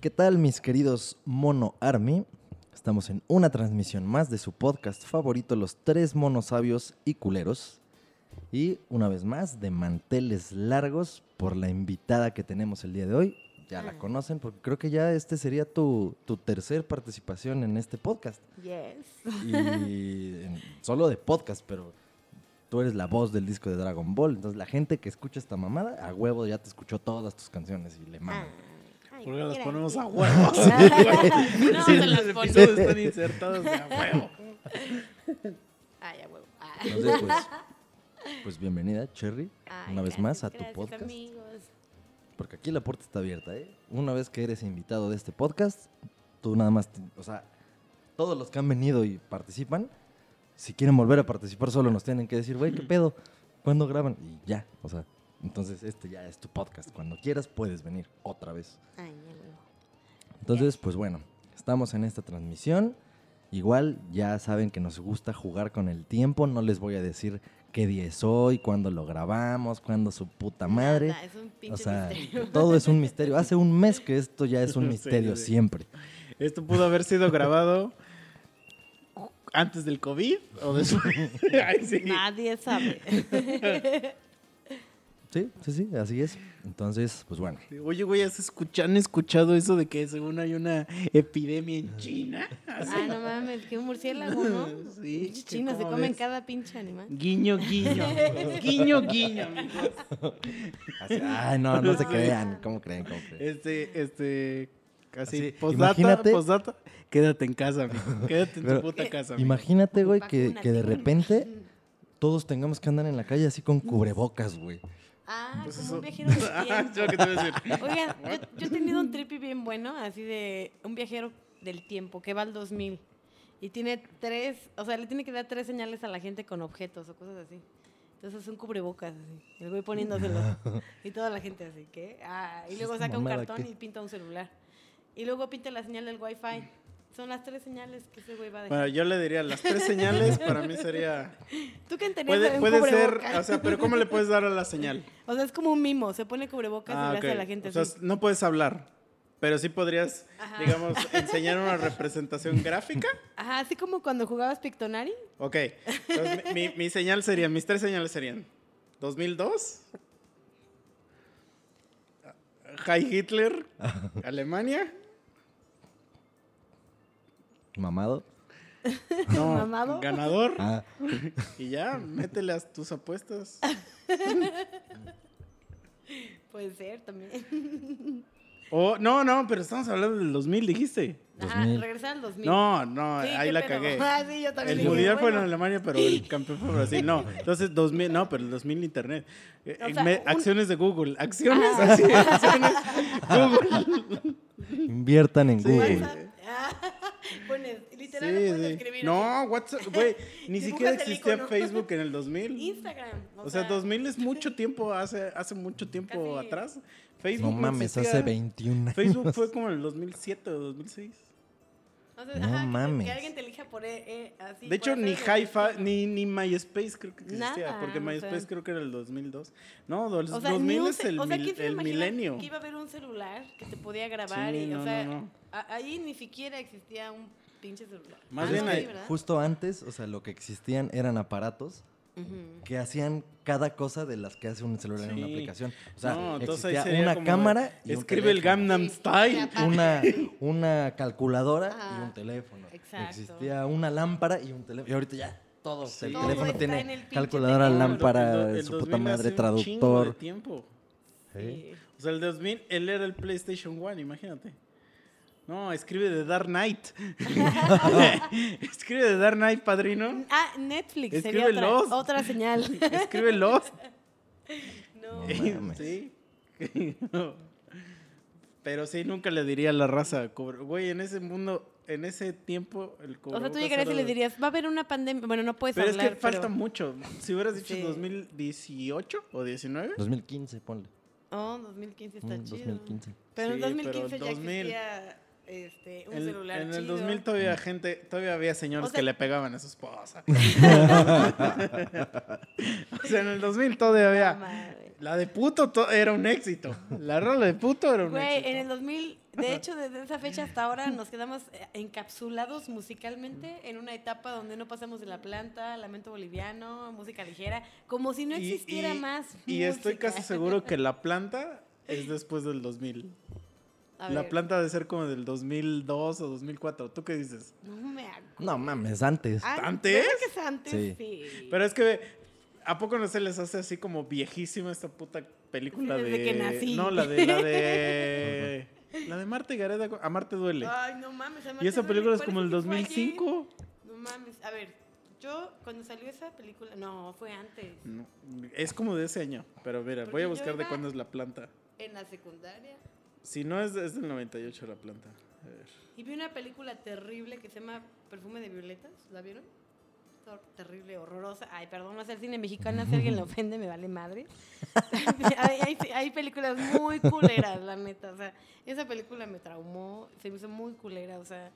¿Qué tal, mis queridos Mono Army? Estamos en una transmisión más de su podcast favorito, Los Tres Monos Sabios y Culeros. Y una vez más, de manteles largos por la invitada que tenemos el día de hoy. Ya la conocen, porque creo que ya este sería tu tercer participación en este podcast. Yes. Y solo de podcast, pero tú eres la voz del disco de Dragon Ball. Entonces, la gente que escucha esta mamada, a huevo ya te escuchó todas tus canciones y le manda. Porque las ponemos a huevo. Sí, güey. No, sí, no las ponemos. Están insertados de a huevo. Ay, a huevo. Ay. Entonces, pues bienvenida, Cherry. Ay, una vez más a tu podcast. Amigos. Porque aquí la puerta está abierta, ¿eh? Una vez que eres invitado de este podcast, tú nada más, todos los que han venido y participan, si quieren volver a participar, solo nos tienen que decir, güey, ¿qué pedo? ¿Cuándo graban? Y ya, entonces, este ya es tu podcast. Cuando quieras, puedes venir otra vez. Ay, entonces, pues bueno, estamos en esta transmisión. Igual, ya saben que nos gusta jugar con el tiempo. No les voy a decir qué día es hoy, cuándo lo grabamos, cuándo su puta madre. Nada, es un pinche misterio. Todo es un misterio. Hace un mes que esto ya es un misterio siempre. Esto pudo haber sido grabado antes del COVID o después. Ay, sí. Nadie sabe. Sí, así es. Entonces, pues bueno. Oye, güey, ¿han escuchado eso de que según hay una epidemia en China? No mames, que un murciélago, ¿no? Sí. China se comen cada pinche animal. Guiño, guiño. Guiño, guiño, amigos. No se crean. ¿Cómo creen? Casi postdata. Quédate en casa, amigo. Quédate en tu puta casa, amigo. Imagínate, güey, que de repente todos tengamos que andar en la calle así con cubrebocas, güey. Pues como eso. Un viajero del tiempo. Oigan, yo he tenido un trippy bien bueno, así de un viajero del tiempo que va al 2000 y tiene le tiene que dar 3 señales a la gente con objetos o cosas así. Entonces es un cubrebocas, así. El güey poniéndoselo. Y toda la gente así, ¿qué? Y luego saca un cartón y pinta un celular. Y luego pinta la señal del Wi-Fi. Son las 3 señales que ese güey va a dejar. Bueno, yo le diría, las 3 señales para mí sería... ¿Tú qué entendías? Puede ser, pero ¿cómo le puedes dar a la señal? Es como un mimo, se pone cubrebocas y le hace a la gente así. No puedes hablar, pero sí podrías, digamos, enseñar una representación gráfica. Ajá, así como cuando jugabas Pictonary. Ok, entonces mis 3 señales serían 2002, Heil Hitler, Alemania... ¿Mamado? No, ¿mamado? Ganador. Y ya, métele a tus apuestas. Puede ser también. No, pero estamos hablando del 2000, dijiste. 2000. Regresar al 2000. No, sí, ahí la cagué. Sí, yo también. El mundial fue en Alemania, pero el campeón fue Brasil. No, entonces 2000, no, pero el 2000 internet. Acciones de Google. Acciones Google. Inviertan en Google. Puedes escribir. No, WhatsApp, güey, ni siquiera existía Facebook en el 2000. Instagram. O sea, 2000 es mucho tiempo, hace mucho tiempo casi atrás. Facebook no mames, existía. Hace 21 años. Facebook fue como en el 2007 o 2006. Entonces, mames. Que alguien te elija por así. De hecho, ni Hi-Fi, ni MySpace creo que existía. Nada, porque MySpace creo que era el 2002. No, el 2000 es el milenio. Que iba a haber un celular que te podía grabar. Sí, no. Ahí ni siquiera existía un pinche celular. Más bien, no, justo antes, lo que existían eran aparatos que hacían cada cosa de las que hace un celular en una aplicación. Existía una cámara y escribe el Gangnam Style, una calculadora y un teléfono. Exacto. Existía una lámpara y un teléfono. Y ahorita ya todo. Sí. El teléfono tiene calculadora, lámpara, su puta madre, traductor. De tiempo. Sí. El 2000, él era el PlayStation 1, imagínate. No, escribe de Dark Knight. Escribe de Dark Knight, padrino. Netflix escribe sería otra señal. Escribe Lost. No mames. Sí. No. Pero sí, nunca le diría a la raza, güey, en ese mundo, en ese tiempo, el cobro. Tú llegarías y le dirías, va a haber una pandemia. Bueno, no puedes hablar. Pero es que falta mucho. Si hubieras dicho 2018 o 19. 2015, ponle. 2015 está chido. 2015. Pero en 2015 ya existía... un celular chido. En el 2000 todavía había señores que le pegaban a su esposa. O sea, en el 2000 todavía había... La de puto era un éxito. La rola de puto era un éxito. Güey, en el 2000, de hecho, desde esa fecha hasta ahora nos quedamos encapsulados musicalmente en una etapa donde no pasamos de La Planta, Lamento Boliviano, música ligera, como si no existiera más música. Y estoy casi seguro que La Planta es después del 2000. La Planta debe ser como del 2002 o 2004. ¿Tú qué dices? No me acuerdo. No mames, antes. ¿Antes? Creo que es antes, sí. Pero es que... ¿A poco no se les hace así como viejísima esta puta película de... Desde que nací. No, la de la de Marta y Gareda, Amar te duele. Ay, no mames, Amar te duele. Y esa película es como el 2005. No mames, a ver, yo cuando salió esa película... No, fue antes. No, es como de ese año, pero mira, porque voy a buscar de cuándo es La Planta. En la secundaria. Si no, es del 98 La Planta. A ver. Y vi una película terrible que se llama Perfume de Violetas, ¿la vieron? Terrible, horrorosa. Ay, perdón, no es el cine mexicano, si alguien lo ofende, me vale madre. hay películas muy culeras, la neta. O sea, esa película me traumó, se me hizo muy culera, o sea,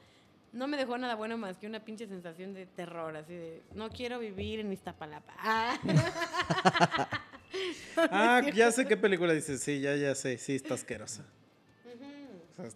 no me dejó nada bueno más que una pinche sensación de terror, así de, no quiero vivir en Iztapalapa. Ya sé qué película dices, sí, ya sé, sí, está asquerosa.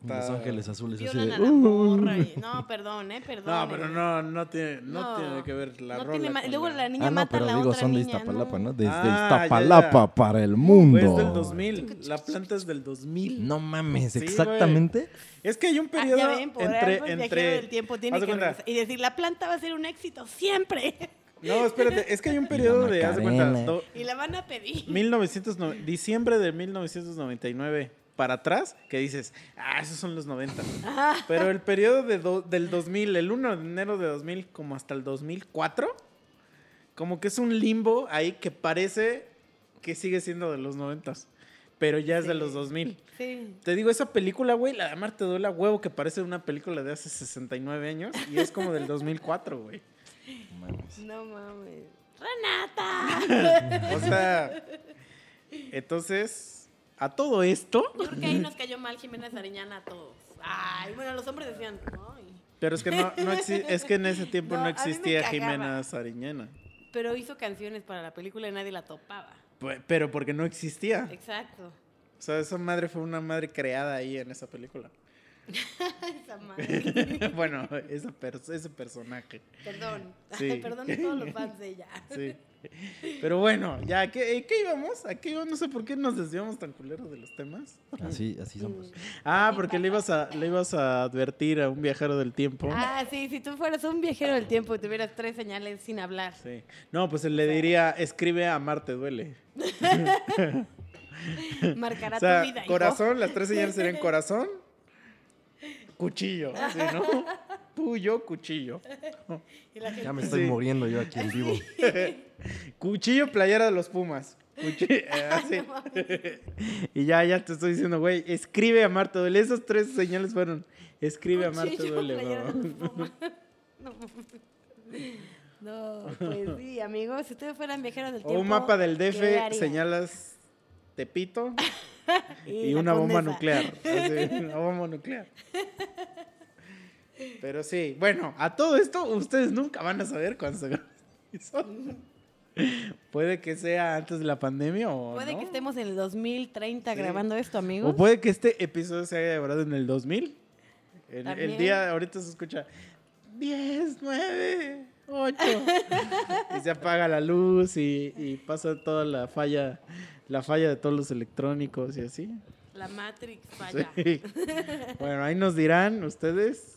Los Ángeles Azules. Violan así de, a la morra y, no, perdón, perdón. No, pero no tiene que ver la rola. Luego la niña mata a la otra niña. Son de Iztapalapa, ¿no? Desde Iztapalapa ya. Para el mundo. Es del 2000. La Planta es del 2000. No mames, sí, exactamente. Wey. Es que hay un periodo entre del tiempo tiene que y decir La Planta va a ser un éxito siempre. No, espérate, es que hay un periodo de hace cuenta y la van a pedir. Diciembre de 1999. Para atrás, que dices, esos son los 90. Pero el periodo del 2000, el 1 de enero de 2000 como hasta el 2004, como que es un limbo ahí que parece que sigue siendo de los 90, pero ya es de los 2000. Sí. Te digo, esa película, güey, la de Amar te duele, huevo, que parece una película de hace 69 años y es como del 2004, güey. No mames. ¡Renata! O sea, entonces... A todo esto. Yo creo que ahí nos cayó mal Jimena Sariñana a todos. Ay, bueno, los hombres decían, ay. Pero es que es que en ese tiempo no existía Jimena Sariñana. Pero hizo canciones para la película y nadie la topaba. Pero porque no existía. Exacto. O sea, esa madre fue una madre creada ahí en esa película. Esa madre. Bueno, ese personaje. Perdón. Sí. Perdón a todos los fans de ella. Sí. Pero bueno, ya, ¿qué íbamos? ¿A qué íbamos? No sé por qué nos desviamos tan culeros de los temas. Así somos. Porque le ibas a advertir a un viajero del tiempo. Sí, si tú fueras un viajero del tiempo y tuvieras 3 señales sin hablar. Sí. No, pues le diría, escribe a Amar te duele. Marcará tu vida. Corazón, hijo. Las 3 señales serían corazón, cuchillo, ¿sí, no? Tuyo, cuchillo. Ya me estoy muriendo yo aquí en vivo. Cuchillo, playera de los Pumas. Así. Y ya te estoy diciendo, güey, escribe a Marte duele. Esas 3 señales fueron, escribe a Marte duele. No, pues sí, amigos, si ustedes fueran viajeros del tiempo. O un mapa del DF, señalas Tepito y una bomba nuclear. Así, una bomba nuclear. Pero sí, bueno, a todo esto ustedes nunca van a saber cuándo se graban eso. Puede que sea antes de la pandemia o puede que estemos en el 2030 grabando esto, amigos. O puede que este episodio se haya grabado en el 2000. El día, ahorita se escucha 10, 9, 8. Y se apaga la luz y pasa toda la falla de todos los electrónicos y así. La Matrix falla. Sí. Bueno, ahí nos dirán ustedes...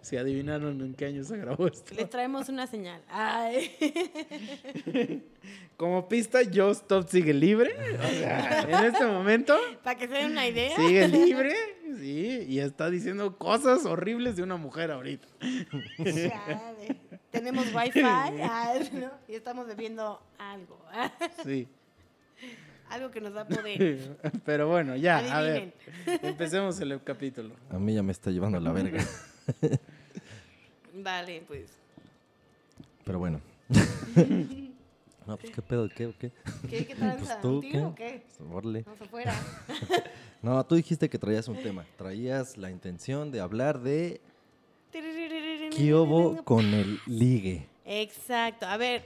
Si adivinaron en qué año se grabó esto. Les traemos una señal. Ay. Como pista, Yo Stop sigue libre. O sea, en este momento. Para que se den una idea. Sigue libre, sí. Y está diciendo cosas horribles de una mujer ahorita. Chale. Tenemos wifi, ¿no? Y estamos bebiendo algo. Sí. Algo que nos da poder. Pero bueno, ya, adivinen. A ver. Empecemos el capítulo. A mí ya me está llevando la verga. Vale, pues. Pero bueno. No, pues qué pedo, ¿qué o qué? ¿Qué tranza? Pues, ¿qué? ¿O qué? Pues, vamos afuera. No, tú dijiste que traías un tema. Traías la intención de hablar de ¿qué hubo con el ligue? Exacto. A ver.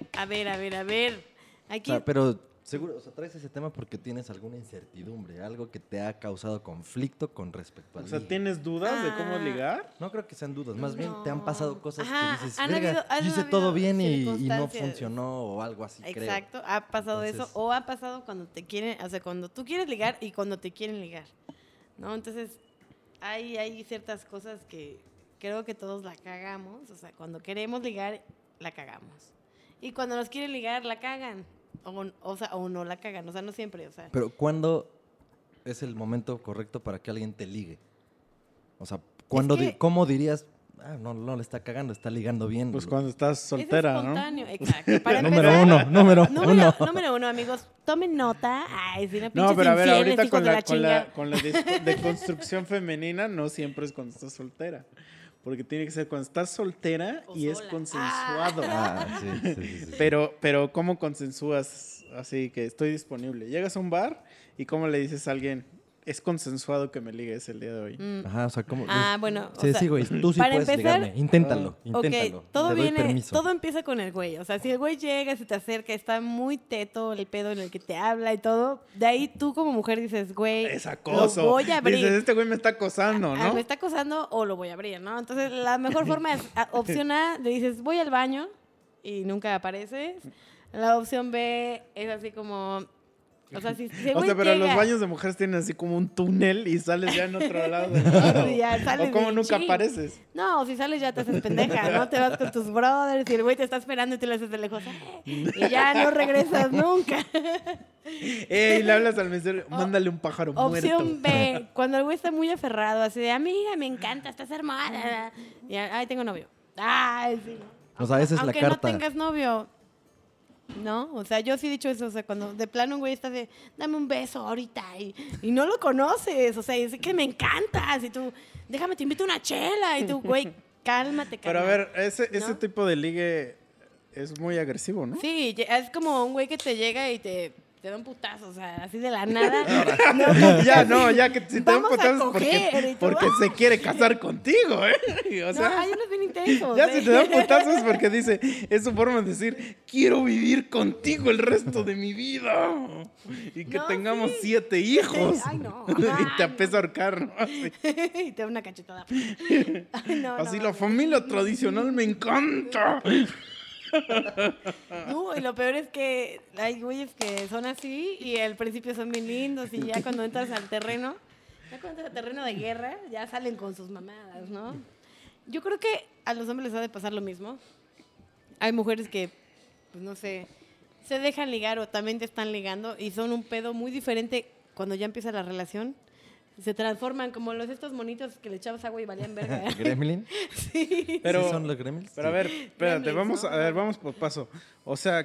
Aquí... O sea, pero seguro, o sea, traes ese tema porque tienes alguna incertidumbre, algo que te ha causado conflicto con respecto al ligue. O sea, ¿tienes dudas de cómo ligar? No creo que sean dudas, más bien te han pasado cosas que dices, verga, hice todo bien y no funcionó o algo así, creo. Exacto, ha pasado. Entonces, eso, o ha pasado cuando te quieren, o sea, cuando tú quieres ligar y cuando te quieren ligar, ¿no? Entonces, hay ciertas cosas que creo que todos la cagamos, o sea, cuando queremos ligar, la cagamos. Y cuando nos quieren ligar, la cagan. O sea, no la cagan, o sea, no siempre, o sea. Pero ¿cuándo es el momento correcto para que alguien te ligue? O sea, ¿cuándo ¿cómo dirías, no le está cagando, está ligando bien? Pues cuando estás soltera, es espontáneo, ¿no? Exacto. Para número uno. Número uno, amigos, tomen nota. Ay, si una pinche no, pero a ver, ahorita con la deconstrucción femenina no siempre es cuando estás soltera. Porque tiene que ser cuando estás soltera o y sola. Es consensuado. Sí. Pero ¿cómo consensúas? Así que estoy disponible. Llegas a un bar y ¿cómo le dices a alguien? Es consensuado que me ligues el día de hoy. Ajá, o sea, ¿cómo? Bueno. Sí, güey, tú sí puedes empezar, ligarme. Inténtalo. Okay, todo empieza con el güey. O sea, si el güey llega, se te acerca, está muy teto el pedo en el que te habla y todo, de ahí tú como mujer dices, güey, es acoso. Lo voy a abrir. Dices, este güey me está acosando, ¿no? Me está acosando o lo voy a abrir, ¿no? Entonces, la mejor forma es, opción A, le dices, voy al baño y nunca apareces. La opción B es así como... O sea, pero llega. Los baños de mujeres tienen así como un túnel y sales ya en otro lado. O como nunca apareces. No, si sales ya te haces pendeja, ¿no? Te vas con tus brothers y el güey te está esperando y tú le haces de lejos. Y ya no regresas nunca. Y le hablas al mesero, mándale un pájaro muerto. Opción B, cuando el güey está muy aferrado, así de, amiga, me encanta, estás hermosa. Y, ay, tengo novio. Ay, sí. O sea, esa es la carta. Aunque no tengas novio. No, o sea, yo sí he dicho eso, o sea, cuando de plano un güey está de, dame un beso ahorita y no lo conoces, o sea, es que me encantas y tú, déjame, te invito a una chela y tú, güey, cálmate. Pero a ver, ese tipo de ligue es muy agresivo, ¿no? Sí, es como un güey que te llega y te da un putazo, o sea, así de la nada. Ya que si te da un putazo es porque se quiere casar contigo, ¿eh? O sea, no, hay unos bien intensos. Ya si te da un putazo es porque dice, es su forma de decir, quiero vivir contigo el resto de mi vida. Y que tengamos 7 hijos. Ay, no. Y te apesa ahorcar, ¿no? Y te da una cachetada. Ay, no, así no, la familia tradicional me encanta. No, y lo peor es que hay güeyes que son así y al principio son bien lindos y ya cuando entras al terreno, de guerra, ya salen con sus mamadas, ¿no? Yo creo que a los hombres les ha de pasar lo mismo. Hay mujeres que, pues no sé, se dejan ligar o también te están ligando y son un pedo muy diferente cuando ya empieza la relación. Se transforman como estos monitos que le echabas agua y valían verga. ¿Gremlin? Sí. Pero, ¿sí son los Gremlins? Pero a ver, espérate, Gremlins, vamos, ¿no? A ver, vamos por paso. O sea,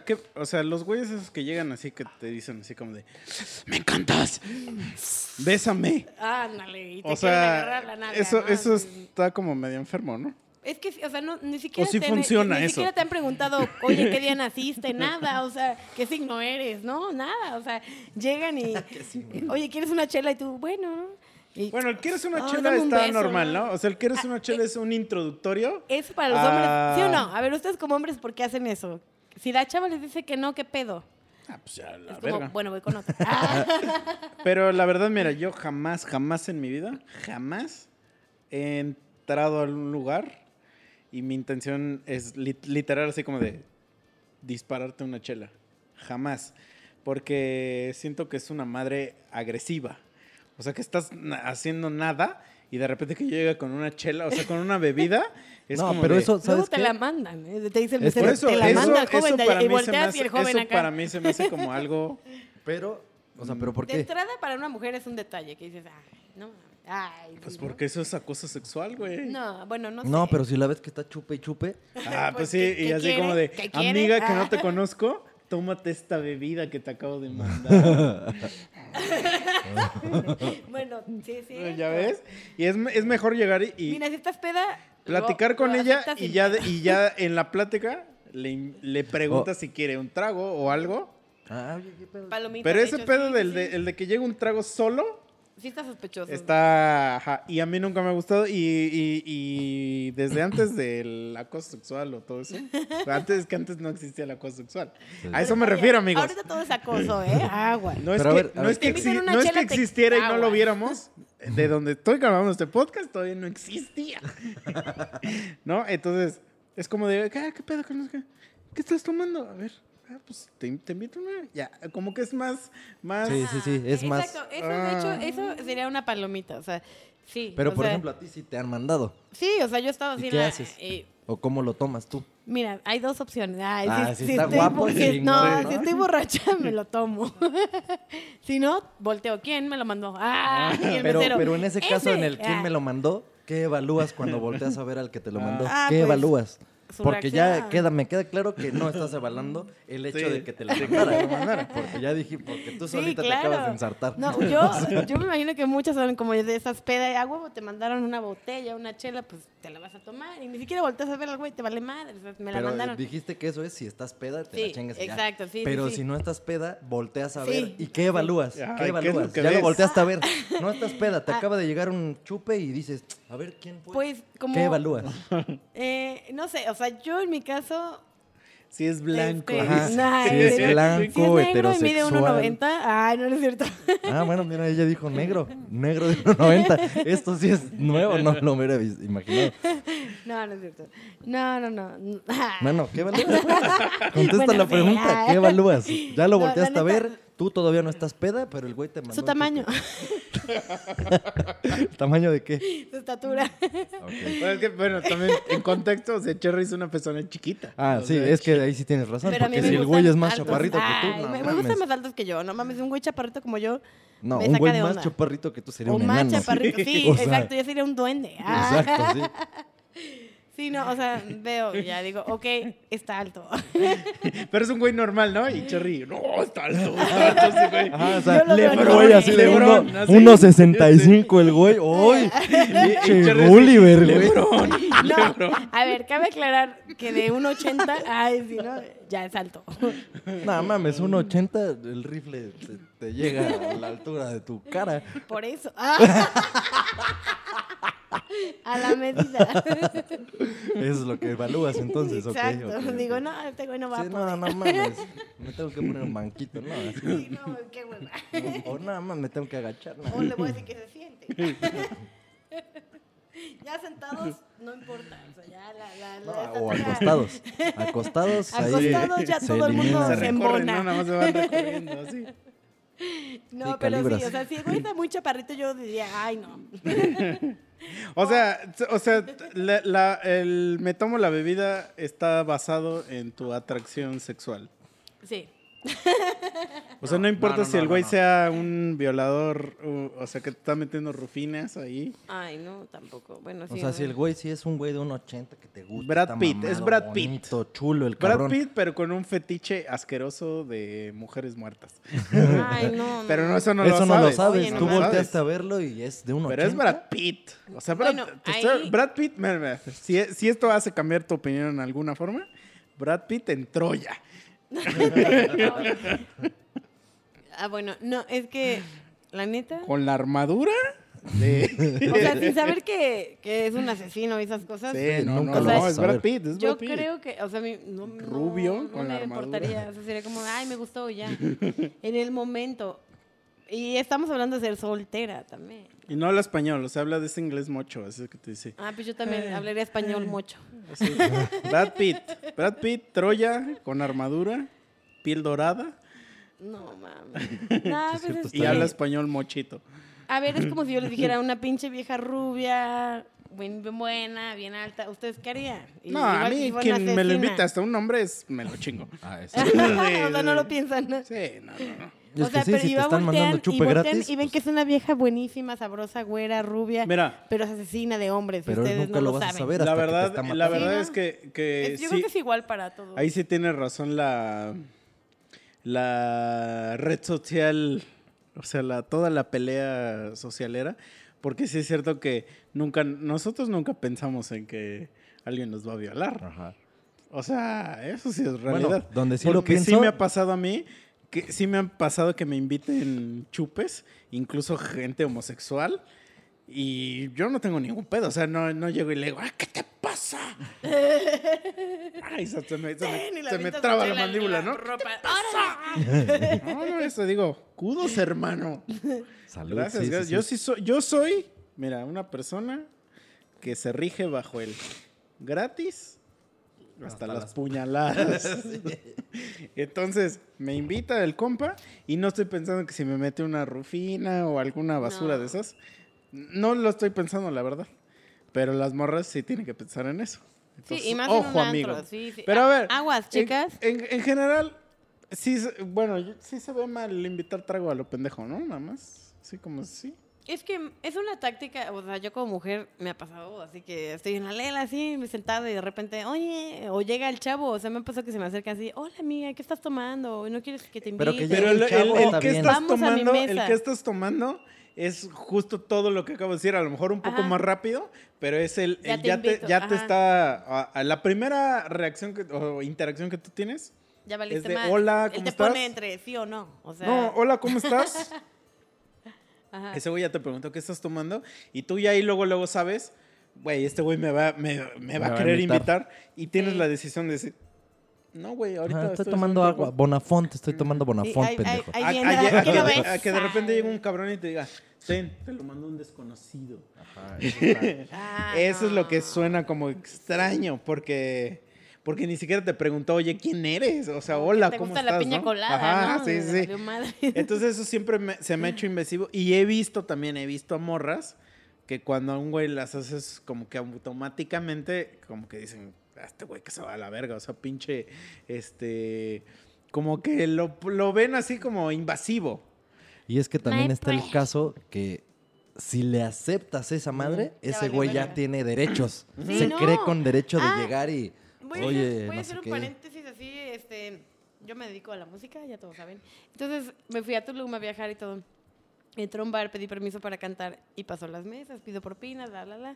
los güeyes esos que llegan así, que te dicen así como de, me encantas, bésame. Ándale, y te quieren agarrar la nalga. Eso está como medio enfermo, ¿no? Es que, o sea, no, ni siquiera. O sí funciona eso. Ni siquiera te han preguntado, oye, ¿qué día naciste? Nada, o sea, ¿qué signo eres? No, nada, o sea, llegan y, oye, ¿quieres una chela? Y tú, bueno. Y, bueno, el ¿quieres una chela? Está beso, normal, ¿no? O sea, el ¿quieres una chela? Es un introductorio. Es para los hombres, ¿sí o no? A ver, ustedes como hombres, ¿por qué hacen eso? Si la chava les dice que no, ¿qué pedo? Pues ya la verga. Como, bueno, voy con otra. Pero la verdad, mira, yo jamás en mi vida, jamás he entrado a un lugar... Y mi intención es literal así como de dispararte una chela. Jamás. Porque siento que es una madre agresiva. O sea, que estás haciendo nada y de repente que llega con una chela, o sea, con una bebida... Es no, como pero de, eso, ¿sabes luego qué? Te la mandan, ¿eh? Te dicen, por eso, te la manda el joven de allá y volteas y el joven acá. Eso para mí se me hace como algo... Pero, o sea, ¿pero por qué? De entrada para una mujer es un detalle que dices, ay, no... Ay, pues porque eso es acoso sexual, güey. No, bueno, no sé. No, pero si la ves que está chupe y chupe. Pues sí, y así como de, amiga, que no te conozco, tómate esta bebida que te acabo de mandar. Bueno, sí. ¿Ya ves? Y es mejor llegar y... Mira, si estás peda... Platicar con ella y ya en la plática... Le pregunta si quiere un trago o algo. Ah, oye, qué pedo. Palomita, pero ese pedo del de que llega un trago solo... Sí está sospechoso. Está... Ajá. Y a mí nunca me ha gustado. Y desde antes del acoso sexual o todo eso. Antes no existía el acoso sexual. Sí. A eso me refiero, amigos. Ahorita todo es acoso, ¿eh? Agua. No es que existiera y no lo viéramos. De donde estoy grabando este podcast todavía no existía. ¿No? Entonces, es como de... ¿Qué pedo? ¿Qué estás tomando? A ver... Ah, pues te invito una. Ya, como que es más. Sí, es exacto, más. Exacto, de hecho, eso sería una palomita, o sea, sí. Pero por ejemplo, a ti sí te han mandado. Sí, o sea, yo he estado así. ¿Qué haces? ¿O cómo lo tomas tú? Mira, hay dos opciones. Si está guapo, si estoy borracha, me lo tomo. Si no, volteo. ¿Quién me lo mandó? El mesero. Pero en ese caso, en el quién me lo mandó, ¿qué evalúas cuando volteas a ver al que te lo mandó? ¿Qué evalúas? Porque ya me queda claro que no estás avalando el hecho de que te la mandara. Porque ya dije, porque tú solita te acabas de ensartar. No, yo me imagino que muchas son como de esas pedas de agua, te mandaron una botella, una chela, pues te la vas a tomar. Y ni siquiera volteas a ver al güey, te vale madre. O sea, pero la mandaron. Dijiste que eso es si estás peda, te la chingas. Exacto, ya. Pero si no estás peda, volteas a ver. ¿Y qué evalúas? ¿Qué evalúas? Ya lo volteaste a ver. No estás peda, te acaba de llegar un chupe y dices, a ver quién fue. Pues, como, ¿qué evalúas? No sé, o sea, yo en mi caso... Si es blanco. Es blanco, heterosexual. Si mide 1.90. Ay, no es cierto. Ah, bueno, mira, ella dijo negro. Negro de 1.90. Esto sí es nuevo, no lo hubiera imaginado. No es cierto. No. Bueno, ¿qué evalúas? Contesta la pregunta, ¿qué evalúas? Ya lo volteaste a ver, tú todavía no estás peda, pero el güey te mandó... Su tamaño. ¿Tamaño de qué? Su estatura. Okay. Bueno, es que, también en contexto, o sea, Cherry es una persona chiquita. Es que ahí sí tienes razón, pero porque si el güey es más altos. Chaparrito que tú, no, me gustan más altos que yo, no mames, un güey chaparrito como yo no, me saca de onda. No, un güey más chaparrito que tú sería un enano. Un más chaparrito, sí, exacto, yo sería un duende. Exacto, sí. Sí, no, o sea, veo, ya digo, ok, está alto. Pero es un güey normal, ¿no? Y Cherry, no, está alto ese güey. Ajá, o sea, Lebrón, 1.65 el güey. ¡Ay! Che, Oliver, güey. Lebrón. A ver, cabe aclarar que de 1.80, si no, ya es alto. No mames, 1.80, el rifle te llega a la altura de tu cara. Por eso. A la medida. Eso es lo que evalúas entonces. Exacto. Okay. Digo, no, este güey no va a poder. No mames. Me tengo que poner un banquito, ¿no? Sí, no, qué bueno. O nada más me tengo que agachar. No. O le voy a decir que se siente. Ya sentados, no importa. O sea, ya o acostados. Acostados, ya todo el mundo se embona. No, nada más se van recorriendo así. No, sí, pero calibras. Sí, o sea, si el güey está muy chaparrito, yo diría, ay, no. O sea, el me tomo la bebida está basado en tu atracción sexual. Sí. O sea, no importa si el güey sea un violador, o sea, que te está metiendo rufinas ahí. Ay, no, tampoco. Bueno, sí. O sea, si el güey sí es un güey de 1.80 que te gusta. Brad Pitt, mamado, es Brad Pitt. Bonito, chulo, el cabrón. Brad Pitt, pero con un fetiche asqueroso de mujeres muertas. Ay, no. Pero no, eso no lo sabes. Oye, tú volteaste a verlo y es de 1.80. Pero es Brad Pitt. O sea, Brad Pitt, mira, si esto hace cambiar tu opinión en alguna forma, Brad Pitt en Troya. Bueno, no, es que la neta. ¿Con la armadura? O sea, sin saber que es un asesino y esas cosas. Sí, nunca lo sabes. Es Brad Pitt. Yo creo que, o sea, rubio con la armadura. No me importaría. O sea, sería como, ay, me gustó ya. En el momento. Y estamos hablando de ser soltera también. Y no habla español, o sea, habla de ese inglés mocho, así es que te dice. Ah, pues yo también hablaría español mocho. Sí. Brad Pitt, Troya, con armadura, piel dorada. No, mames. Y habla español mochito. A ver, es como si yo les dijera una pinche vieja rubia, bien buena, bien alta. ¿Ustedes qué harían? No, a mí quien me lo invita hasta un nombre me lo chingo. O sea, no lo piensan, ¿no? Sí, no. O sea, pero si te están mandando chupe gratis, y ven que es una vieja buenísima, sabrosa, güera, rubia, mira, pero es asesina de hombres. Pero ustedes nunca no lo saben. Vas a saber hasta la verdad es que yo creo que es igual para todos. Ahí sí tiene razón la red social, o sea, toda la pelea socialera, porque sí es cierto que nosotros nunca pensamos en que alguien nos va a violar. Ajá. O sea, eso sí es realidad. Bueno, donde sí porque lo pienso... sí me ha pasado a mí, que sí me han pasado que me inviten chupes, incluso gente homosexual, y yo no tengo ningún pedo. O sea, no llego y le digo, ¡ay, qué te pasa! Ay, se me traba la mandíbula, ¿no? ¿Qué te pasa? No, eso digo, kudos, hermano. Salud. Gracias, sí, gracias. Sí, sí. Yo soy, mira, una persona que se rige bajo el gratis hasta las puñaladas. Sí. Entonces, me invita el compa y no estoy pensando que si me mete una rufina o alguna basura de esas. No lo estoy pensando, la verdad. Pero las morras sí tienen que pensar en eso. Entonces, sí, y más ojo, en un amigo. Antro, sí, sí. Pero a ver. Aguas, chicas. En general, sí, bueno, sí se ve mal invitar trago a lo pendejo, ¿no? Nada más. Así como sí. Es que es una táctica, o sea, yo como mujer me ha pasado, así que estoy en la lela así, sentada y de repente, oye, o llega el chavo, o sea, me pasó que se me acerca así, hola amiga, ¿qué estás tomando? ¿No quieres que te invite? Pero el que estás tomando es justo todo lo que acabo de decir, a lo mejor un poco más rápido, pero es ya te está, la primera reacción o interacción que tú tienes ya valiste es de mal. Hola, ¿cómo estás? Él te pone entre sí o no. O sea, no, hola, ¿cómo estás? Ajá. Ese güey ya te preguntó qué estás tomando y tú ya ahí luego sabes, güey, este güey me va a querer invitar y tienes la decisión de decir, no, güey, ahorita estoy tomando agua. Bonafont, estoy tomando Bonafont, pendejo. A que de repente llegue un cabrón y te diga, ten, te lo mandó un desconocido. Ajá, eso es lo que suena como extraño, porque ni siquiera te preguntó, oye, ¿quién eres? O sea, hola, ¿cómo estás? ¿Te gusta la piña colada? Ajá, ¿no? Sí. Entonces eso siempre se me ha hecho invasivo. Y he visto a morras que cuando a un güey las haces como que automáticamente, como que dicen, este güey que se va a la verga, o sea, pinche, como que lo ven así como invasivo. Y es que también está el caso que... si le aceptas esa madre, ese güey ya tiene derechos. Sí, se cree con derecho de llegar y... Voy a hacer un paréntesis así, yo me dedico a la música, ya todos saben. Entonces me fui a Tulum a viajar y todo. Entré a un bar, pedí permiso para cantar y pasó las mesas, pido propinas, la.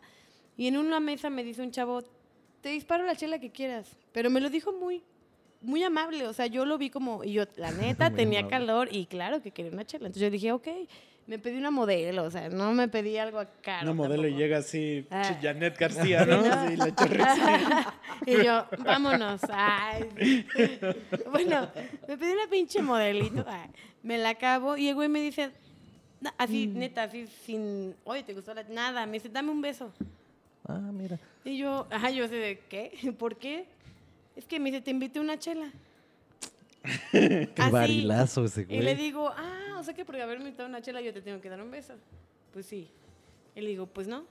Y en una mesa me dice un chavo, te disparo la chela que quieras. Pero me lo dijo muy, muy amable, o sea, yo lo vi como... Y yo, la neta, tenía amable. Calor y claro que quería una chela. Entonces yo dije, ok... Me pedí una modelo, o sea, no me pedí algo caro. Una modelo tampoco. Y llega así, Janet García, ¿no? Sí, la chorrecita. Y yo, vámonos. Ay. Bueno, me pedí una pinche modelito. Ay. Me la acabo y el güey me dice, así, neta, así, sin, oye, ¿te gustó la...? Nada, me dice, dame un beso. Ah, mira. Y yo, yo sé de qué, ¿por qué? Es que me dice, te invité una chela. Qué así, barilazo ese güey. Y le digo, o sea que por haberme invitado una chela yo te tengo que dar un beso. Pues sí. Y le digo, pues no.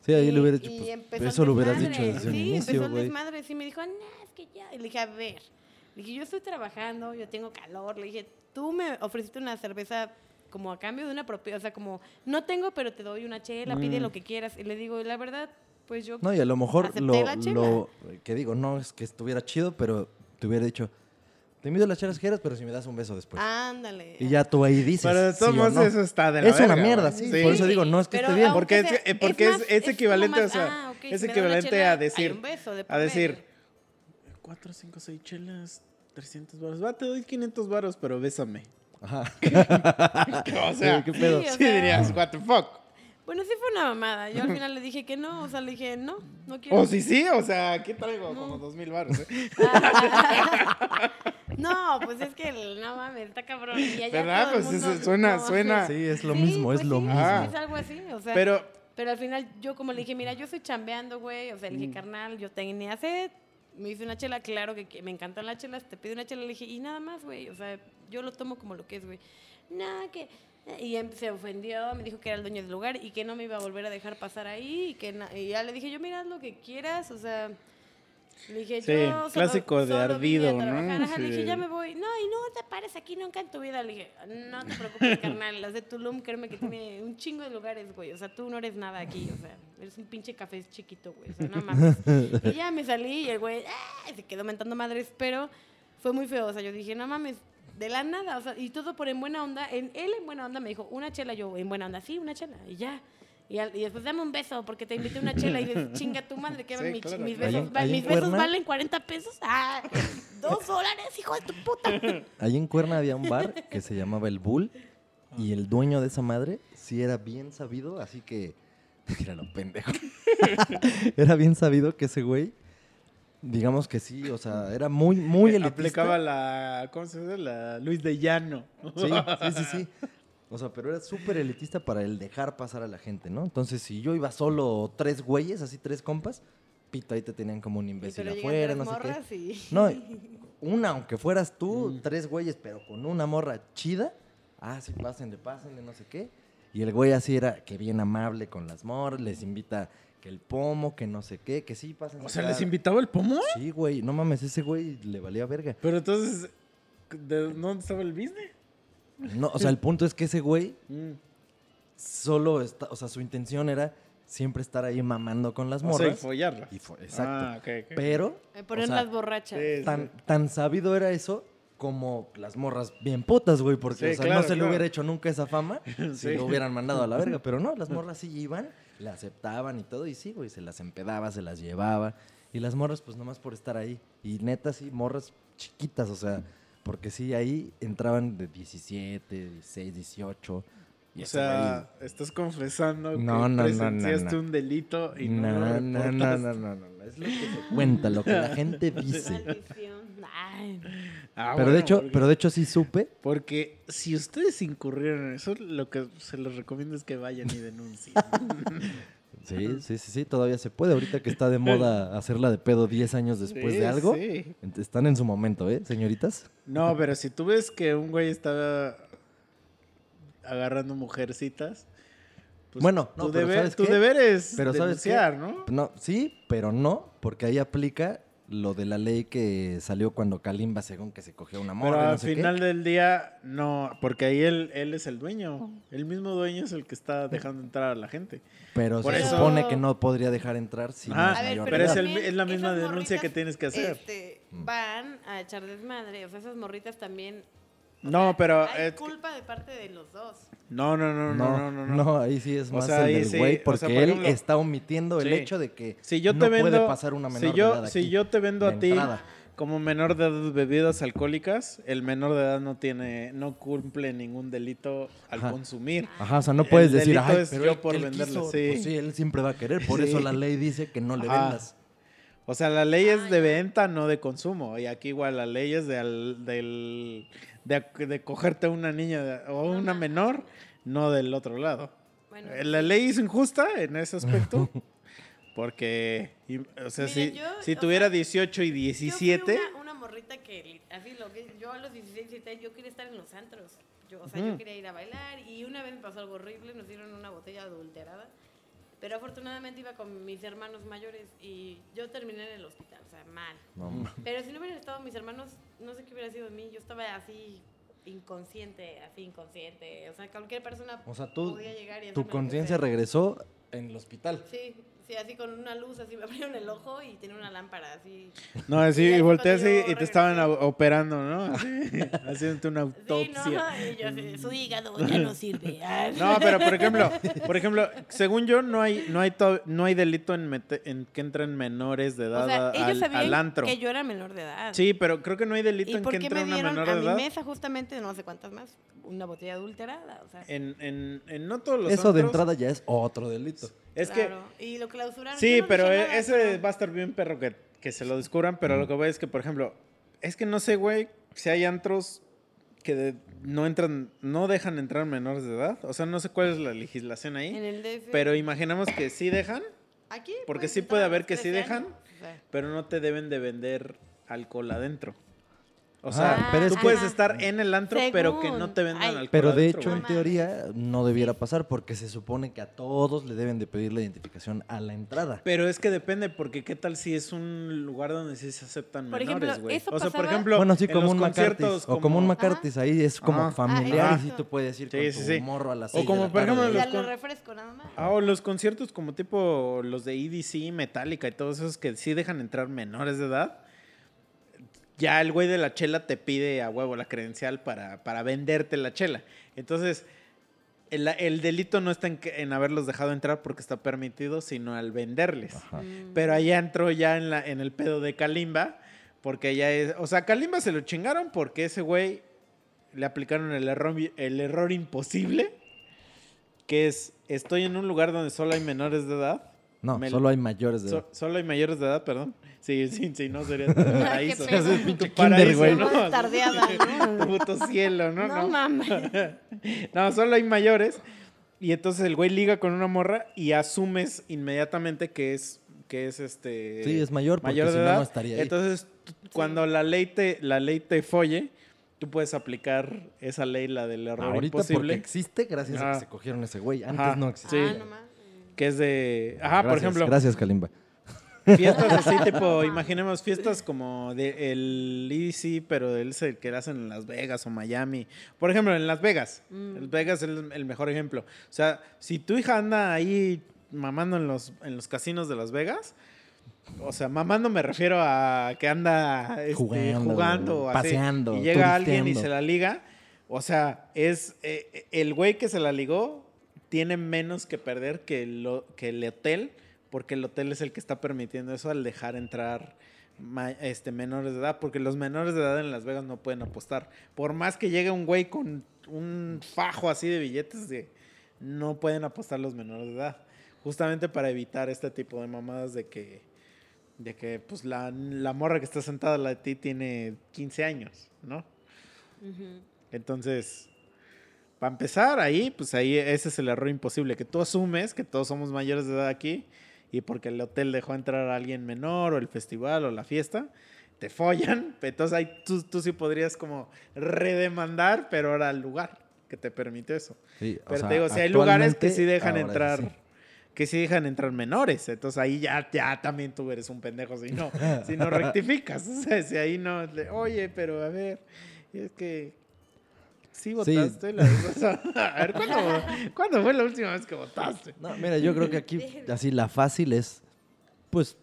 Sí, ahí lo hubiera dicho. Pues, eso lo hubieras dicho desde el inicio, empezó el desmadre. Sí, me dijo, no, es que ya. Y le dije, a ver. Le dije, yo estoy trabajando, yo tengo calor. Le dije, tú me ofreciste una cerveza como a cambio de una propia. O sea, como, no tengo, pero te doy una chela, pide lo que quieras. Y le digo, la verdad, pues yo. No, y a lo mejor lo que digo, no es que estuviera chido, pero te hubiera dicho. Te invito a las chelas jeras, pero si me das un beso después. Ándale. Y ya tú ahí dices. Pero de todos modos, eso está de la verga. Es una mierda, sí. Por eso digo, no es que esté bien. Porque es equivalente, más, o sea, okay, es si equivalente chela, a decir. Un beso de a decir, 4, 5, 6 chelas, 300 varos. Te doy 500 varos, pero bésame. Ajá. O sea, ¿qué pedo? Sí, dirías, what the fuck. Bueno, sí fue una mamada. Yo al final le dije que no. O sea, le dije, no quiero. O sí, o sea, aquí traigo como 2,000 varos. No, pues es que no mames, está cabrón. Y allá ¿verdad? Todo el mundo, pues suena. Sí, es lo mismo, pues es lo mismo. Es algo así, o sea. Pero al final yo como le dije, mira, yo estoy chambeando, güey. O sea, le dije, carnal, yo tenía sed. Me hice una chela, claro que me encantan las chelas. Te pido una chela, le dije, y nada más, güey. O sea, yo lo tomo como lo que es, güey. Nada que... Y se ofendió, me dijo que era el dueño del lugar y que no me iba a volver a dejar pasar ahí. Y ya le dije yo, mira, haz lo que quieras, o sea... Le dije, sí, yo, clásico solo de ardido, ¿no? Sí. Le dije, ya me voy. No, y no te pares aquí nunca en tu vida. Le dije, no te preocupes, carnal. Las de Tulum, créeme que tiene un chingo de lugares, güey. O sea, tú no eres nada aquí. O sea, eres un pinche café chiquito, güey. O sea, no mames. Y ya me salí y el güey se quedó mentando madres, pero fue muy feo. O sea, yo dije, no mames, de la nada. O sea, y todo por en buena onda. Él en buena onda me dijo, una chela. Yo, en buena onda, sí, una chela. Y ya. Y después dame un beso porque te invité una chela y dices, chinga tu madre, que sí, mis besos, valen $40. ¡Ah! $2, hijo de tu puta. Ahí en Cuerna había un bar que se llamaba El Bull y el dueño de esa madre sí era bien sabido, así que... Míralo, pendejo. Era bien sabido que ese güey, digamos que sí, o sea, era muy, muy elitista. Aplicaba la... ¿Cómo se dice? La Luis de Llano. Sí. O sea, pero era súper elitista para el dejar pasar a la gente, ¿no? Entonces, si yo iba solo 3 güeyes, así 3 compas, pito, ahí te tenían como un imbécil afuera, no sé qué. Y... No, una, aunque fueras tú, 3 güeyes, pero con una morra chida, sí, pásenle, no sé qué. Y el güey así era que bien amable con las morras, les invita que el pomo, que no sé qué, que sí, pásenle. O sea, ¿les invitaba el pomo? Sí, güey, no mames, ese güey le valía verga. Pero entonces, ¿de dónde estaba el business? No, o sea, el punto es que ese güey solo está, o sea, su intención era siempre estar ahí mamando con las morras. O sea, y follarlas. Exacto. Okay. Pero... Ponerlas borrachas. Sí, tan sabido era eso como las morras bien putas, güey, porque sí, o sea, claro, no se le hubiera hecho nunca esa fama si lo hubieran mandado a la verga. Pero no, las morras sí iban, la aceptaban y todo, y sí, güey, se las empedaba, se las llevaba. Y las morras, pues, nomás por estar ahí. Y neta, sí, morras chiquitas, o sea... Porque sí, ahí entraban de 17, 16, 18. Y o sea, estás confesando que presenciaste un delito y no. Es lo que se cuenta, lo que la gente dice. Pero de hecho sí supe. Porque si ustedes incurrieron en eso, lo que se les recomiendo es que vayan y denuncien. Sí, todavía se puede. Ahorita que está de moda hacerla de pedo 10 años después de algo, están en su momento, ¿eh, señoritas? No, pero si tú ves que un güey está agarrando mujercitas, pues bueno, no, tu deber es denunciar, ¿no? No, sí, pero no, porque ahí aplica lo de la ley que salió cuando Kalimba, según que se cogió una morra. Pero al final del día, no, porque ahí él es el dueño. El mismo dueño es el que está dejando entrar a la gente. Pero supone que no podría dejar entrar si no es mayor. Pero es la misma denuncia que tienes que hacer. Van a echar desmadre. O sea, esas morritas también... No, pero... Hay culpa de parte de los dos. No. No, ahí sí es más, o sea, el del güey, porque o sea, él está omitiendo el hecho de que puede pasar una menor de edad aquí. Si yo te vendo a ti como menor de edad bebidas alcohólicas, el menor de edad no cumple ningún delito al consumir. Ajá, o sea, no puedes decir, ay, pero yo por venderle. Pues sí, él siempre va a querer, por eso la ley dice que no le vendas. O sea, la ley es de venta, no de consumo. Y aquí igual la ley es de cogerte a una niña o a una menor, no del otro lado. Bueno. La ley es injusta en ese aspecto. Porque, o sea, miren, si tuviera 18 y 17... Yo fui una morrita que, así lo que yo a los 16, 17, yo quería estar en los antros. Yo quería ir a bailar y una vez me pasó algo horrible, nos dieron una botella adulterada. Pero afortunadamente iba con mis hermanos mayores y yo terminé en el hospital, o sea, mal. No. Pero si no hubieran estado mis hermanos, no sé qué hubiera sido de mí. Yo estaba así inconsciente. O sea, cualquier persona podía llegar y... O sea, tu conciencia regresó en el hospital. Sí, así con una luz, así me abrieron el ojo y tenía una lámpara así. No, así, y volteé así y te estaban operando, ¿no? Así, haciéndote una autopsia. Sí, no, y yo así, su hígado ya no sirve. No, pero por ejemplo, según yo, no hay delito en que entren menores de edad, o sea, ellos al antro. Que yo era menor de edad. Sí, pero creo que no hay delito en que entre una menor de edad. ¿Y por qué me dieron a mi mesa justamente, no sé cuántas más, una botella adulterada? O sea, en no todos los antros. Eso de entrada ya es otro delito. Es claro, que y lo clausuraron. Sí, no, pero ese va a estar bien perro que se lo descubran, pero lo que voy es que, por ejemplo, es que no sé, güey, si hay antros que no dejan entrar menores de edad. O sea, no sé cuál es la legislación ahí. En el DF. Pero imaginamos que sí dejan. Aquí. Porque sí puede haber que sí dejan, pero no te deben de vender alcohol adentro. O sea, pero tú puedes estar en el antro, pero que no te vendan alcohol. Pero de hecho, en teoría, no debiera pasar porque se supone que a todos le deben de pedir la identificación a la entrada. Pero es que depende, porque qué tal si es un lugar donde sí se aceptan menores, güey. O sea, por ejemplo, bueno, sí, como en los conciertos. O como un McCarthy's, ahí es como familiar y sí tú puedes ir con tu morro a las 6 de la tarde. O como, por ejemplo, los refresco nada más. O los conciertos como tipo los de EDC, Metallica y todos esos que sí dejan entrar menores de edad. Ya el güey de la chela te pide a huevo la credencial para venderte la chela. Entonces, El delito no está en haberlos dejado entrar porque está permitido, sino al venderles. Ajá. Pero allá entró ya en el pedo de Kalimba, porque allá es... O sea, Kalimba se lo chingaron porque ese güey le aplicaron el error imposible, que es, estoy en un lugar donde solo hay menores de edad. No, solo hay mayores de edad. Solo hay mayores de edad, perdón. Sí, no sería paraíso. Tu paraíso, güey. ¿No? Tardeada, ¿no? Puto cielo, ¿no? No mames. No, solo hay mayores. Y entonces el güey liga con una morra y asumes inmediatamente que es este... Sí, es mayor, porque mayor de edad. No estaría ahí. Entonces, cuando la ley te folle, tú puedes aplicar esa ley, la del error ahorita imposible. Ahorita porque existe gracias a que se cogieron ese güey. Antes no existía. Sí. No, que es de... Ajá, gracias, por ejemplo. Gracias, Kalimba. Fiestas así, tipo, imaginemos fiestas como del EDC, pero del que hacen en Las Vegas o Miami. Por ejemplo, en Las Vegas. Las Vegas es el mejor ejemplo. O sea, si tu hija anda ahí mamando en los casinos de Las Vegas, o sea, mamando me refiero a que anda jugando o así, paseando, y llega alguien y se la liga. O sea, es el güey que se la ligó tiene menos que perder que el hotel, porque el hotel es el que está permitiendo eso al dejar entrar menores de edad, porque los menores de edad en Las Vegas no pueden apostar. Por más que llegue un güey con un fajo así de billetes, no pueden apostar los menores de edad, justamente para evitar este tipo de mamadas de que pues la morra que está sentada al lado de ti tiene 15 años, ¿no? Uh-huh. Entonces... Para empezar, ahí ese es el error imposible, que tú asumes que todos somos mayores de edad aquí y porque el hotel dejó entrar a alguien menor o el festival o la fiesta, te follan. Entonces ahí tú sí podrías como redemandar, pero ahora al lugar que te permite eso. Sí, pero te digo, si hay lugares que sí dejan entrar... Sí. Que si dejan entrar menores, entonces ahí ya también tú eres un pendejo si no rectificas. O sea, si ahí no, oye, pero a ver, es que... Sí, votaste. Sí. A ver, ¿cuándo fue la última vez que votaste? No, mira, yo creo que aquí, así, la fácil es, pues,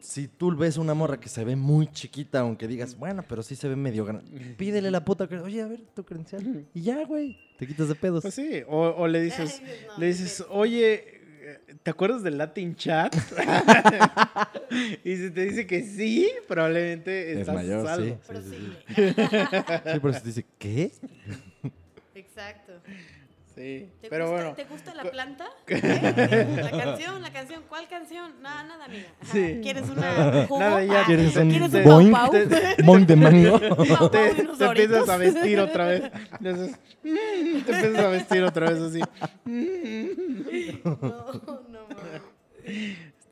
si tú ves una morra que se ve muy chiquita, aunque digas, bueno, pero sí se ve medio grande, pídele la puta, oye, a ver, tu credencial. Y ya, güey, te quitas de pedos. Pues sí, o le dices, oye... ¿Te acuerdas del Latin Chat? Y si te dice que sí, probablemente estás mayor, salvo. Sí, pero sí. Sí, pero si te dice, ¿qué? Exacto. Sí, pero bueno. ¿Te gusta La Planta? ¿Eh? La canción. ¿Cuál canción? Nada, amiga. Sí. ¿Quieres una jugo? Nada, ya. ¿Quieres un boing? ¿Boing de mango? Te empiezas a vestir otra vez. Te empiezas a vestir otra vez así. No.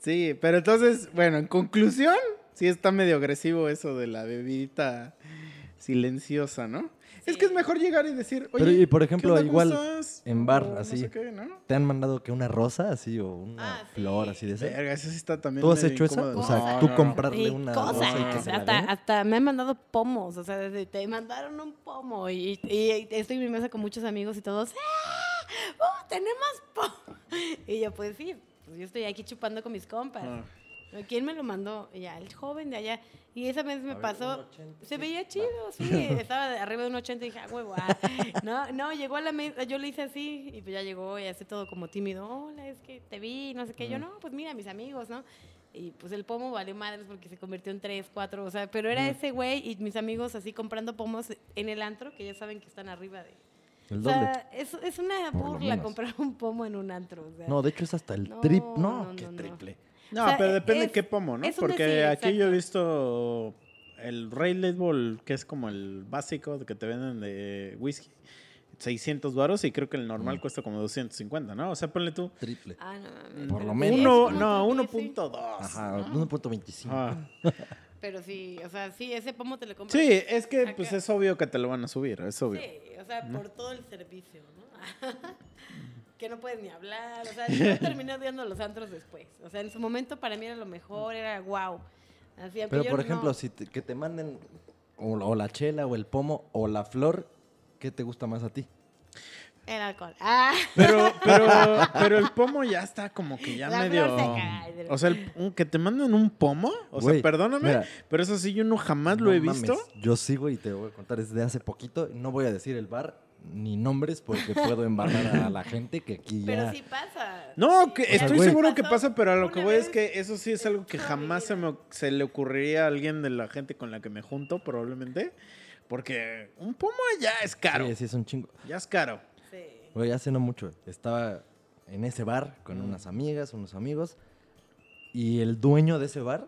Sí, pero entonces, bueno, en conclusión, sí está medio agresivo eso de la bebidita silenciosa, ¿no? Sí. Es que es mejor llegar y decir, oye, pero, y por ejemplo, ¿qué onda, igual cosas? En bar, o así, no sé qué, ¿no? ¿Te han mandado que una rosa así o una flor así de esa? Verga, eso sí está también. ¿Tú has hecho eso? O sea, tú comprarle una rosa y que se hasta me han mandado pomos, o sea, desde te mandaron un pomo y estoy en mi mesa con muchos amigos y todos, tenemos pomo. Y yo, pues sí, pues yo estoy aquí chupando con mis compas. ¿Quién me lo mandó? Ya, el joven de allá. Y esa vez me pasó, se veía chido, sí, estaba arriba de un 80 y dije, huevo, no, llegó a la mesa, yo le hice así, y pues ya llegó y hace todo como tímido, hola, es que te vi, no sé qué, yo no, pues mira, mis amigos, ¿no? Y pues el pomo valió madres porque se convirtió en 3, 4, o sea, pero era ese güey y mis amigos así comprando pomos en el antro, que ya saben que están arriba de... O sea, es una burla comprar un pomo en un antro, o sea. No, de hecho es hasta el triple, triple. No, o sea, pero depende de qué pomo, ¿no? Porque decir, aquí yo he visto el Ray Label, que es como el básico que te venden de whisky, 600 varos, y creo que el normal cuesta como 250, ¿no? O sea, ponle tú... Triple. Ah, no. Por lo menos. 1.2. Ajá, 1.25. Pero sí, o sea, sí, ese pomo te lo compras. Sí, es que acá, pues es obvio que te lo van a subir, es obvio. Sí, o sea, por todo el servicio, ¿no? Que no puedes ni hablar, o sea, yo terminé odiando los antros después. O sea, en su momento para mí era lo mejor, era guau. Así, pero por ejemplo, si que te manden o la chela o el pomo o la flor, ¿qué te gusta más a ti? El alcohol. Ah. Pero el pomo ya está como que ya la medio... Flor se cae. O sea, que te manden un pomo, o güey, sea, perdóname, mira, pero eso sí yo no jamás lo he visto. Yo sí, güey, te voy a contar, es de hace poquito, no voy a decir el bar, ni nombres porque puedo embarrar a la gente que aquí ya... Pero sí pasa. No, que estoy seguro que pasa, pero a lo que voy es que eso sí es algo que jamás se le ocurriría a alguien de la gente con la que me junto, probablemente, porque un pomo ya es caro. Sí, es un chingo. Ya es caro. Sí. Bueno, hace no mucho estaba en ese bar con unas amigas, unos amigos, y el dueño de ese bar,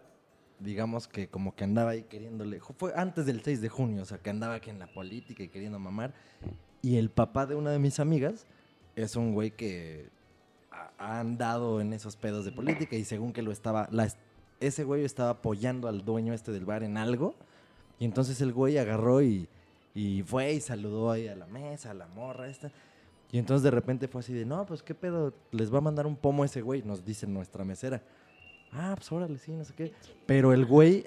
digamos que como que andaba ahí queriéndole... Fue antes del 6 de junio, o sea, que andaba aquí en la política y queriendo mamar. Y el papá de una de mis amigas es un güey que ha andado en esos pedos de política y según que lo estaba... ese güey estaba apoyando al dueño este del bar en algo. Y entonces el güey agarró y fue y saludó ahí a la mesa, a la morra esta... Y entonces de repente fue así de, no, pues qué pedo, les va a mandar un pomo ese güey, nos dice nuestra mesera. Ah, pues órale, sí, no sé qué. Pero el güey,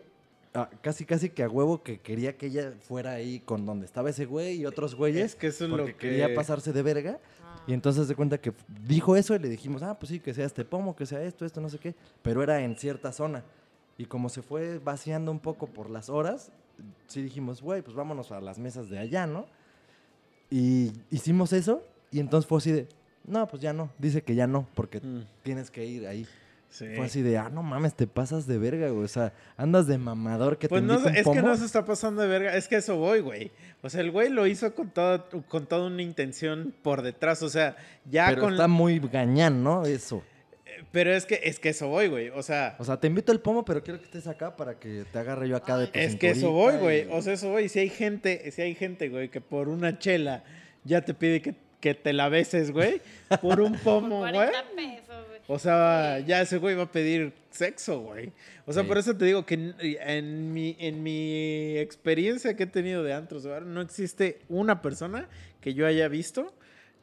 casi que a huevo que quería que ella fuera ahí con donde estaba ese güey y otros güeyes. Es que eso es lo que... quería pasarse de verga. Ah. Y entonces de cuenta que dijo eso y le dijimos, ah, pues sí, que sea este pomo, que sea esto, no sé qué. Pero era en cierta zona. Y como se fue vaciando un poco por las horas, sí dijimos, güey, pues vámonos a las mesas de allá, ¿no? Y hicimos eso. Y entonces fue así de, no, pues ya no. Dice que ya no, porque tienes que ir ahí. Sí. Fue así de, ah, no mames, te pasas de verga, güey. O sea, andas de mamador que pues te invita un pomo. Es que no se está pasando de verga. Es que eso voy, güey. O sea, el güey lo hizo con toda una intención por detrás. O sea, ya pero está muy gañán, ¿no? Eso. Pero es que eso voy, güey. O sea, te invito al pomo, pero quiero que estés acá para que te agarre yo acá de tu cinturita. Es que eso voy, güey. O sea, eso voy. Si hay gente, güey, que por una chela ya te pide que te la beses, güey, por un pomo, güey. 40 pesos, güey. O sea, ya ese güey va a pedir sexo, güey. O sea, por eso te digo que en mi experiencia que he tenido de antros, güey, no existe una persona que yo haya visto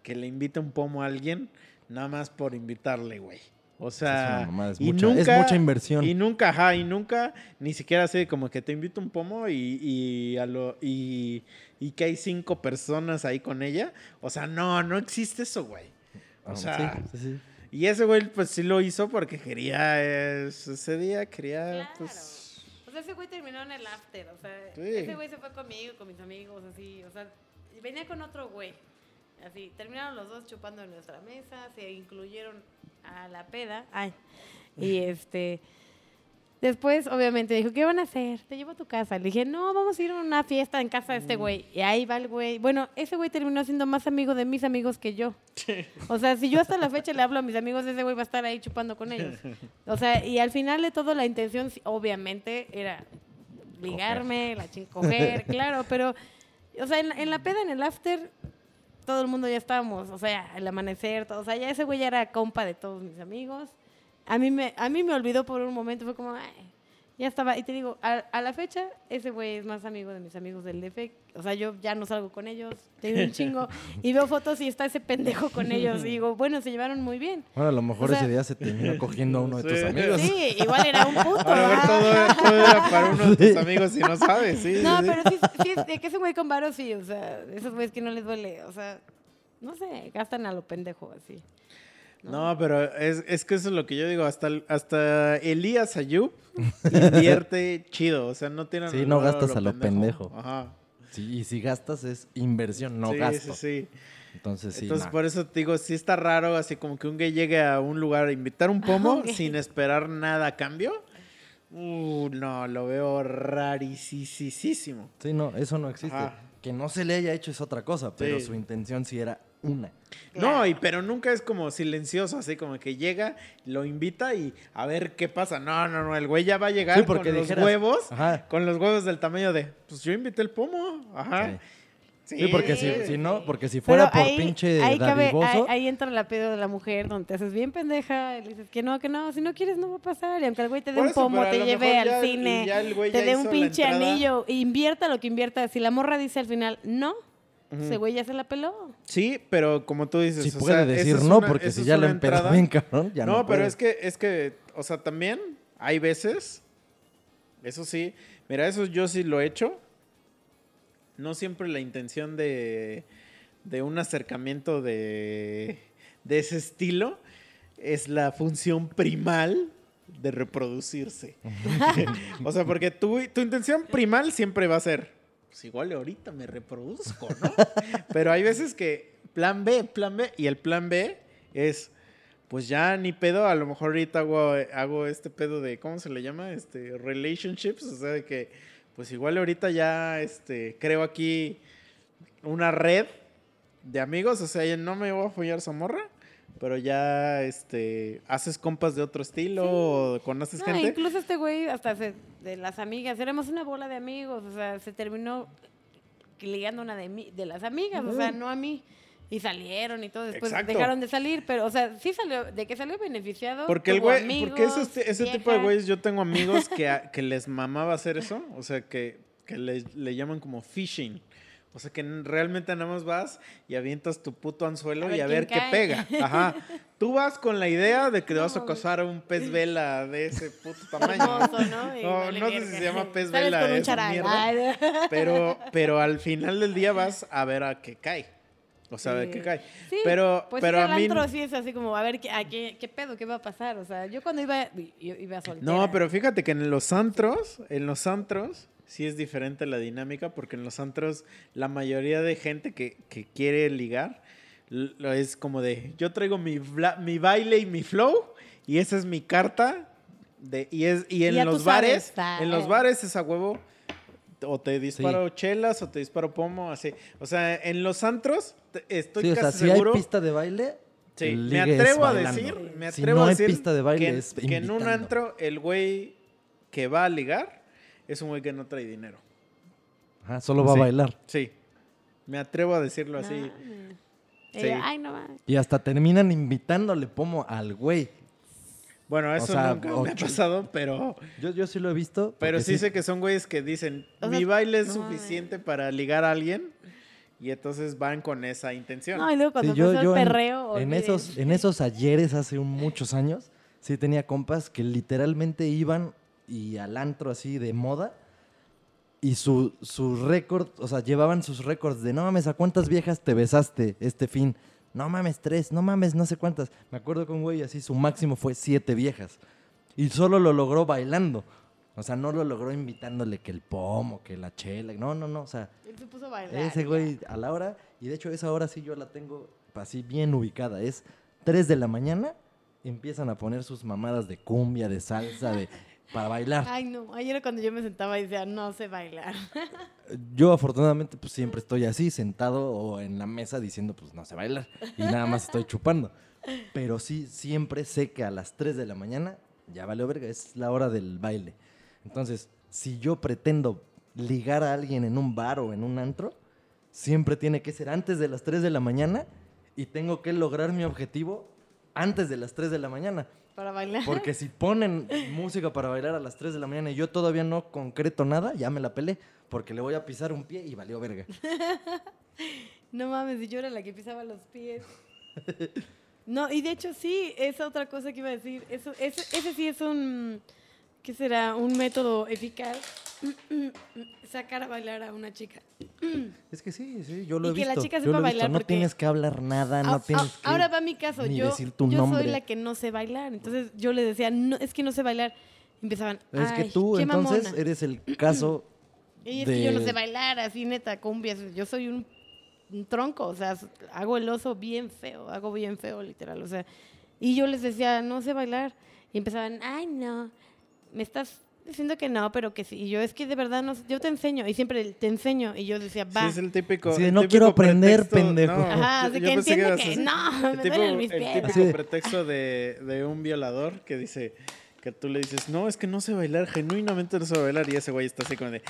que le invite un pomo a alguien nada más por invitarle, güey. O sea, es mucha inversión. Y nunca, ni siquiera así como que te invito un pomo y que hay 5 personas ahí con ella. O sea, no existe eso, güey. O sea, sí. Y ese güey pues sí lo hizo porque quería, ese día quería, claro. Pues... O sea, ese güey terminó en el after, o sea, sí. Ese güey se fue conmigo, con mis amigos, así, o sea, venía con otro güey. Así, terminaron los dos chupando en nuestra mesa, se incluyeron a la peda. Ay. Y después obviamente dijo, ¿qué van a hacer? Te llevo a tu casa. Le dije, no, vamos a ir a una fiesta en casa de este güey. Y ahí va el güey. Bueno, ese güey terminó siendo más amigo de mis amigos que yo. O sea, si yo hasta la fecha le hablo a mis amigos, ese güey va a estar ahí chupando con ellos. O sea, y al final de todo la intención obviamente era ligarme, coger, claro, pero o sea, en la peda, en el after... Todo el mundo ya estábamos, o sea, el amanecer, todo, o sea, ya ese güey ya era compa de todos mis amigos. A mí me olvidó por un momento, fue como, ay, ya estaba. Y te digo, a la fecha, ese güey es más amigo de mis amigos del DF. O sea, yo ya no salgo con ellos, te digo un chingo. Y veo fotos y está ese pendejo con ellos. Y digo, bueno, se llevaron muy bien. Bueno, a lo mejor ese día se terminó cogiendo a uno de tus amigos. Sí, igual era un puto. A ver, todo era para uno de tus amigos, si no sabes, sí. No, sí. Pero sí, es que ese güey con varos, sí, o sea, esos güeyes que no les duele. O sea, no sé, gastan a lo pendejo así. No, pero es que eso es lo que yo digo. Hasta Elías Ayub invierte chido. O sea, no tiene... Sí, no gastas a lo pendejo. Ajá. Sí, y si gastas es inversión, no gasto. Sí. Entonces por eso te digo, sí está raro, así como que un gay llegue a un lugar a invitar un pomo sin esperar nada a cambio. No, lo veo rarísimo. Sí, no, eso no existe. Ajá. Que no se le haya hecho es otra cosa, pero su intención sí era... Una. No, pero nunca es como silencioso, así como que llega, lo invita y a ver qué pasa. No, el güey ya va a llegar con los huevos del tamaño de, pues yo invité el pomo. Ajá. Sí. Sí, porque si fuera pero por ahí, pinche ahí dadivoso. Ahí entra la pedo de la mujer donde te haces bien pendeja, y le dices que no, si no quieres no va a pasar. Y aunque el güey te dé un pomo, te lleve al cine, te dé un pinche anillo, invierta lo que invierta. Si la morra dice al final, no. Ese güey ya se la peló. Sí, pero como tú dices... Sí puede decir no, porque si ya la empezó bien, cabrón, ya no. No, pero es que, o sea, también hay veces, eso sí, mira, eso yo sí lo he hecho, no siempre la intención de un acercamiento de ese estilo es la función primal de reproducirse. O sea, porque tu intención primal siempre va a ser... pues igual ahorita me reproduzco, ¿no? Pero hay veces que plan B, y el plan B es, pues ya ni pedo, a lo mejor ahorita hago este pedo de, ¿cómo se le llama? Relationships, o sea, de que, pues igual ahorita ya creo aquí una red de amigos, o sea, ya no me voy a follar esa morra, pero ya haces compas de otro estilo, sí, o conoces gente. Incluso este güey, hasta de las amigas, éramos una bola de amigos, o sea, se terminó ligando una de las amigas, o sea, no a mí. Y salieron y todo, después dejaron de salir, pero, o sea, sí salió, de que salió beneficiado. Porque el güey, amigos, porque ese tipo de güeyes, yo tengo amigos que les mamaba hacer eso, o sea, que le llaman como fishing. O sea, que realmente nada más vas y avientas tu puto anzuelo y a ver qué pega. Ajá. Tú vas con la idea de que vas a cazar un pez vela de ese puto tamaño. Hermoso, ¿no? Y no sé si se llama pez vela esa mierda. Pero al final del día vas a ver a qué cae. O sea, de qué cae. Sí, pero a mí... Sí, es así como, a ver, ¿qué pedo? ¿Qué va a pasar? O sea, yo cuando iba soltera. No, pero fíjate que en los antros... sí es diferente la dinámica, porque en los antros la mayoría de gente que quiere ligar es como de, yo traigo mi baile y mi flow y esa es mi carta y en los bares, en los bares es a huevo, o te disparo chelas o te disparo pomo, así. O sea, en los antros estoy casi seguro. Si hay pista de baile, sí, me atrevo a decir pista de baile que en un antro el güey que va a ligar es un güey que no trae dinero. Ajá, solo va a bailar. Sí, me atrevo a decirlo así. No. Sí. Ay, no va. Y hasta terminan invitándole pomo al güey. Bueno, eso, o sea, nunca me ha pasado, pero... Yo sí lo he visto. Pero sí sé que son güeyes que dicen, o sea, mi baile es suficiente para ligar a alguien, y entonces van con esa intención. No, y luego cuando pasó el perreo... En esos ayeres hace muchos años, sí tenía compas que literalmente iban... y al antro así de moda, y su récord, o sea, llevaban sus récords de no mames, ¿a cuántas viejas te besaste este fin? No mames, 3, no mames, no sé cuántas. Me acuerdo que un güey así, su máximo fue 7 viejas, y solo lo logró bailando, o sea, no lo logró invitándole que el pomo, que la chela, no, o sea. Él se puso a bailar. Ese güey a la hora, y de hecho esa hora sí yo la tengo así bien ubicada, es 3 de la mañana, empiezan a poner sus mamadas de cumbia, de salsa, de... para bailar. Ay, no. Ayer cuando yo me sentaba y decía, no sé bailar. Yo, afortunadamente, pues siempre estoy así, sentado o en la mesa diciendo, pues no sé bailar. Y nada más estoy chupando. Pero sí, siempre sé que a las 3 de la mañana ya valió verga, es la hora del baile. Entonces, si yo pretendo ligar a alguien en un bar o en un antro, siempre tiene que ser antes de las 3 de la mañana y tengo que lograr mi objetivo antes de las 3 de la mañana. ¿Para bailar? Porque si ponen música para bailar a las 3 de la mañana y yo todavía no concreto nada, ya me la pelé, porque le voy a pisar un pie y valió verga. No mames, y yo era la que pisaba los pies. No, y de hecho sí, esa otra cosa que iba a decir, ese sí es un, ¿qué será? Un método eficaz, sacar a bailar a una chica. Es que sí, yo lo he visto. Y que la chica sepa bailar. No tienes que hablar nada, no tienes que... Ahora va mi caso, yo soy la que no sé bailar. Entonces yo les decía, no, es que no sé bailar. Empezaban, ay, es que tú entonces eres el caso de... Es que yo no sé bailar, así neta, cumbia. Yo soy un tronco, o sea, hago el oso bien feo, literal, o sea. Y yo les decía, no sé bailar. Y empezaban, ay, no, me estás... diciendo que no, pero que sí. Y yo, es que de verdad, no, yo te enseño. Y siempre te enseño. Y yo decía, va. Sí, es el típico. Sí, no quiero aprender, pretexto, pendejo. No. Ajá, así que entiendo que no, me duelen mis pies. El típico pretexto de un violador que dice, que tú le dices, no, es que no sé bailar, genuinamente no sé bailar. Y ese güey está así como de,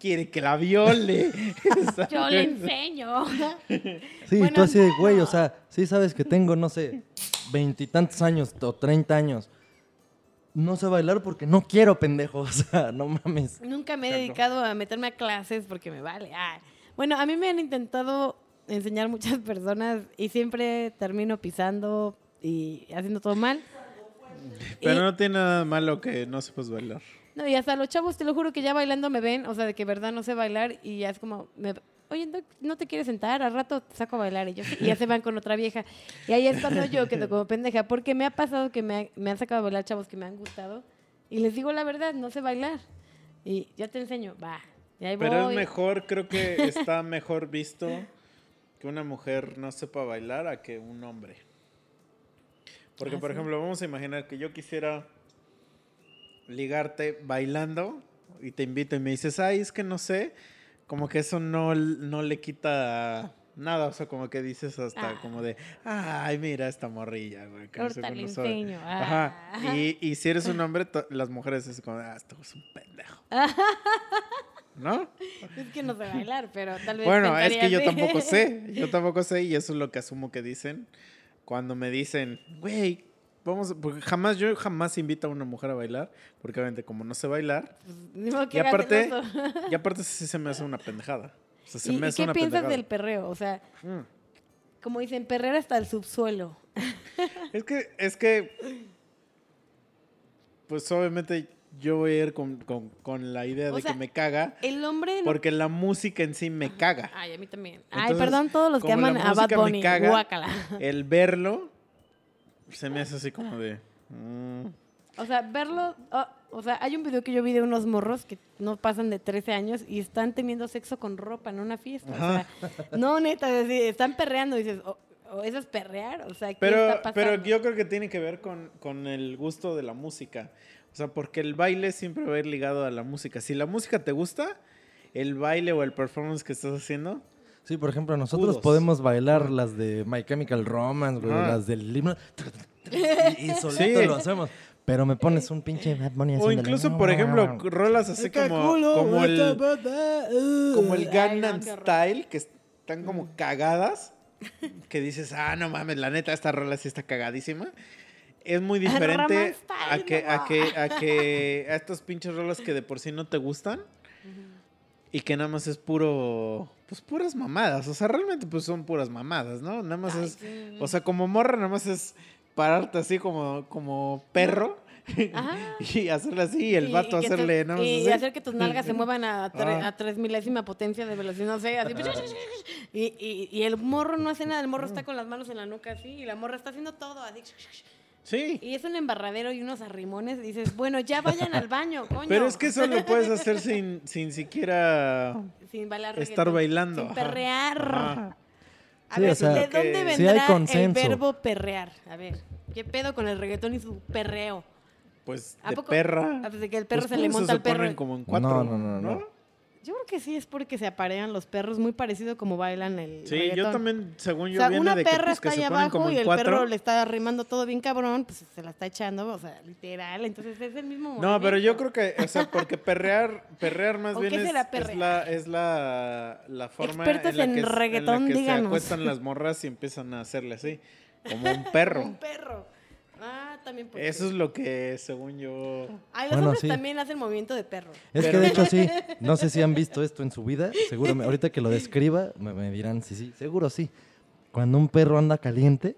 quiere que la viole. Yo le enseño. Sí, bueno, tú así de, güey, o sea, sí sabes que tengo, no sé, 20 y tantos años o 30 años. No sé bailar porque no quiero, pendejo. O sea, no mames. Nunca me he dedicado a meterme a clases porque me vale. Bueno, a mí me han intentado enseñar muchas personas y siempre termino pisando y haciendo todo mal. Pero no tiene nada malo que no sepas bailar. No, y hasta los chavos, te lo juro, que ya bailando me ven. O sea, de que verdad no sé bailar y ya es como... Oye, ¿no te quieres sentar? Al rato te saco a bailar. Y ya se van con otra vieja. Y ahí es cuando yo quedo como pendeja. Porque me ha pasado que me han sacado a bailar chavos que me han gustado. Y les digo la verdad, no sé bailar. Y ya te enseño, va. Pero es mejor, creo que está mejor visto que una mujer no sepa bailar a que un hombre. Porque, por ejemplo, vamos a imaginar que yo quisiera ligarte bailando y te invito y me dices, ay, es que no sé, como que eso no le quita nada, o sea, como que dices hasta como de, ay, mira esta morrilla, güey. Cortalinteño. Ajá. Y si eres un hombre, las mujeres es como, esto es un pendejo. ¿No? Es que no sé bailar, pero tal vez... Bueno, es que yo tampoco sé y eso es lo que asumo que dicen cuando me dicen, güey, vamos, porque yo jamás invito a una mujer a bailar, porque obviamente como no sé bailar, pues, y aparte sí se me hace una pendejada. O sea, ¿Y qué piensas del perreo? O sea, como dicen, perrear hasta el subsuelo. Es que pues obviamente yo voy a ir con la idea de que me caga. El hombre... Porque la música en sí me caga. Ay, a mí también. Entonces, ay, perdón todos los que aman a Bad Bunny. Caga, guácala. El verlo se me hace así como de... O sea, verlo... o sea, hay un video que yo vi de unos morros que no pasan de 13 años y están teniendo sexo con ropa en una fiesta. O sea, no, neta, están perreando. Y dices, ¿o eso es perrear? O sea, ¿qué está pasando? Pero yo creo que tiene que ver con el gusto de la música. O sea, porque el baile siempre va a ir ligado a la música. Si la música te gusta, el baile o el performance que estás haciendo... Sí, por ejemplo, nosotros podemos bailar las de My Chemical Romance, güey, las del himno... Y solito lo hacemos. Pero me pones un pinche Bad Bunny haciendo... O incluso, por ejemplo, rolas así como el Gangnam Style, que están como cagadas, que dices, no mames, la neta, esta rola sí está cagadísima. Es muy diferente a estos pinches rolas que de por sí no te gustan y que nada más es puras mamadas. O sea, realmente pues son puras mamadas, ¿no? Nada más es... O sea, como morra nada más es pararte así como perro y hacerle así y el vato hacerle... nada más y hacer que tus nalgas se muevan a 3,000ª potencia de velocidad, no sé, así... Y el morro no hace nada, el morro está con las manos en la nuca así y la morra está haciendo todo así... Sí. Y es un embarradero y unos arrimones. Y dices, bueno, ya vayan al baño, coño. Pero es que eso lo puedes hacer sin siquiera estar bailando. Sin perrear. A ver, o sea, ¿de dónde vendrá el verbo perrear? A ver, ¿qué pedo con el reggaetón y su perreo? Pues de perra. A que el perro pues se le monta al perro. Ponen como en 4, no. Yo creo que sí, es porque se aparean los perros, muy parecido como bailan el reggaetón. Yo también, según yo, viene de que... O sea, una perra está allá abajo y el perro le está arrimando todo bien cabrón, pues se la está echando, o sea, literal, entonces es el mismo momento. No, pero yo creo que, o sea, porque perrear más bien es la forma en la que se acuestan las morras y empiezan a hacerle así, como un perro. Un perro. También eso es lo que, según yo... Ay, los hombres también hacen movimiento de perro. Que de hecho sí, no sé si han visto esto en su vida, seguro, ahorita que lo describa me dirán sí, seguro sí. Cuando un perro anda caliente,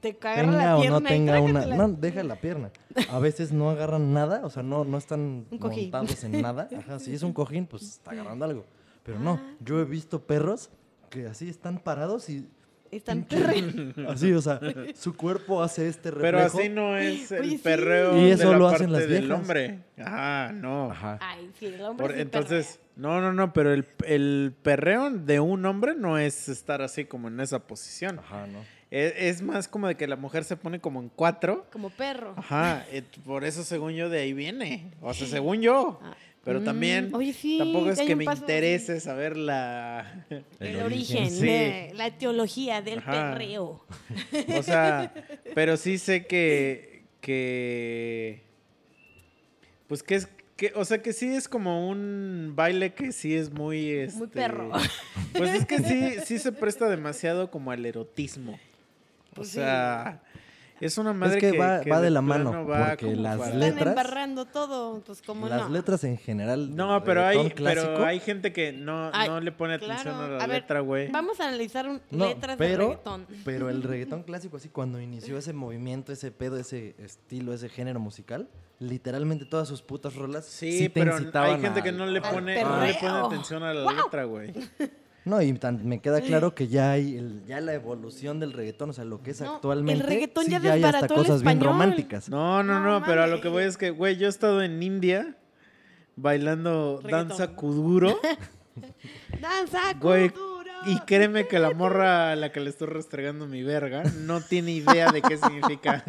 te agarra la pierna o no tenga una... No, deja la pierna. A veces no agarran nada, o sea, no están montados en nada. Ajá, si es un cojín, pues está agarrando algo. Pero no, yo he visto perros que así están parados y... Están perreando. Así, o sea, su cuerpo hace este reflejo. Pero así no es el perreo y eso de la lo hacen parte las viejas. Del hombre. No. Ajá. Ay, sí, el hombre entonces, perrea. No, pero el perreo de un hombre no es estar así como en esa posición. Ajá, no. Es más como de que la mujer se pone como en 4. Como perro. Ajá, por eso según yo de ahí viene. O sea, según yo. Pero también tampoco es que me interese saber el origen, la teología del perreo. O sea, pero sí sé que pues que es que, o sea, que sí es como un baile que sí es muy muy perro. Pues es que sí se presta demasiado como al erotismo. Pues o sea, es una madre es que va de la mano, porque las letras... Están embarrando todo, pues como no. Las letras en general... No, pero hay gente que no le pone atención a la letra, güey. Vamos a analizar letras de reggaetón. Pero el reggaetón clásico, así, cuando inició ese movimiento, ese pedo, ese estilo, ese género musical, literalmente todas sus putas rolas sí te incitaban. Hay gente que no le pone atención a la letra, güey. No, y me queda claro que ya hay ya la evolución del reggaetón, o sea, lo que es actualmente. El reggaetón ya hay hasta cosas bien románticas. No, pero a lo que voy es que, güey, yo he estado en India bailando danza kuduro. Danza kuduro. Y créeme que la morra a la que le estoy restregando mi verga no tiene idea de qué significa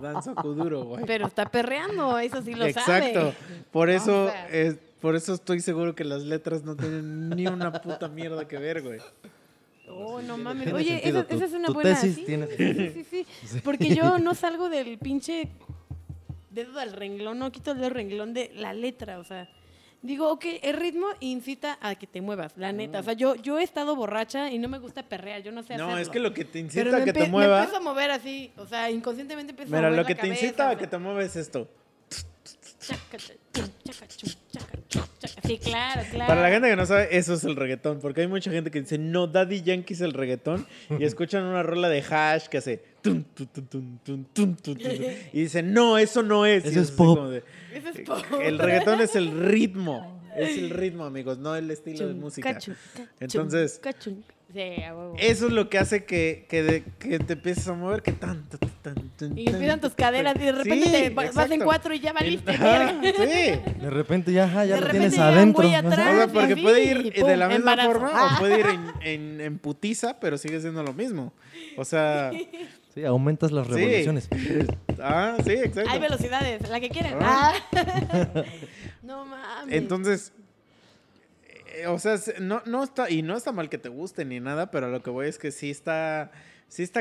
danza kuduro, güey. Pero está perreando, eso sí lo sabe. Exacto. Por eso, por eso estoy seguro que las letras no tienen ni una puta mierda que ver, güey. Oh, no mames. Oye, esa es una buena. Tesis ¿sí? Tiene... Sí. Porque yo no salgo del pinche dedo al renglón, no quito el dedo al renglón de la letra, o sea. Digo, ok, el ritmo incita a que te muevas, la neta. O sea, yo he estado borracha y no me gusta perrear, yo no sé hacerlo. No, es que lo que te incita a que te muevas... Me empiezo a mover así, o sea, inconscientemente empiezo a mover la cabeza. Mira, lo que te incita a que te muevas es esto. Sí, claro. Para la gente que no sabe, eso es el reggaetón, porque hay mucha gente que dice, no, Daddy Yankee es el reggaetón, y escuchan una rola de hash que hace... Tum, tum, tum, tum, tum, tum, tum, tum, y dicen, no, eso no es. Eso es pop. Eso es pop. El reggaetón es el ritmo. Es el ritmo, amigos, no el estilo de música. Entonces, eso es lo que hace que te empieces a mover, que tanto. Y empiezan tus caderas y de repente te vas en cuatro y ya valiste. Sí. De repente ya lo tienes adentro. Atrás, o sea, porque puede ir de la misma forma o puede ir en putiza, pero sigue siendo lo mismo. O sea... Sí, aumentas las revoluciones. Ah, sí, exacto. Hay velocidades, la que quieran. No mames. Entonces, o sea, no está, y no está mal que te guste ni nada, pero lo que voy es que sí está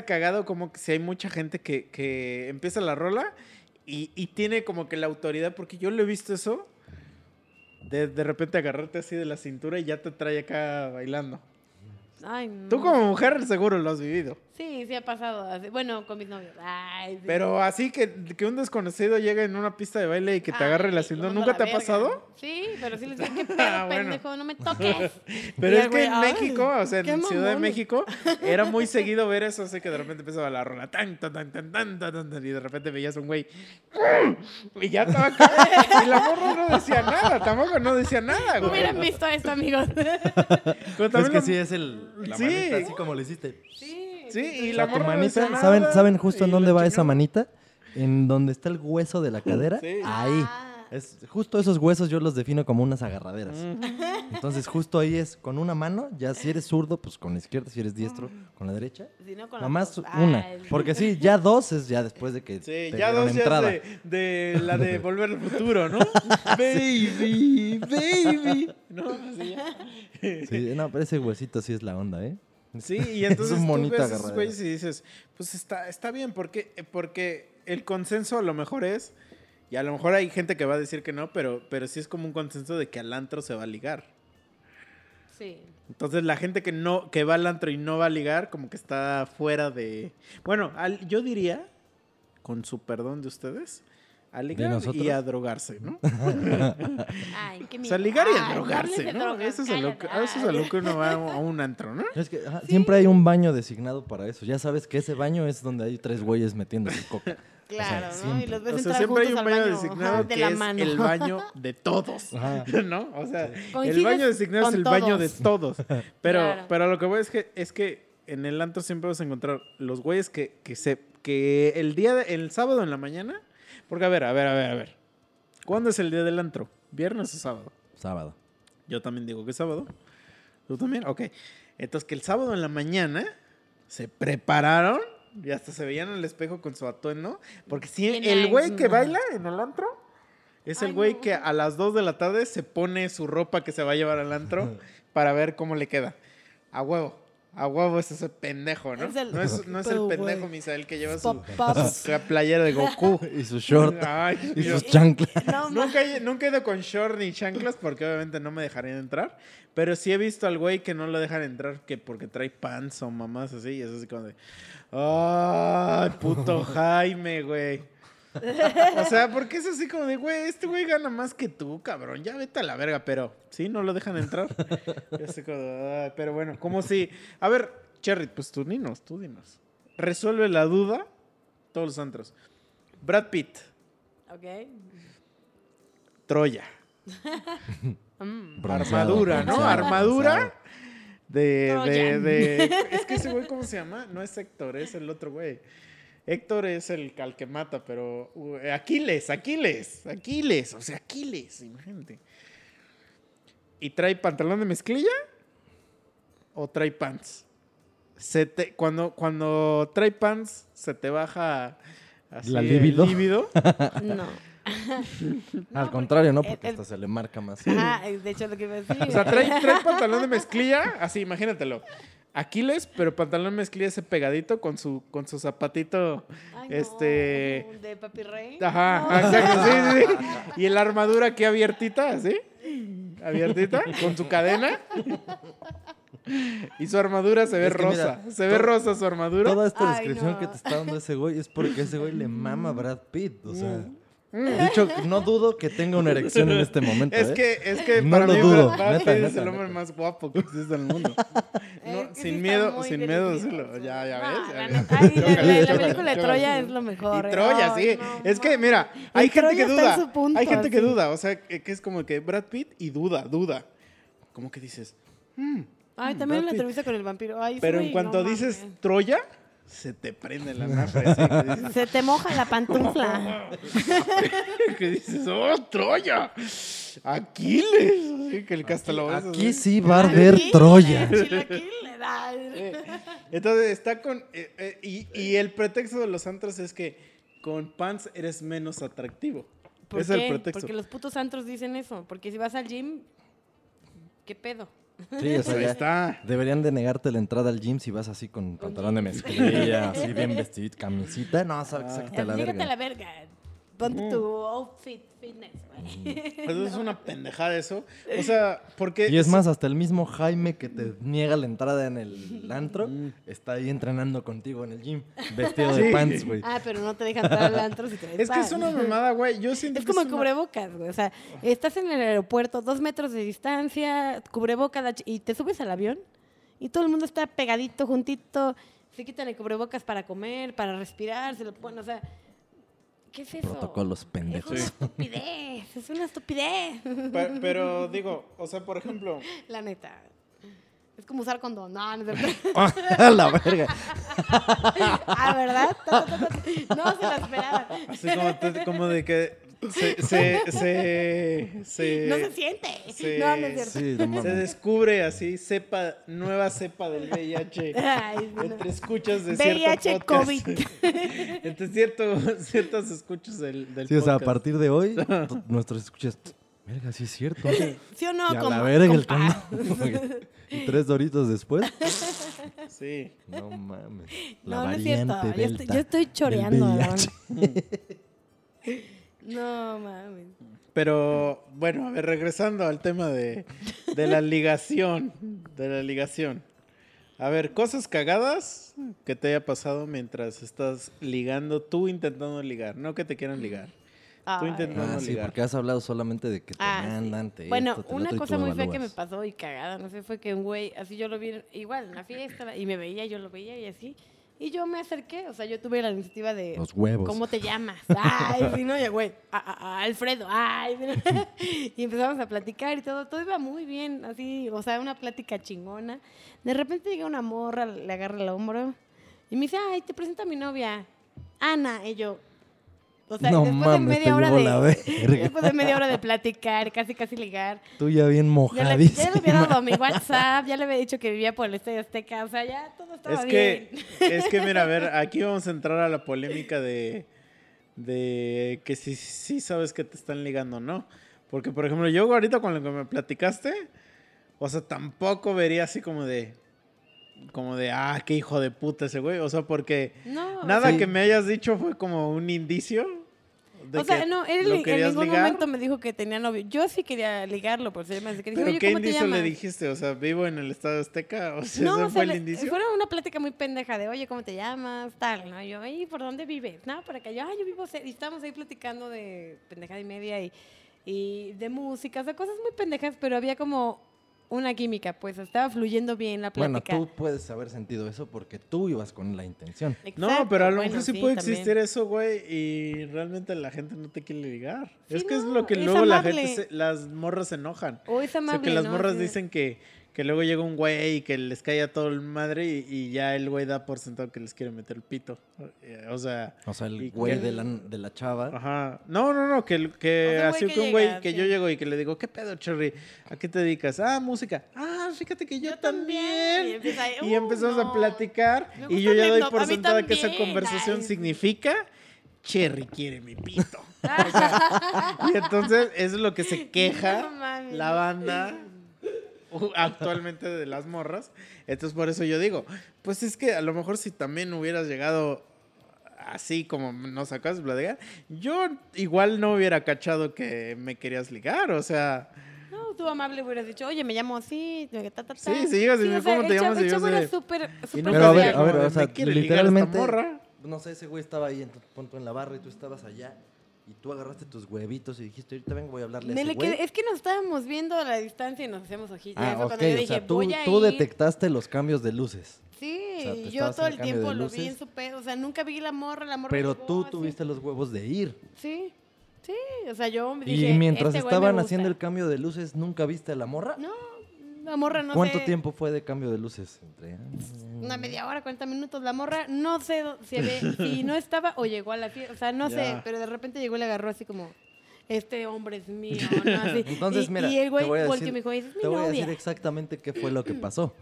cagado, como que si hay mucha gente que empieza la rola y tiene como que la autoridad, porque yo le he visto eso, de repente agarrarte así de la cintura y ya te trae acá bailando. Ay, no. Tú como mujer seguro lo has vivido. Sí, sí ha pasado. Bueno, con mis novios. Ay, sí. Pero así que un desconocido llegue en una pista de baile y que te agarre la cintura, ¿nunca te ha pasado? Sí, pero sí les digo, qué pedo, pendejo, no me toques. Pero es que en México, o sea, en Ciudad de México, era muy seguido ver eso, así que de repente empezaba la rola, tan, tan, tan, tan, tan, tan, tan, y de repente veías un güey, y ya estaba acá, y la morra no decía nada, tampoco no decía nada, güey. Hubieran visto esto, amigos. Es que sí, es la manita, así como le hiciste. Sí, y la morra manita, no ¿saben justo en dónde va esa manita? En donde está el hueso de la cadera. Sí. Ahí. Es, justo esos huesos yo los defino como unas agarraderas. Entonces, justo ahí es con una mano, ya si eres zurdo, pues con la izquierda, si eres diestro, con la derecha. Si no, con nada más una. Porque sí, ya dos es ya después de que te ya dos entrada. Ya es de la de Volver al Futuro, ¿no? Baby, baby. No, así ya. Sí, no, pero ese huesito sí es la onda, ¿eh? Sí, y entonces tú ves esos güeyes y dices, pues está bien, porque el consenso a lo mejor es, y a lo mejor hay gente que va a decir que no, pero sí es como un consenso de que al antro se va a ligar. Sí. Entonces la gente que va al antro y no va a ligar, como que está fuera de... Bueno, yo diría, con su perdón de ustedes... A ligar y a drogarse, ¿no? Ay, qué miedo. O sea, ligar y a drogarse, ¿no? Eso es a lo que uno va a un antro, ¿no? Es que ¿sí? Siempre hay un baño designado para eso. Ya sabes que ese baño es donde hay tres güeyes metiendo su coca. Claro, o sea, ¿no? Siempre. Y los ves entrar juntos al baño. Siempre hay un baño designado de que es el baño de todos, ¿no? O sea, el baño designado es el baño de todos. Pero lo que voy es que en el antro siempre vas a encontrar los güeyes que el sábado en la mañana... Porque a ver. ¿Cuándo es el día del antro? ¿Viernes o sábado? Sábado. Yo también digo que sábado. ¿Tú también? Ok. Entonces, que el sábado en la mañana se prepararon y hasta se veían en el espejo con su atuendo. Porque si el güey que baila en el antro es el güey que a las 2 de la tarde se pone su ropa que se va a llevar al antro para ver cómo le queda. A huevo. A huevo es ese pendejo, ¿no? No es el pendejo, wey. Misael, que lleva su playera de Goku. Y su short. Ay, y sus chanclas. Nunca he ido con short ni chanclas porque obviamente no me dejarían entrar. Pero sí he visto al güey que no lo dejan entrar porque trae pants o mamás así. Y es así como de... ¡Ay, puto Jaime, güey! O sea, porque es así como de, güey, este güey gana más que tú, cabrón, ya vete a la verga, pero sí, no lo dejan entrar. Pero bueno, como si... A ver, Cherry, pues tú dinos. Resuelve la duda, todos los antros. Brad Pitt. Ok. Troya. Armadura, ¿no? Armadura de... Es que ese güey, ¿cómo se llama? No es Héctor, es el otro güey. Héctor es el que mata, pero Aquiles, o sea, Aquiles, imagínate. ¿Y trae pantalón de mezclilla o trae pants? Cuando trae pants, ¿se te baja así la libido? No. Al contrario, no, porque hasta se le marca más. Ah, de hecho lo que iba a decir. O sea, trae pantalón de mezclilla, así, imagínatelo. Aquiles, pero pantalón mezclilla ese pegadito con su zapatito. Ay, no, de Papi Rey. Ajá, no. Exacto, sí, sí. Y la armadura aquí abiertita, así. Abiertita, con su cadena. Y su armadura se ve rosa. Mira, se ve rosa su armadura. Toda esta descripción que te está dando ese güey es porque ese güey le mama a Brad Pitt. O sea, dicho, no dudo que tenga una erección en este momento. Es que no para mí dudo. Brad Pitt es el hombre más guapo que existe en el mundo. No, sin miedo decirlo. Ya ves. La película de Troya es lo mejor. Y Troya, sí. Es que, mira, hay gente que duda. Hay gente que duda. O sea, que es como que Brad Pitt y duda. Como que dices... Ay, también en la entrevista con el vampiro. Ay, pero en cuanto dices mames. Troya, se te prende la nave. Dices... Se te moja la pantufla. Que dices, Troya. Aquiles. Sí, que el castelobos. Aquí sí va a haber Troya. Entonces está con. Y el pretexto de los antros es que con pants eres menos atractivo. Es el pretexto. Porque los putos antros dicen eso. Porque si vas al gym, ¿qué pedo? Sí, o sea, ahí está. Deberían de negarte la entrada al gym si vas así con pantalón de mezclilla, así bien vestido, camisita. No, sácate la verga. Llégate a la verga. Ponte tu outfit fitness, güey. Pero es una pendejada eso. O sea, porque... Y es más, hasta el mismo Jaime que te niega la entrada en el antro está ahí entrenando contigo en el gym, vestido de pants, güey. Ah, pero no te dejan entrar al antro si traes pants. Es que es una mamada, güey. Yo siento es que como cubrebocas, güey. O sea, estás en el aeropuerto, 2 metros de distancia, cubrebocas, y te subes al avión y todo el mundo está pegadito, juntito. Se quitan el cubrebocas para comer, para respirar, se lo ponen, o sea... ¿Qué es eso? Protocolos pendejos. Es una estupidez. Pero digo, o sea, por ejemplo... La neta, es como usar condón. No es verdad. La verga. Ah, ¿verdad? No, se la esperaba. Así como de que se... No se siente. No es cierto. Sí, no, se descubre así, nueva cepa del VIH. Ay, no. Entre escuchas de VIH cierto podcast. COVID. Entre ciertos escuchas del podcast. O sea, a partir de hoy, nuestros escuchas... Verga, sí es cierto. ¿Sí o no? Y a la verga el condón. Y 3 doritos después... Sí. No mames. No es cierto. Yo estoy choreando. No mames. Pero, bueno, a ver, regresando al tema de la ligación. A ver, cosas cagadas que te haya pasado mientras estás ligando, tú intentando ligar. No que te quieran ligar. Tú intentando ligar. Sí, porque has hablado solamente de que te mandan. Sí. Bueno, una cosa muy fea que me pasó y cagada, no sé, fue que un güey, así yo lo vi igual en una fiesta y me veía, yo lo veía y así. Y yo me acerqué, o sea, yo tuve la iniciativa de... Los huevos. ¿Cómo te llamas? Ay, sí, no, ya, güey. Alfredo, ay. Y empezamos a platicar y todo iba muy bien, así, o sea, una plática chingona. De repente llega una morra, le agarra el hombro y me dice, ay, te presento a mi novia, Ana. Y yo, o sea, no, después de media hora de platicar, casi ligar. Tú ya bien mojadísima. Ya le había dado mi WhatsApp, ya le había dicho que vivía por el Estadio Azteca, o sea, ya todo estaba bien. Es que mira, a ver, aquí vamos a entrar a la polémica de que sí sabes que te están ligando, ¿no? Porque, por ejemplo, yo ahorita con lo que me platicaste, o sea, tampoco vería así como de, qué hijo de puta ese güey. O sea, porque que me hayas dicho fue como un indicio. O sea, no, él en ningún momento me dijo que tenía novio. Yo sí quería ligarlo, por si me dijo, ¿pero qué indicio le dijiste? O sea, ¿vivo en el Estado Azteca? O sea, no, ¿ese fue el indicio? Fue una plática muy pendeja de, oye, ¿cómo te llamas? Tal, ¿no? Yo, ¿y por dónde vives? No, por acá. Yo, yo vivo... Y estábamos ahí platicando de pendejada y media y de música. O sea, cosas muy pendejas, pero había como... una química, pues estaba fluyendo bien la plática. Bueno, tú puedes haber sentido eso porque tú ibas con la intención. Exacto, no, pero a lo mejor sí puede también existir eso, güey, y realmente la gente no te quiere ligar. Sí, es que es lo que luego la gente, las morras se enojan. O es amable, o sea, que las morras dicen que Que luego llega un güey y que les cae a todo el madre y ya el güey da por sentado que les quiere meter el pito. O sea el güey de la chava. Ajá. No, que o sea, así que un güey que sí. Yo llego y que le digo, ¿qué pedo, Chorri? ¿A qué te dedicas? Ah, música. Ah, fíjate que yo también. Y empezamos a platicar y yo ya doy por sentada que esa conversación significa... Cherry quiere mi pito. O sea, y entonces eso es lo que se queja la banda actualmente de las morras. Entonces por eso yo digo, pues es que a lo mejor si también hubieras llegado así como nos acabas de platicar, yo igual no hubiera cachado que me querías ligar, o sea... No, tú amable hubieras dicho, oye, me llamo así, ta. Sí, si llegas y me ¿cómo te llamas? Yo era súper... Pero a ver, o sea, literalmente... No sé, ese güey estaba ahí en la barra y tú estabas allá y tú agarraste tus huevitos y dijiste, ahorita vengo, voy a hablarle a ese güey. Es que nos estábamos viendo a la distancia y nos hacíamos hojitas. Ah, ok, yo dije, o sea, tú detectaste los cambios de luces. Sí, o sea, yo todo el tiempo lo vi en su pedo, o sea, nunca vi la morra. Pero tú así. Tuviste los huevos de ir. Sí, o sea, yo dije, y mientras estaban haciendo el cambio de luces, ¿nunca viste a la morra? No. La morra no. ¿Cuánto tiempo fue de cambio de luces? Entre... Una media hora, 40 minutos. La morra no sé si no estaba o llegó a la fiesta. O sea, no sé, pero de repente llegó y le agarró así como, este hombre es mío. ¿No? Así. Entonces, mira, y el güey volteó y me dijo, es mi novia. Te voy a decir exactamente qué fue lo que pasó.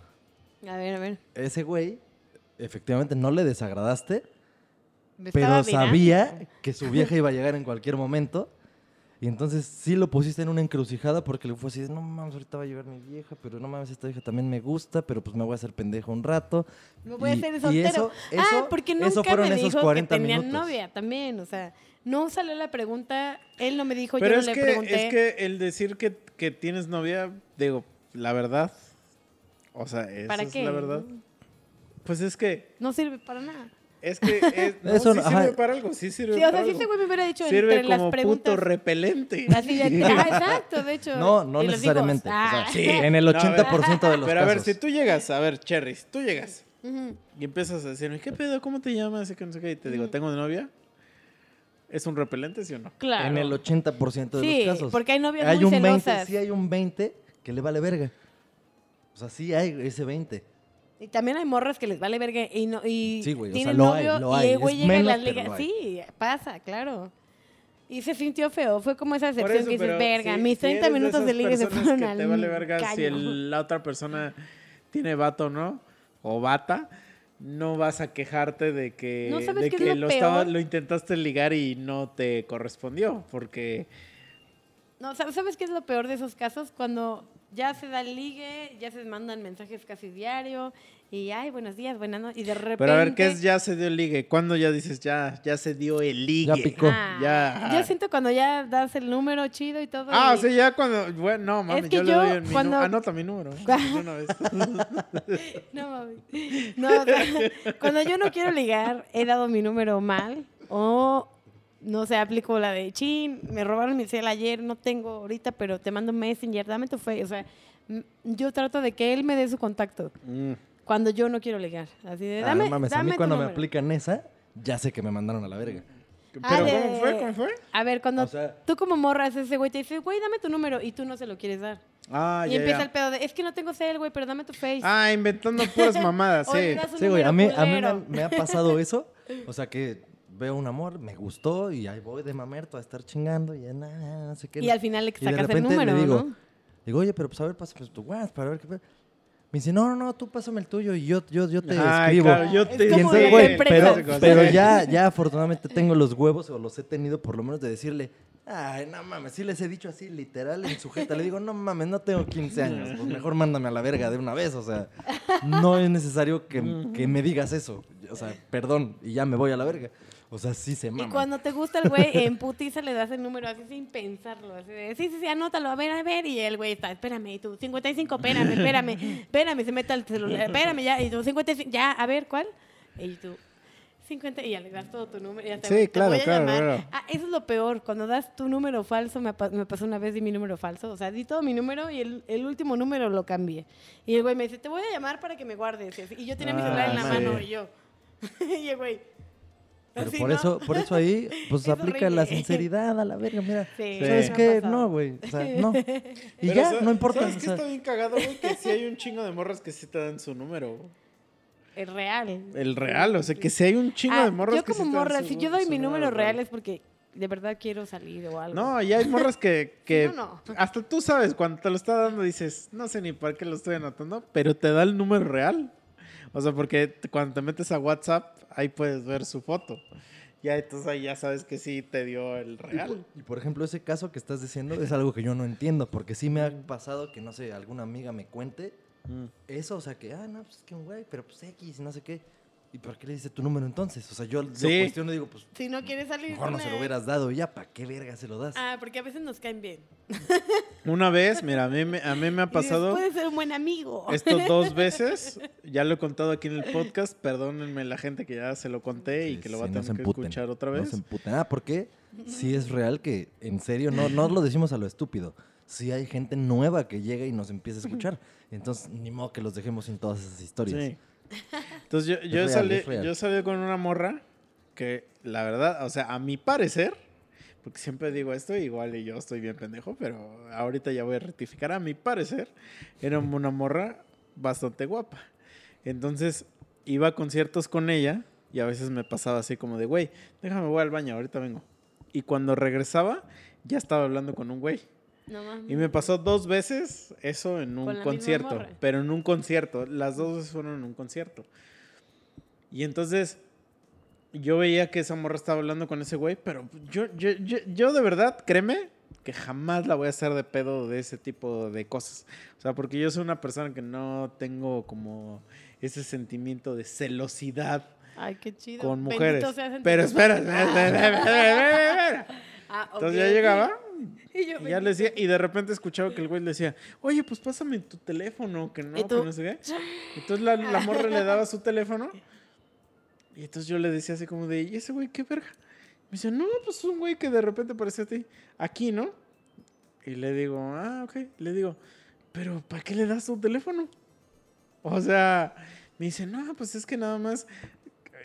A ver. Ese güey, efectivamente, no le desagradaste, pero sabía que su vieja iba a llegar en cualquier momento. Y entonces sí lo pusiste en una encrucijada porque le fue así, no mames, ahorita va a llegar mi vieja, pero no mames, esta vieja también me gusta, pero pues me voy a hacer pendejo un rato. Me voy a hacer soltero. Eso, porque nunca me dijo que tenía novia también, o sea, no salió la pregunta, él no me dijo, pero yo no le pregunté. Pero es que el decir que tienes novia, digo, la verdad, o sea, ¿para qué? Es la verdad. Pues es que... No sirve para nada. Es que eso no, sí sirve para algo, sí sirve para algo. O sea, si este güey me hubiera dicho sirve entre como las preguntas, puto repelente. Así ya, exacto, de hecho. No necesariamente. Digo, o sea, sí, en el 80% de los casos. Pero a ver, si tú llegas, a ver, Cherry, si tú llegas y empiezas a decirme, ¿qué pedo? ¿Cómo te llamas? Y te digo, ¿tengo novia? ¿Es un repelente, sí o no? Claro. En el 80% de los casos. Sí, porque hay novias muy celosas. 20, sí hay un 20 que le vale verga. O sea, sí hay ese 20. Y también hay morras que les vale verga y no y sí, güey, tienen o sea, novio lo hay. Y el güey llega y las liga. Sí, pasa, claro. Y se sintió feo. Fue como esa excepción que dices, verga, sí, mis 30 si minutos de liga se fueron al te vale verga caño. Si la otra persona tiene vato, ¿no? O bata, no vas a quejarte de que, no sabes de que es lo intentaste ligar y no te correspondió. Porque... No, ¿sabes qué es lo peor de esos casos? Cuando... Ya se da ligue, ya se mandan mensajes casi diario y ay, buenos días, buenas noches y de repente... Pero a ver, ¿qué es ya se dio el ligue? ¿Cuándo ya dices ya se dio el ligue? Ya picó. Yo siento cuando ya das el número chido y todo. Ah, sí, ya cuando... Bueno, no, mami, es que yo le doy cuando... Anota mi número. Una vez. No, mami. No, o sea, cuando yo no quiero ligar, he dado mi número mal o... No sé, aplico la de chin, me robaron mi cel ayer, no tengo ahorita, pero te mando un messenger, dame tu Facebook. O sea, yo trato de que él me dé su contacto cuando yo no quiero ligar. Así de, dame, no mames, dame a mí cuando me aplican esa, ya sé que me mandaron a la verga. ¿Pero cómo fue? A ver, cuando o sea, tú como morras ese güey te dice, güey, dame tu número, y tú no se lo quieres dar. Y empieza el pedo de, es que no tengo cel, güey, pero dame tu Facebook. Ah, inventando puras mamadas, sí. Sí, güey, a mí me ha pasado eso, o sea que... Veo un amor, me gustó y ahí voy de mamerto a estar chingando y ya nada, no sé qué. Y al final le sacas el número, le digo, ¿no? Digo, oye, pero pues a ver, pásame tu WhatsApp para ver qué... Me dice, no, tú pásame el tuyo y yo te escribo. Claro, yo te... Entonces, güey, pero ya afortunadamente tengo los huevos o los he tenido por lo menos de decirle, ay, no mames, sí les he dicho así literal en sujeta. Le digo, no mames, no tengo 15 años, pues mejor mándame a la verga de una vez, o sea, no es necesario que me digas eso. O sea, perdón, y ya me voy a la verga. O sea, sí se mama. Y cuando te gusta el güey, en putiza le das el número así sin pensarlo. Así de, sí, anótalo, a ver. Y el güey está, espérame, y tú, 55, espérame, se mete al celular, espérame ya. Y tú, 55, ya, a ver, ¿cuál? Y tú, 50, y ya le das todo tu número. Y hasta sí, te voy a llamar. Claro. Ah, eso es lo peor, cuando das tu número falso, me pasó una vez, di mi número falso. O sea, di todo mi número y el último número lo cambié. Y el güey me dice, te voy a llamar para que me guardes. Y yo tenía mi celular en la mano y yo, y el güey... Pero sí, por, ¿no? Eso, por eso ahí, pues, es aplica horrible. La sinceridad a la verga, mira. Sí, ¿sabes sí. qué? No, güey, o sea, no. Y pero ya, no importa. ¿Sabes qué está bien cagado, güey? Que sí hay un chingo de morras que sí te dan su número. El real. El real, o sea, que sí hay un chingo de morras que sí te dan su número. Yo como morra, si yo doy mi número real es porque... de verdad quiero salir o algo. No, y hay morras que no, no. Hasta tú sabes, cuando te lo está dando dices, no sé ni para qué lo estoy anotando, pero te da el número real. O sea, porque cuando te metes a WhatsApp, ahí puedes ver su foto. Ya, entonces ahí ya sabes que sí te dio el real. Y por ejemplo, ese caso que estás diciendo es algo que yo no entiendo, porque sí me ha pasado que, no sé, alguna amiga me cuente eso, o sea, que, no, pues que un güey, pero pues X, no sé qué. ¿Y por qué le dice tu número entonces? O sea, yo cuestiono y digo, pues... si no quieres salir... mejor no se lo hubieras dado ya, ¿para qué verga se lo das? Porque a veces nos caen bien. Una vez, mira, a mí me ha pasado... puede ser un buen amigo. Esto 2 veces, ya lo he contado aquí en el podcast, perdónenme la gente que ya se lo conté y que lo va a tener que escuchar otra vez. No se emputen. Porque sí es real que, en serio, no lo decimos a lo estúpido. Sí hay gente nueva que llega y nos empieza a escuchar. Entonces, ni modo que los dejemos sin todas esas historias. Sí. Entonces yo salí con una morra que la verdad, o sea, a mi parecer, porque siempre digo esto, igual y yo estoy bien pendejo, pero ahorita ya voy a rectificar, a mi parecer era una morra bastante guapa. Entonces iba a conciertos con ella y a veces me pasaba así como de, güey, déjame, voy al baño, ahorita vengo. Y cuando regresaba ya estaba hablando con un güey. No, y me pasó 2 veces eso en un concierto, pero en un concierto. Las 2 veces fueron en un concierto. Y entonces yo veía que esa morra estaba hablando con ese güey, pero yo de verdad, créeme, que jamás la voy a hacer de pedo de ese tipo de cosas. O sea, porque yo soy una persona que no tengo como ese sentimiento de celosidad. Ay, qué chido. Con mujeres. Pero espera. Entonces ya llegaba... Y ya le decía, y de repente escuchaba que el güey le decía, oye, pues pásame tu teléfono, que no sé qué. Entonces la morra le daba su teléfono, y entonces yo le decía así como de, ¿y ese güey qué verga? Me dice, no, pues es un güey que de repente apareció a ti, aquí, ¿no? Y le digo, ok. Le digo, pero ¿para qué le das tu teléfono? O sea, me dice, no, pues es que nada más...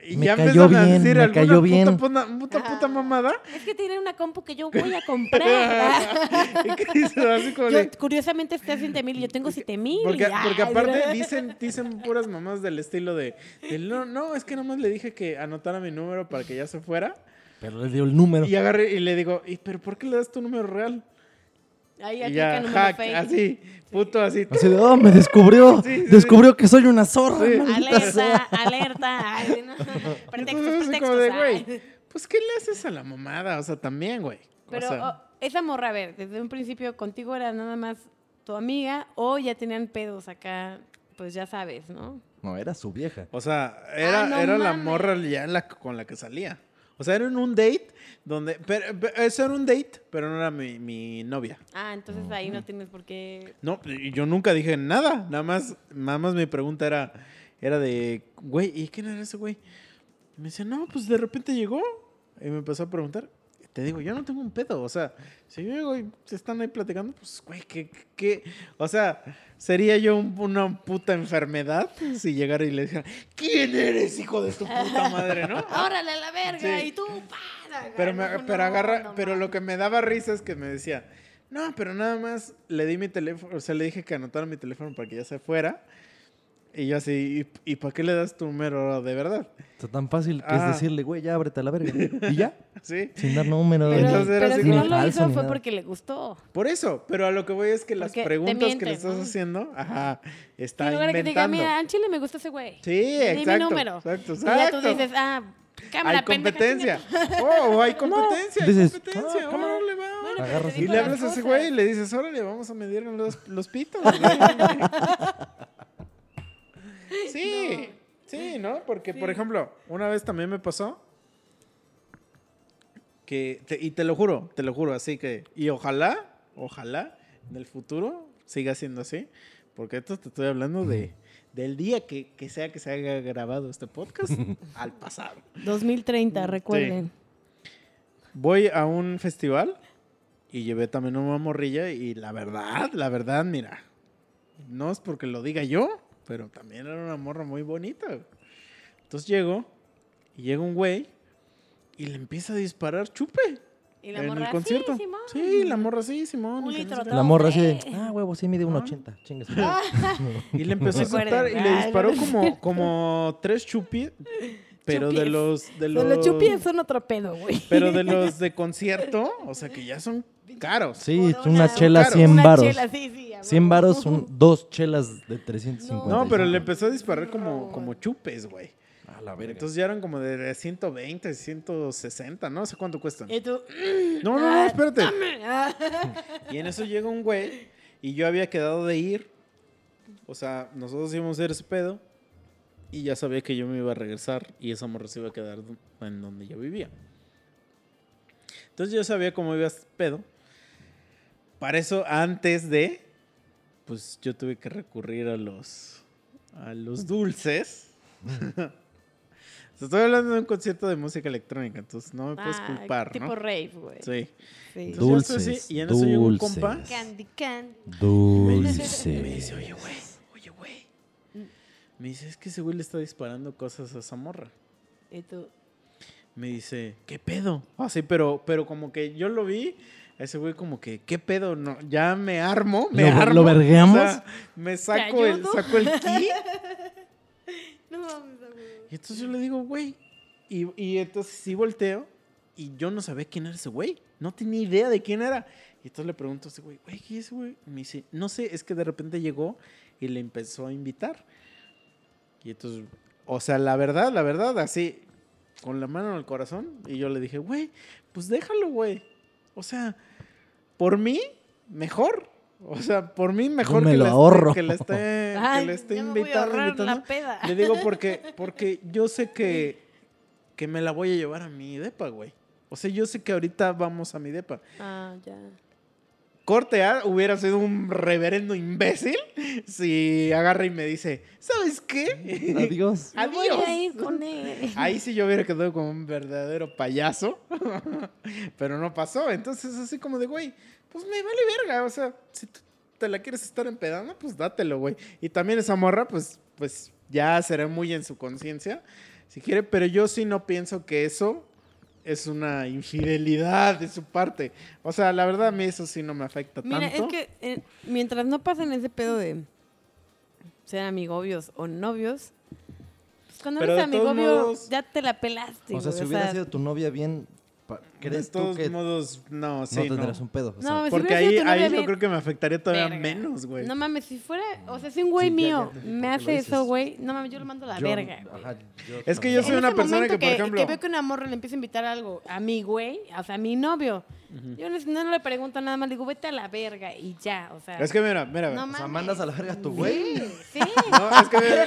Y me ya empezaron a decir alguna puta mamada. Es que tiene una compu que yo voy a comprar. Curiosamente está 7,000 y yo tengo 7,000. Porque aparte dicen puras mamás del estilo de no, es que nomás le dije que anotara mi número para que ya se fuera. Pero le dio el número. Y agarré y le digo, ¿pero por qué le das tu número real? Ahí ya, hack, fake. Así, puto, así. Así de, me descubrió. Descubrió que soy una zorra. Sí. Alerta. Ay, no. pretextos. Como de, güey, pues, ¿qué le haces a la mamada? O sea, también, güey. Pero o sea, esa morra, a ver, desde un principio contigo era nada más tu amiga o ya tenían pedos acá, pues ya sabes, ¿no? No, era su vieja. O sea, era la morra ya con la que salía. O sea, era en un date donde... Pero, eso era un date, pero no era mi novia. Entonces ahí no tienes por qué... No, yo nunca dije nada. Nada más mi pregunta era de... Güey, ¿y quién era ese güey? Y me decía, no, pues de repente llegó. Y me empezó a preguntar. Te digo, yo no tengo un pedo. O sea, si yo llego y se están ahí platicando, pues, güey, ¿qué? O sea, sería yo una puta enfermedad si llegara y le dijera, ¿quién eres, hijo de tu puta madre, no? Órale a la verga, sí. Y tú, para. Pero lo que me daba risa es que me decía, no, pero nada más le di mi teléfono, o sea, le dije que anotara mi teléfono para que ya se fuera. Y yo así, ¿y para qué le das tu número de verdad? Está tan fácil que es decirle, güey, ya ábrete a la verga. ¿Y ya? Sí. Sin dar número. Pero si no lo hizo fue porque le gustó. Por eso. Pero a lo que voy es que porque las preguntas mientes, que le estás haciendo, está inventando. Que te diga, mira, en Chile me gusta ese güey. Sí, exacto. Dime mi número. Exacto. Y ya tú dices, cámara, hay competencia. Hay competencia. No. Dices, competencia. Órale, va. Bueno, y le hablas a ese güey y le dices, órale, vamos a medir los pitos. Sí, no. Sí, ¿no? Porque, sí. Por ejemplo, una vez también me pasó que, y te lo juro, así que, y ojalá en el futuro siga siendo así, porque esto te estoy hablando del día que se haya grabado este podcast al pasado. 2030, recuerden. Sí. Voy a un festival y llevé también una morrilla y la verdad, mira, no es porque lo diga yo, pero también era una morra muy bonita. Entonces llega un güey y le empieza a disparar chupe. ¿Y la morra sí, Simón? Sí, la morra sí, Simón. La morra sí. Ah, huevo, sí mide 1.80. Chingues. Y le empezó a soltar y le disparó como tres chupis. Pero chupies. De los chupis son otro pedo, güey. Pero de los de concierto, o sea, que ya son caros. Sí, una chela 100 varos. Una chela, sí. 100 varos son dos chelas de 350. No, pero le empezó a disparar como chupes, güey. Entonces ya eran como de 120, 160, no sé cuánto cuestan. Y tú... No, espérate. Y en eso llega un güey y yo había quedado de ir. O sea, nosotros íbamos a ir ese pedo y ya sabía que yo me iba a regresar y esa morra se iba a quedar en donde yo vivía. Entonces yo sabía cómo iba ese pedo. Para eso, antes de... Pues yo tuve que recurrir a los dulces. Estoy hablando de un concierto de música electrónica, entonces no me puedes culpar, tipo, ¿no? Tipo rave, güey. Sí. Dulces, y en eso llegó un compa. Candy. Dulces. Me dice, oye, güey. Me dice, es que ese güey le está disparando cosas a esa morra. ¿Y tú? Me dice, ¿qué pedo? Ah, sí, pero como que yo lo vi... Ese güey como que, ¿qué pedo? No, ya me armo. ¿Lo vergueamos? O sea, me saco el ki. No mames, y entonces yo le digo, güey. Y entonces sí volteo y yo no sabía quién era ese güey. No tenía idea de quién era. Y entonces le pregunto a ese güey, ¿qué es ese güey? Y me dice, no sé, es que de repente llegó y le empezó a invitar. Y entonces, o sea, la verdad, así, con la mano en el corazón. Y yo le dije, güey, pues déjalo, güey. O sea, por mí, mejor. O sea, por mí, mejor que le esté invitando. La peda. Le digo porque yo sé que me la voy a llevar a mi depa, güey. O sea, yo sé que ahorita vamos a mi depa. Ah, ya. Cortear hubiera sido un reverendo imbécil si agarra y me dice, ¿sabes qué? Adiós. Voy a ir con él. Ahí sí yo hubiera quedado como un verdadero payaso, pero no pasó. Entonces así como de, güey, pues me vale verga. O sea, si tú te la quieres estar empedando, pues dátelo, güey. Y también esa morra, pues ya será muy en su conciencia, si quiere. Pero yo sí no pienso que eso... Es una infidelidad de su parte. O sea, la verdad a mí eso sí no me afecta tanto. Mira, es que mientras no pasen ese pedo de ser amigobios o novios, pues cuando eres amigobio modos, ya te la pelaste. O sea, si hubiera sido tu novia bien, ¿crees tú que de todos modos no tendrás un pedo? O sea, no, porque si ahí yo creo que me afectaría todavía menos, güey. No mames, si fuera... O sea, si un güey mío me hace eso, güey, no mames, yo lo mando a la verga, güey. Ajá, es que yo soy una persona que, por ejemplo... Que veo que una morra le empieza a invitar algo a mi güey, o sea, a mi novio. Uh-huh. Yo no le pregunto nada más, le digo, vete a la verga y ya, o sea... Es que mira, no o sea, mandas a la verga a tu güey. Sí. No, es que mira,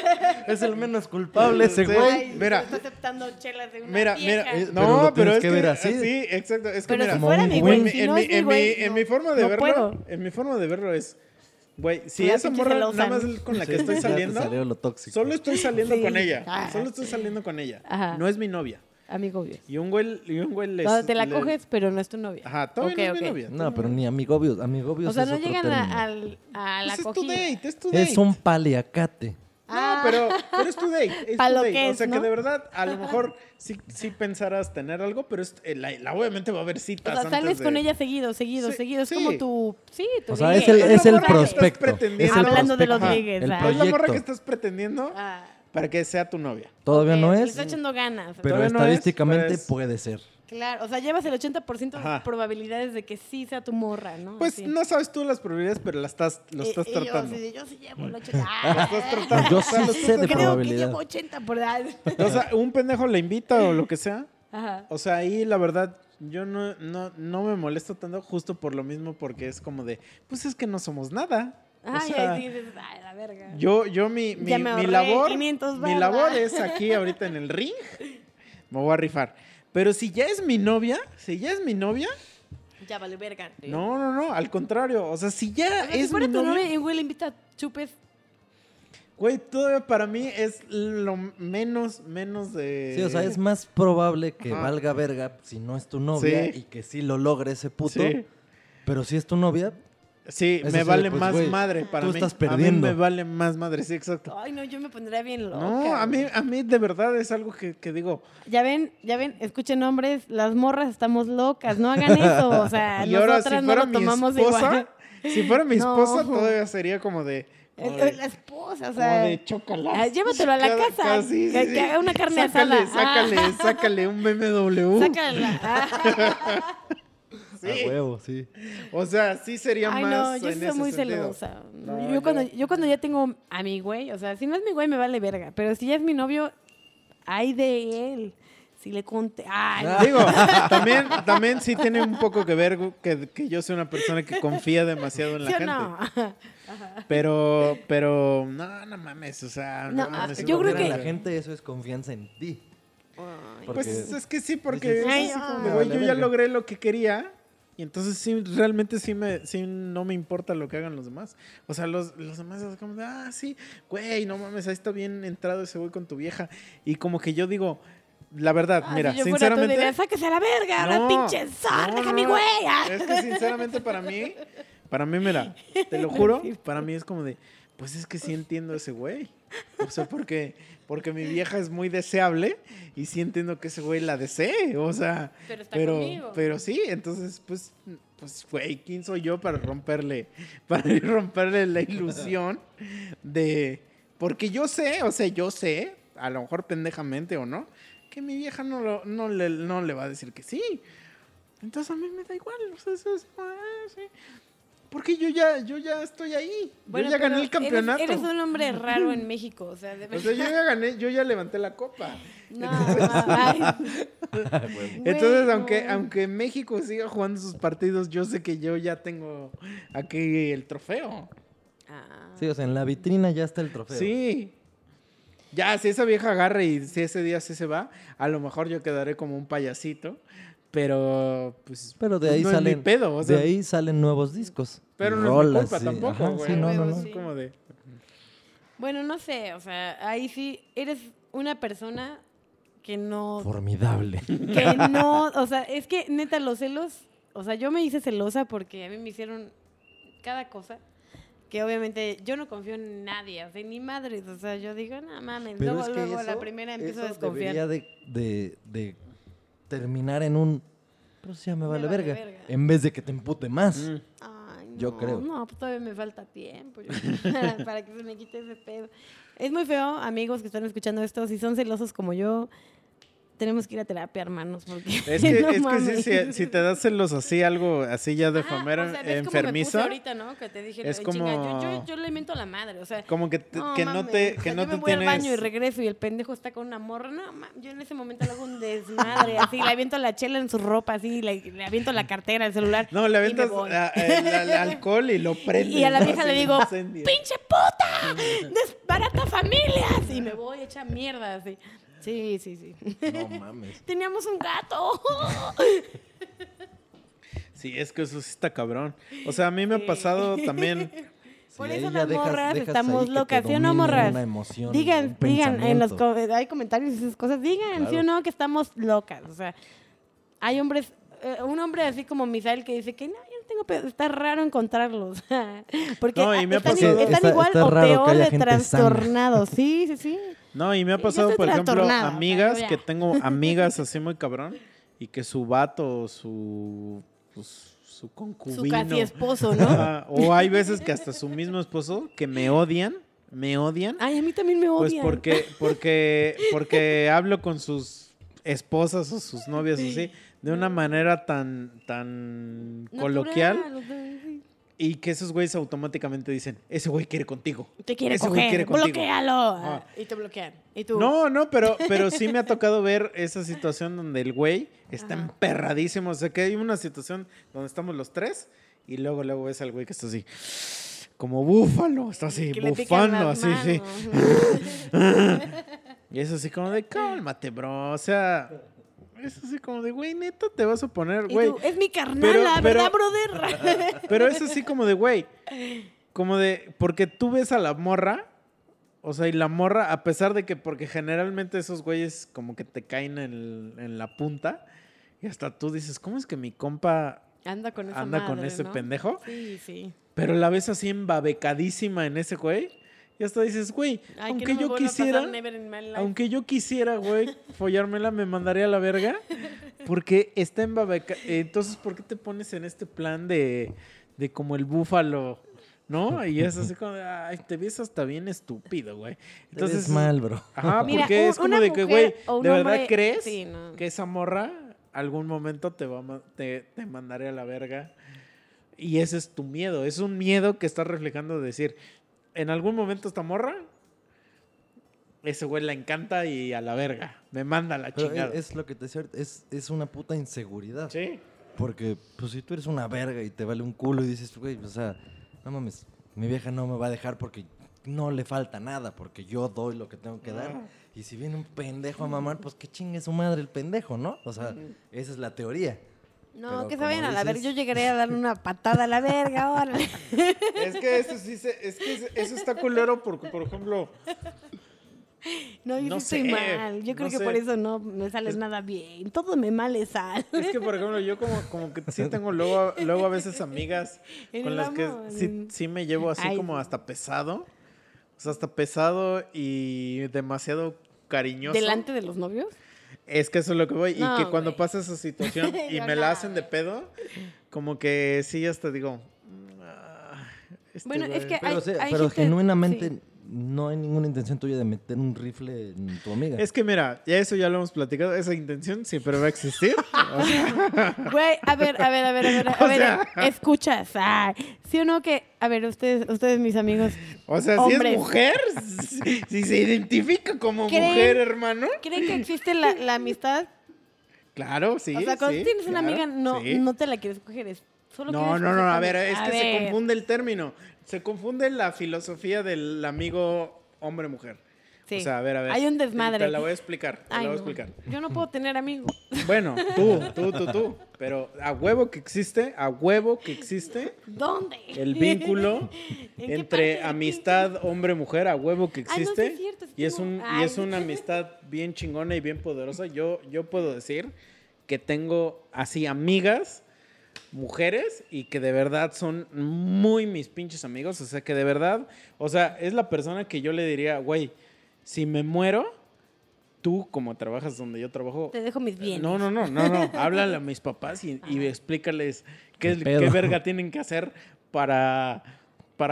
es el menos culpable ese güey. Mira, está aceptando chelas de una vieja. Mira, no, pero es que... Sí, exacto. Es que pero mira, si fuera mi güey, si no es mi güey, en mi forma de verlo, puedo. En mi forma de verlo es, güey, si esa morra nada más con la que estoy saliendo, solo estoy saliendo con ella. Solo estoy saliendo con ella. Ajá. No es mi novia. Amigobio. Y un güey les... No, te la coges, pero no es tu novia. Ajá, todavía no es mi novia. No, pero ni amigobios. Amigobios, o sea, no llegan a la cogida. Es tu date. Es un paliacate. No, pero es tu date. O sea, ¿no? Que de verdad, a lo mejor sí pensarás tener algo, pero obviamente va a haber citas. O sea, sales antes con ella seguido. Sí. Es como tu. O sea, ligue. Es el prospecto. Hablando de los ligues. Es la morra que estás pretendiendo para que sea tu novia. Todavía no es. Le está echando ganas. Pero estadísticamente puede ser. Claro, o sea, llevas el 80% de probabilidades de que sí sea tu morra, ¿no? Pues así. No sabes tú las probabilidades, pero lo estás tratando. Yo sí llevo el 80%. Lo estás tratando. Yo sí sé de probabilidad. Creo que llevo 80%. O sea, un pendejo la invita o lo que sea. Ajá. O sea, ahí la verdad yo no me molesto tanto justo por lo mismo, porque es como de, pues es que no somos nada. Ay, o sea, ay, sí, la verga. Yo mi labor, es aquí ahorita en el ring. Me voy a rifar. Pero si ya es mi novia... Ya vale verga. ¿Sí? No, al contrario. O sea, si ya es mi novia... Y güey le invita a chupes. Güey, todavía para mí es lo menos de... Sí, o sea, es más probable que valga verga si no es tu novia y que sí lo logre ese puto. Sí. Pero si es tu novia... Sí, eso me vale pues, más wey, madre para tú mí. Tú estás perdiendo. A mí me vale más madre, sí, exacto. Ay, no, yo me pondría bien loca. No, a mí de verdad es algo que digo. Ya ven, escuchen hombres, las morras estamos locas, no hagan eso. O sea, y nosotras ahora, si fuera no lo tomamos mi esposa, igual. Si fuera mi esposa, no. Todavía sería como de... La esposa, o sea... Como de chocolate. Llévatelo a la casa. Casi, sí. Que haga una carne asada. Sácale un BMW. Sácala. Sí. A huevo, sí. O sea, sí sería ay, más. Ay, no, yo soy muy celosa. No, yo cuando ya tengo a mi güey, o sea, si no es mi güey me vale verga, pero si ya es mi novio, ay de él. Si le conté. Ay, no. Digo, también sí tiene un poco que ver que yo soy una persona que confía demasiado en la gente. No. Pero no mames, o sea, no mames. Yo creo que la gente eso es confianza en ti. Pues es que sí, porque ay, güey, yo ya logré lo que quería. Y entonces sí, realmente sí no me importa lo que hagan los demás. O sea, los demás es como, sí, güey, no mames, ahí está bien entrado ese güey con tu vieja. Y como que yo digo, la verdad, mira, si sinceramente... Diría, ¡sáquese a la verga! ¡La pinche zorra! ¡Deja mi güey! Es que sinceramente para mí, mira, te lo juro, para mí es como de, pues es que sí entiendo a ese güey. O sea, porque mi vieja es muy deseable y sí entiendo que ese güey la desee, o sea, pero está conmigo. Pero sí, entonces pues güey, ¿quién soy yo para romperle la ilusión de porque yo sé, o sea, a lo mejor pendejamente o no, que mi vieja no le va a decir que sí. Entonces a mí me da igual, o sea, eso es sí. Porque yo ya estoy ahí. Bueno, yo ya gané el campeonato. Eres un hombre raro en México. O sea, de verdad. O sea, yo ya gané, yo ya levanté la copa. No, entonces bueno. aunque México siga jugando sus partidos, yo sé que yo ya tengo aquí el trofeo. Ah. Sí, o sea, en la vitrina ya está el trofeo. Sí. Ya, si esa vieja agarra y si ese día sí se va, a lo mejor yo quedaré como un payasito. Pero, pues, de ahí no salen, es mi pedo, o sea, de ahí salen nuevos discos. Pero no es mi culpa tampoco, güey. Sí, no. Sí. Como de... Bueno, no sé, o sea, ahí sí eres una persona que no... Formidable. Que no, o sea, es que neta los celos, o sea, yo me hice celosa porque a mí me hicieron cada cosa. Que obviamente yo no confío en nadie, o sea, ni madres, o sea, yo digo, no mames, pero luego eso, la primera empiezo a desconfiar. Debería de terminar en un pero sí, ya me vale verga, en vez de que te empute más. Ay, no, yo creo. No, pues todavía me falta tiempo para que se me quite ese pedo. Es muy feo, amigos que están escuchando esto, si son celosos como yo, tenemos que ir a terapia, hermanos, porque es que si te das celos así, algo así ya de comer, o sea, enfermiza. Ahorita, ¿no? Que te dije, es como chinga, yo le miento a la madre, o sea, como que no te voy al baño y regreso y el pendejo está con una morra. No, yo en ese momento le hago un desmadre, así le aviento la chela en su ropa, así le aviento la cartera, el celular. No, le avientas el alcohol y lo prende. Y a la vieja le digo, "Pinche puta, desbarata familias", y me voy hecha mierda así. Sí. No mames. Teníamos un gato. Sí, es que eso sí está cabrón. O sea, a mí me ha pasado también. Por sí, eso las morras estamos locas, ¿sí o no, morras? Emoción, digan, en los hay comentarios y esas cosas, digan, claro. ¿Sí o no? Que estamos locas. O sea, hay hombres, un hombre así como Misael que dice que no, yo no tengo pedo, está raro encontrarlos. Porque no, están igual está o peor de trastornados. Sí. No, y me ha pasado, por ejemplo, amigas, que tengo amigas así muy cabrón y que su vato o su concubino. Su casi esposo, ¿no? O hay veces que hasta su mismo esposo que me odian. Ay, a mí también me odian. Pues porque hablo con sus esposas o sus novias así de una manera tan natural, coloquial. Y que esos güeyes automáticamente dicen, ese güey quiere contigo. Te quiere coger, bloquéalo. Ah. Y te bloquean. ¿Y tú? No, pero sí me ha tocado ver esa situación donde el güey está emperradísimo. O sea, que hay una situación donde estamos los tres y luego ves al güey que está así, como búfalo. Está así, que bufando, así, sí. Y es así como de, cálmate, bro. O sea... Es así como de, güey, neta, te vas a poner, güey. Es mi carnala, ¿verdad, brother? Pero es así como de, güey, porque tú ves a la morra, o sea, y la morra, a pesar de que, porque generalmente esos güeyes como que te caen en la punta, y hasta tú dices, ¿cómo es que mi compa anda con ese pendejo? Sí. Pero la ves así embabecadísima en ese güey. Y hasta dices, güey, aunque yo quisiera, güey, follármela, me mandaría a la verga. Porque está embabecada. Entonces, ¿por qué te pones en este plan de como el búfalo? ¿No? Y es así como, ay, te ves hasta bien estúpido, güey. Entonces, te ves mal, bro. Ajá, mira, porque es como de que, güey, ¿de verdad crees que esa morra algún momento te mandaré a la verga? Y ese es tu miedo. Es un miedo que estás reflejando de decir, en algún momento esta morra, ese güey la encanta y a la verga, me manda a la chingada. Es lo que te decía, es una puta inseguridad. Sí. Porque, pues, si tú eres una verga y te vale un culo y dices, güey, o sea, no mames, mi vieja no me va a dejar porque no le falta nada, porque yo doy lo que tengo que dar. Y si viene un pendejo a mamar, pues que chingue su madre el pendejo, ¿no? O sea, esa es la teoría. No, pero que se vayan a la verga. Yo llegaré a darle una patada a la verga, órale. Es que eso sí eso está culero porque, por ejemplo... No, yo no estoy mal. Yo creo que por eso no me sale nada bien. Todo me male sal. Es que, por ejemplo, yo como que sí tengo luego a veces amigas con las que sí me llevo así como hasta pesado. O sea, hasta pesado y demasiado cariñoso. ¿Delante de los novios? Es que eso es lo que voy. No, y que cuando pasa esa situación y me la hacen de pedo, como que sí, hasta digo... bueno, güey. Es que pero genuinamente... Sí. No hay ninguna intención tuya de meter un rifle en tu amiga. Es que mira, ya eso ya lo hemos platicado. Esa intención siempre va a existir. Güey, a ver, escuchas. ¿Sí o no que, a ver, ustedes mis amigos, o sea, si es mujer, si se identifica como mujer, hermano. ¿Creen que existe la amistad? Claro, sí. O sea, cuando tienes una amiga, no te la quieres coger, No, a ver, es que se confunde el término. Se confunde la filosofía del amigo hombre-mujer. Sí. O sea, a ver. Hay un desmadre. Te la voy a explicar. Yo no puedo tener amigos. Bueno, tú. Pero a huevo que existe. ¿Dónde? El vínculo entre amistad hombre-mujer, a huevo que existe. Ay, no, sí, cierto, y es una amistad bien chingona y bien poderosa. Yo puedo decir que tengo así amigas... mujeres y que de verdad son muy mis pinches amigos, o sea, que de verdad, o sea, es la persona que yo le diría, güey, si me muero, tú como trabajas donde yo trabajo... Te dejo mis bienes. No, háblale a mis papás y explícales qué verga tienen que hacer para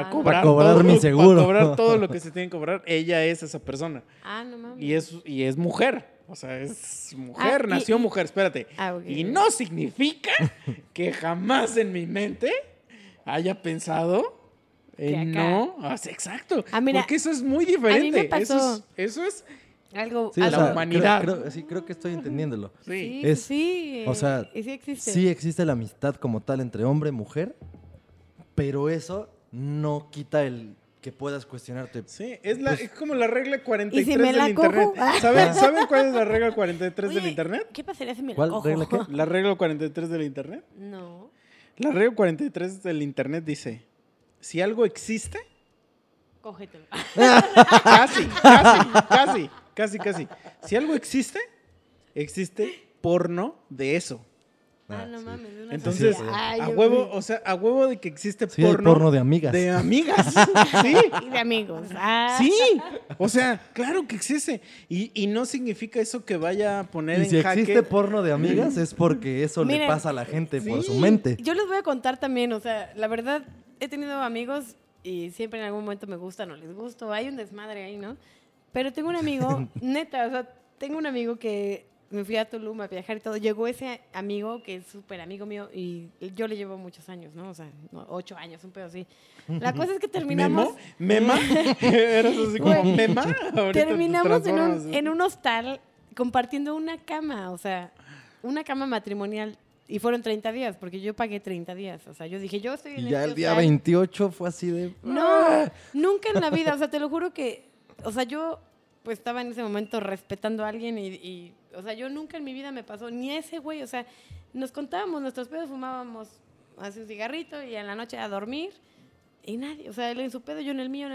cobrar todo lo que se tiene que cobrar. Ella es esa persona. Ah, no mames. Y es mujer. O sea, es mujer, nació mujer, espérate. Okay. Y no significa que jamás en mi mente haya pensado en no. O sea, exacto. Porque eso es muy diferente. A mí me pasó. Eso es algo a la humanidad. Creo que estoy entendiéndolo. Sí. Sí. O sea, sí existe. Sí existe la amistad como tal entre hombre y mujer, pero eso no quita el... que puedas cuestionarte. Sí, es como la regla 43 del internet. ¿Saben cuál es la regla 43 del internet? ¿Qué pasaría si me la cojo? ¿Cuál regla qué? ¿La regla 43 del internet? No. La regla 43 del internet dice, si algo existe... cógetelo. Casi. Si algo existe porno de eso. Ah, no mames. Entonces, a huevo, o sea, a huevo de que existe porno de amigas. De amigas, sí. Y de amigos. Sí, o sea, claro que existe. Y no significa eso que vaya a poner en jaque. Y si existe porno de amigas es porque eso le pasa a la gente por su mente. Yo les voy a contar también, o sea, la verdad, he tenido amigos y siempre en algún momento me gustan o les gusto. Hay un desmadre ahí, ¿no? Pero tengo un amigo, neta, o sea, que... me fui a Tulum a viajar y todo. Llegó ese amigo que es súper amigo mío y yo le llevo muchos años, ¿no? O sea, 8 años, un pedo así. La cosa es que terminamos... ¿Mema? Eras así como mema. Terminamos en un hostal compartiendo una cama, o sea, una cama matrimonial. Y fueron 30 días, porque yo pagué 30 días. O sea, yo dije, yo estoy en el... Y ya el día 28 fue así de... No, nunca en la vida. O sea, te lo juro que... O sea, yo... pues estaba en ese momento respetando a alguien y o sea, yo nunca en mi vida me pasó, ni a ese güey, o sea, nos contábamos nuestros pedos, fumábamos así un cigarrito y en la noche a dormir y nadie, o sea, él en su pedo, yo en el mío.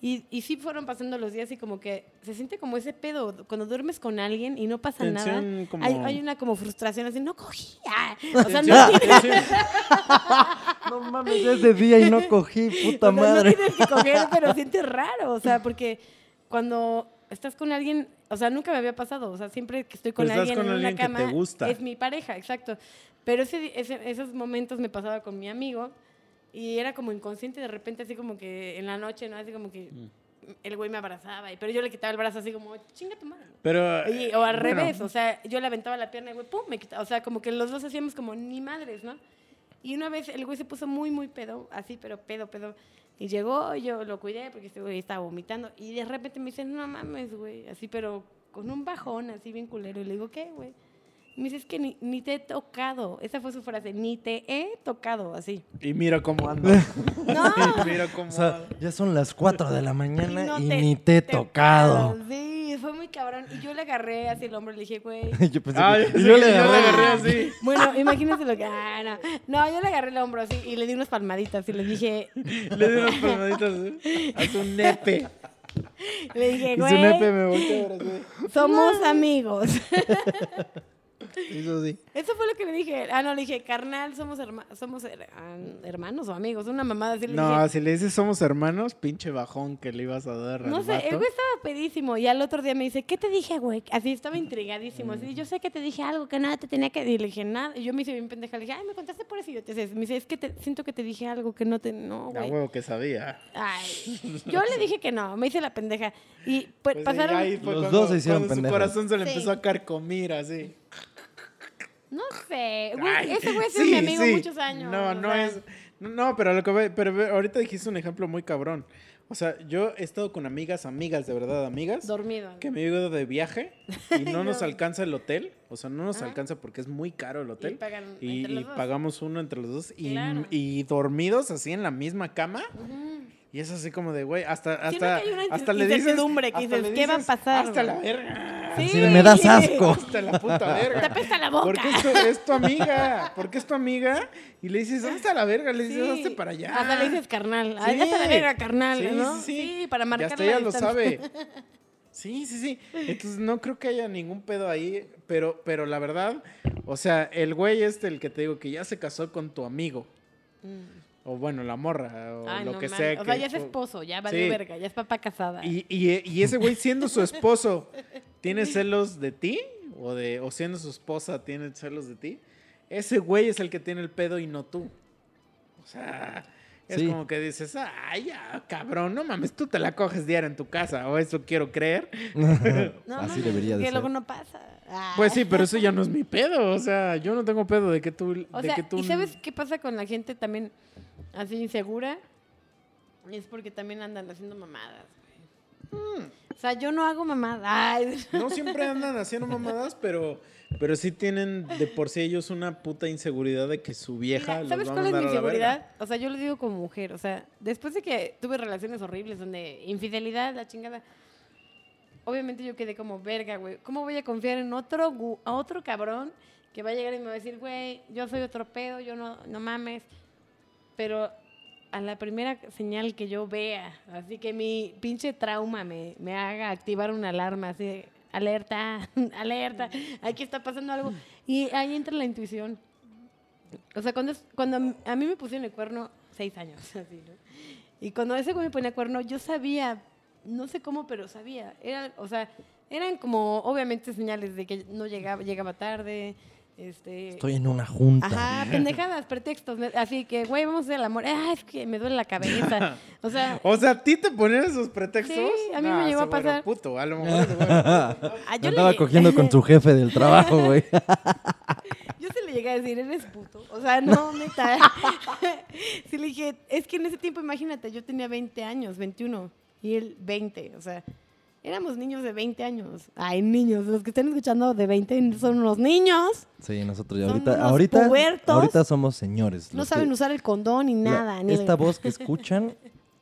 Y sí fueron pasando los días y como que se siente como ese pedo, cuando duermes con alguien y no pasa nada, hay una como frustración así, no cogía, o sea, no tiene... no mames, es de día y no cogí, puta o sea, madre. No tienes que coger, pero sientes raro, o sea, porque cuando estás con alguien, o sea, nunca me había pasado, o sea, siempre que estoy con alguien en una cama, que te gusta. Es mi pareja, exacto. Pero esos momentos me pasaba con mi amigo y era como inconsciente, de repente así como que en la noche, ¿no? Así como que... El güey me abrazaba, pero yo le quitaba el brazo así como, chinga tu madre. Pero, oye, o al revés, o sea, yo le aventaba la pierna y el güey, pum, me quitaba. O sea, como que los dos hacíamos como ni madres, ¿no? Y una vez el güey se puso muy, muy pedo, así, pero pedo. Y llegó, yo lo cuidé porque este güey estaba vomitando. Y de repente me dice, no mames, güey, así, pero con un bajón, así bien culero. Y le digo, ¿qué, güey? Y me dice, es que ni te he tocado. Esa fue su frase, ni te he tocado, así. Y mira cómo ando. No. Y mira cómo o sea, ya son las 4 de la mañana no y ni te he tocado. Sí, fue muy cabrón. Y yo le agarré así el hombro y le dije, güey. Yo le agarré así. Bueno, imagínense lo que... No, yo le agarré el hombro así y le di unas palmaditas y le dije... Le di unas palmaditas a su nepe. Le dije, güey, somos amigos. Eso sí. Eso fue lo que le dije. Le dije, carnal, somos hermanos o amigos. Una mamada así le dije. No, si le dices somos hermanos, pinche bajón que le ibas a dar. No sé, vato. El güey estaba pedísimo. Y al otro día me dice, ¿qué te dije, güey? Así estaba intrigadísimo. Así, yo sé que te dije algo que nada te tenía que decir. Le dije, nada. Y yo me hice bien pendeja. Le dije, ay, me contaste por eso. Y yo te decía, me dice, es que siento que te dije algo que no te. No, güey. La huevo que sabía. Ay. Yo le dije que no. Me hice la pendeja. Y pues pasaron. Ahí fue los dos se hicieron pendeja. Su corazón se le empezó a carcomir así. No sé, güey, ese güey es mi amigo muchos años. Pero ahorita dijiste un ejemplo muy cabrón. O sea, yo he estado con amigas, de verdad, amigas. Dormido. Que me he ido de viaje y no nos alcanza el hotel. O sea, no nos alcanza porque es muy caro el hotel. Y pagamos uno entre los dos. Claro. Y dormidos así en la misma cama. Uh-huh. Y es así como de, güey, hasta le dices... ¿qué va a pasar? Hasta la verga. Sí, me das asco. Hasta la puta verga. Te apesta la boca. Porque es tu amiga. Y le dices, hasta la verga. Le dices, hazte para allá. Hasta le dices, carnal. Sí. Hasta la verga, carnal, sí, ¿no? Sí, para marcar la distancia. Ya lo sabe. Sí. Entonces, no creo que haya ningún pedo ahí. Pero la verdad, o sea, el güey el que te digo que ya se casó con tu amigo. Mm. O bueno, la morra, o lo que sea. O sea, ya es esposo, ya valió verga, ya es papá casada. Y ese güey siendo su esposo, ¿tiene celos de ti? O siendo su esposa, ¿tiene celos de ti? Ese güey es el que tiene el pedo y no tú. O sea, es como que dices, ay, ya, cabrón, no mames, tú te la coges diario en tu casa, o eso quiero creer. No, así debería de ser. Que luego no pasa. Pues sí, pero eso ya no es mi pedo, o sea, yo no tengo pedo de que tú... ¿y sabes qué pasa con la gente también...? Así insegura, es porque también andan haciendo mamadas, güey. O sea, yo no hago mamadas. Ay. No siempre andan haciendo mamadas, pero sí tienen de por sí ellos una puta inseguridad de que su vieja... Mira, ¿sabes cuál es mi inseguridad? O sea, yo lo digo como mujer, o sea, después de que tuve relaciones horribles donde infidelidad, la chingada... Obviamente yo quedé como, verga, güey, ¿cómo voy a confiar en otro cabrón que va a llegar y me va a decir, güey, yo soy otro pedo, yo no mames... Pero a la primera señal que yo vea, así que mi pinche trauma me haga activar una alarma, así de, alerta, aquí está pasando algo. Y ahí entra la intuición. O sea, cuando a mí me pusieron el cuerno 6 años, así, ¿no? Y cuando ese güey me ponía el cuerno, yo sabía, no sé cómo, pero sabía. Eran como, obviamente, señales de que no llegaba tarde... Estoy en una junta. Ajá, pendejadas, pretextos. Así que, güey, vamos a hacer el amor. Es que me duele la cabeza. O sea, ¿a ti te ponen esos pretextos? Sí, a mí me llegó a pasar. Puto, a lo mejor. Yo andaba cogiendo con su jefe del trabajo, güey. Yo se le llegué a decir, eres puto. O sea, no, neta. Sí le dije, es que en ese tiempo, imagínate, yo tenía 20 años, 21, y él 20, o sea... Éramos niños de 20 años. Ay, niños, los que están escuchando de 20 son unos niños. Sí, nosotros ya ahorita somos señores. No saben usar el condón ni nada. Esta voz que escuchan,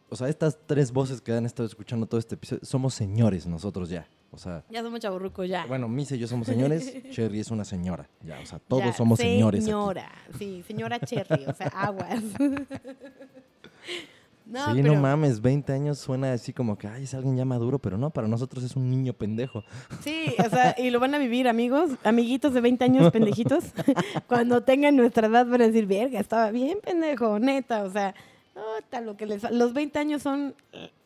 o sea, estas 3 voces que han estado escuchando todo este episodio, somos señores nosotros ya. O sea, ya somos chavorrucos ya. Bueno, Misa y yo somos señores, Cherry es una señora. Ya, o sea, todos ya, somos señores. Señora, aquí. Sí, señora Cherry, o sea, aguas. No, sí, pero... no mames, 20 años suena así como que, ay, es alguien ya maduro, pero no, para nosotros es un niño pendejo. Sí, o sea, y lo van a vivir, amigos, amiguitos de 20 años pendejitos. Cuando tengan nuestra edad van a decir, verga, estaba bien pendejo, neta, o sea, oh, lo que les... Los 20 años son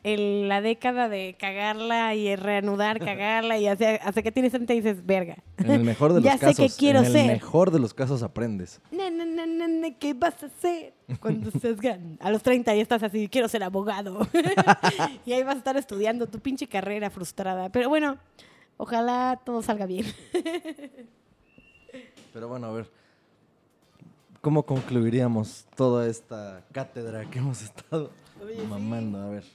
la década de cagarla y reanudar, cagarla, y hasta que tienes 30 y dices, verga. En el mejor de los casos, sé que quiero en el ser. Mejor de los casos aprendes. ¿Qué vas a hacer? Cuando seas grande. A los 30 ya estás así, quiero ser abogado. Y ahí vas a estar estudiando tu pinche carrera frustrada. Pero bueno, ojalá todo salga bien. Pero bueno, a ver, ¿cómo concluiríamos toda esta cátedra que hemos estado mamando? Sí.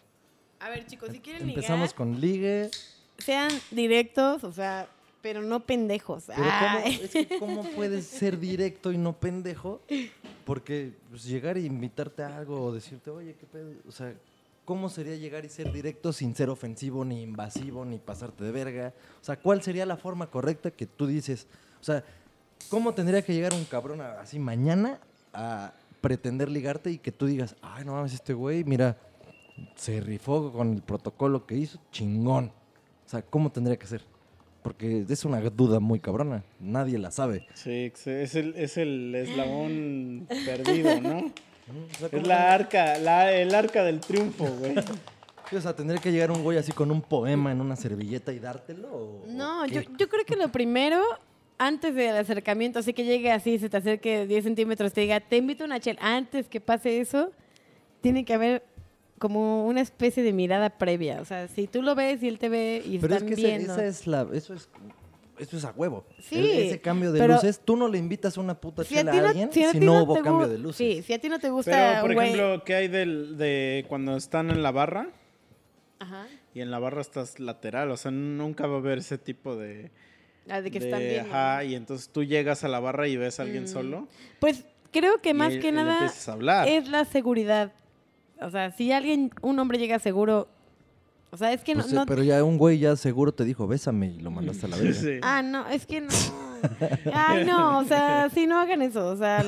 A ver, chicos, si quieren empezamos ligar, con ligue. Sean directos, o sea, pero no pendejos. Pero ¿cómo puedes ser directo y no pendejo? Porque pues, llegar e invitarte a algo o decirte, oye, qué pedo. O sea, ¿cómo sería llegar y ser directo sin ser ofensivo, ni invasivo, ni pasarte de verga? O sea, ¿cuál sería la forma correcta que tú dices? O sea, ¿cómo tendría que llegar un cabrón así mañana a pretender ligarte y que tú digas, ay, no mames, este güey, mira, se rifó con el protocolo que hizo, chingón? O sea, ¿cómo tendría que ser? Porque es una duda muy cabrona, nadie la sabe. Sí, es el eslabón perdido, ¿no? Es el arca del triunfo, güey. O sea, ¿tendría que llegar un güey así con un poema en una servilleta y dártelo? No, yo creo que lo primero, antes del acercamiento, así que llegue así, se te acerque 10 centímetros, te diga, te invito a una chela. Antes que pase eso, tiene que haber como una especie de mirada previa. O sea, si tú lo ves y él te ve y pero están es que viendo... Pero es que eso es a huevo. Sí. Ese cambio de luces, tú no le invitas una puta chela a alguien si no hubo cambio de luces. Sí, si a ti no te gusta... Pero, por ejemplo, ¿qué hay de cuando están en la barra? Ajá. Y en la barra estás lateral. O sea, nunca va a haber ese tipo de... Ah, de que están bien. Ajá, y entonces tú llegas a la barra y ves a alguien solo. Pues creo que más que nada es la seguridad. O sea, si un hombre llega seguro, o sea, es que pues no... Pero ya un güey ya seguro te dijo, bésame, y lo mandaste a la verga. Sí. Ah, no, es que no. Ay, no, o sea, sí, no hagan eso. O sea,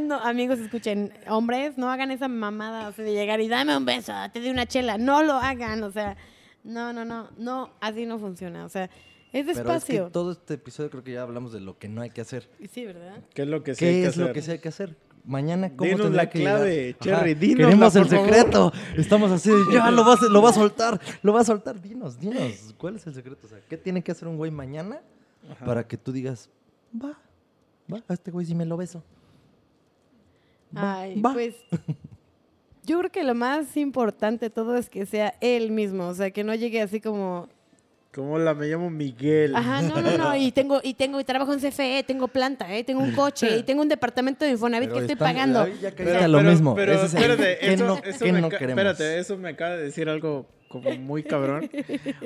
no, amigos, escuchen, hombres, no hagan esa mamada, o sea, de llegar y dame un beso, te doy una chela. No lo hagan, o sea, no, así no funciona, o sea... Es despacio. Pero es que todo este episodio creo que ya hablamos de lo que no hay que hacer. Sí, ¿verdad? ¿Qué es lo que sí hay que hacer? Mañana, ¿cómo dinos la clave, Cherry, dinos. Queremos el secreto. Estamos así, ya lo va a soltar. Dinos. ¿Cuál es el secreto? O sea, ¿qué tiene que hacer un güey mañana para que tú digas, va, a este güey sí me lo beso? Pues... Yo creo que lo más importante de todo es que sea él mismo. O sea, que no llegue así como... me llamo Miguel. Ajá, no, y trabajo en CFE, tengo planta, tengo un coche, y tengo un departamento de Infonavit que estoy pagando. Ya pero lo mismo. Pero espérate, eso me acaba de decir algo como muy cabrón.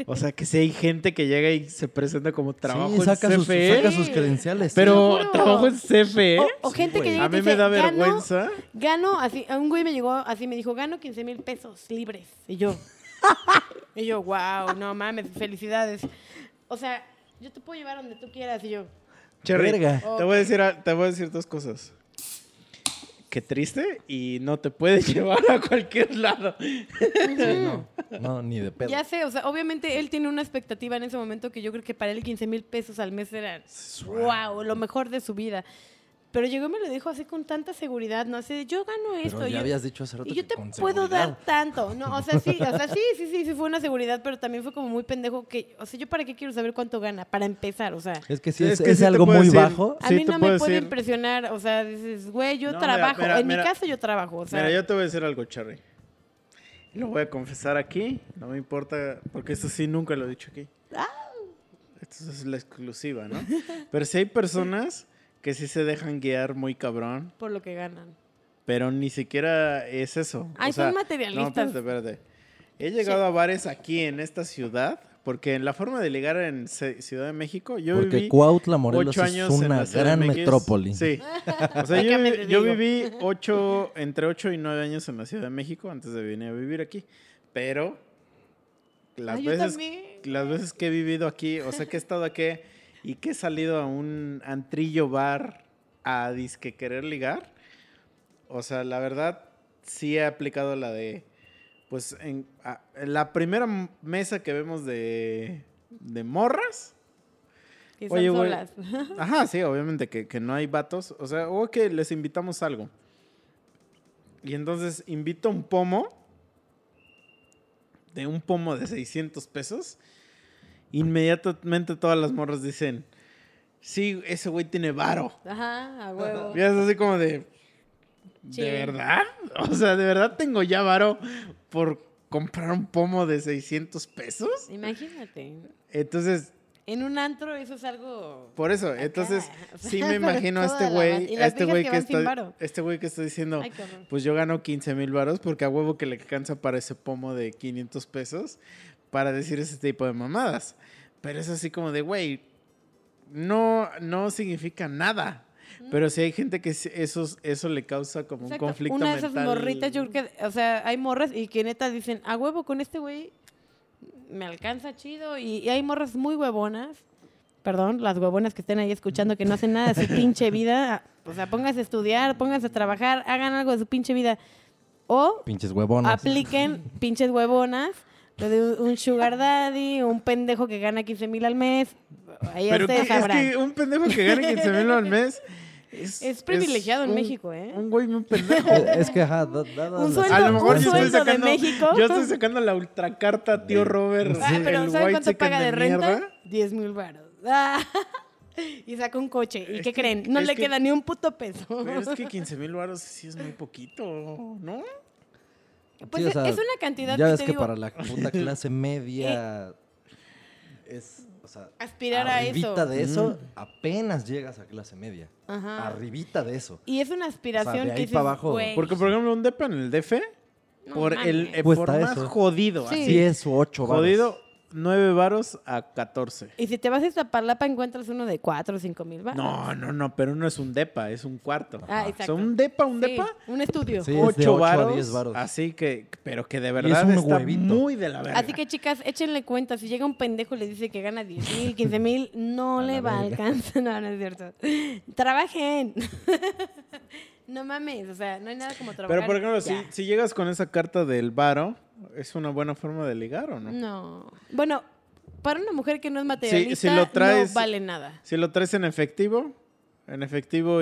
O sea, que si hay gente que llega y se presenta como trabajo en CFE. Saca sus credenciales. Pero trabajo en CFE. O gente que llega y dice, a mí me da vergüenza. Gano, así, un güey me llegó así, me dijo, gano 15,000 pesos libres. Y yo, wow, no mames, felicidades. O sea, yo te puedo llevar donde tú quieras. Y yo, Cherry, te voy a decir dos cosas. Qué triste, y no te puedes llevar a cualquier lado. Sí, no, ni de pedo. Ya sé, o sea, obviamente él tiene una expectativa en ese momento que yo creo que para él 15,000 pesos al mes era wow, lo mejor de su vida. Pero llegó y me lo dijo así con tanta seguridad, ¿no? Así de, yo gano esto. Pero ya habías dicho hace rato y yo te puedo dar tanto. No, sí, fue una seguridad, pero también fue como muy pendejo que, o sea, ¿yo para qué quiero saber cuánto gana? Para empezar, o sea. Es que sí, es sí algo muy bajo. A mí no me puede impresionar, o sea, dices, güey, yo trabajo. Mira, mi casa yo trabajo, o sea. Mira, yo te voy a decir algo, Cherry. Lo voy a confesar aquí, no me importa, porque eso sí nunca lo he dicho aquí. Esto es la exclusiva, ¿no? Pero si hay personas... que sí se dejan guiar muy cabrón. Por lo que ganan. Pero ni siquiera es eso. Ay, o sea, son materialistas. No, espérate. He llegado a bares aquí en esta ciudad, porque en la forma de ligar en Ciudad de México, yo viví Cuautla, Morelos 8 años es una gran metrópoli. Sí. O sea, yo viví 8 y 9 años en la Ciudad de México antes de venir a vivir aquí. Pero las veces que he vivido aquí, o sea, que he estado aquí... Y que he salido a un antrillo bar a disque querer ligar. O sea, la verdad, sí he aplicado la de... Pues en la primera mesa que vemos de morras... Que son solas. Ajá, sí, obviamente que no hay vatos. O sea, o que les invitamos algo. Y entonces invito un pomo... De un pomo de $600. Inmediatamente todas las morras dicen... Sí, ese güey tiene varo. Ajá, a huevo. Y es así como de... Sí. ¿De verdad? O sea, ¿de verdad tengo ya varo por comprar un pomo de $600? Imagínate. Entonces... En un antro eso es algo... Por eso, acá. Entonces o sea, sí me imagino a este güey... Este güey que está diciendo... Ay, pues yo gano 15 mil varos porque a huevo que le alcanza para ese pomo de $500 para decir ese tipo de mamadas. Pero es así como de, güey, no significa nada. Pero sí hay gente que eso le causa como exacto, un conflicto mental. Una de esas morritas, yo creo que, o sea, hay morras y que neta dicen, a huevo con este güey me alcanza chido. Y hay morras muy huevonas, perdón, las huevonas que estén ahí escuchando que no hacen nada de su pinche vida. O sea, pónganse a estudiar, pónganse a trabajar, hagan algo de su pinche vida. O pinches huevonas. Apliquen pinches huevonas. Un sugar daddy, un pendejo que gana 15 mil al mes. Ahí pero ustedes sabrán. Es que un pendejo que gana 15 mil al mes es privilegiado en México, ¿eh? Un güey muy pendejo. Es que, ajá, un sueldo, a lo mejor yo estoy sacando, de México. Yo estoy sacando la ultracarta, tío Robert. Ah, pero ¿saben cuánto paga de renta? 10 mil baros. Ah, y saca un coche. ¿Y qué creen? No le queda ni un puto peso. Pero es que 15 mil baros sí es muy poquito, ¿no? Pues sí, o sea, es una cantidad ya que ves te que digo, para la puta clase media es, o sea, aspirar a eso. Arribita de eso, apenas llegas a clase media. Ajá. Arribita de eso. Y es una aspiración, o sea, de ahí que para abajo. Güey. Porque por ejemplo, un depa en el DF no, por man, el pues por más eso. Jodido, sí. Así 10 o 8 varos. Jodido 9 varos a 14. Y si te vas a Iztapalapa encuentras uno de 4 o 5 mil varos. No, pero no es un depa, es un cuarto. Ah, exacto. O sea, un depa. Sí, un estudio. Sí, 8 varos, a 10 varos. Así que, pero que de verdad es está huevito. Muy de la verga. Así que, chicas, échenle cuenta. Si llega un pendejo y le dice que gana 10 mil, 15 mil, no le va a alcanzar. No es cierto. Trabajen. No mames, o sea, no hay nada como trabajar. Pero, por ejemplo, si llegas con esa carta del varo, ¿es una buena forma de ligar o no? No. Bueno, para una mujer que no es materialista, si lo traes, no vale nada. Si lo traes en efectivo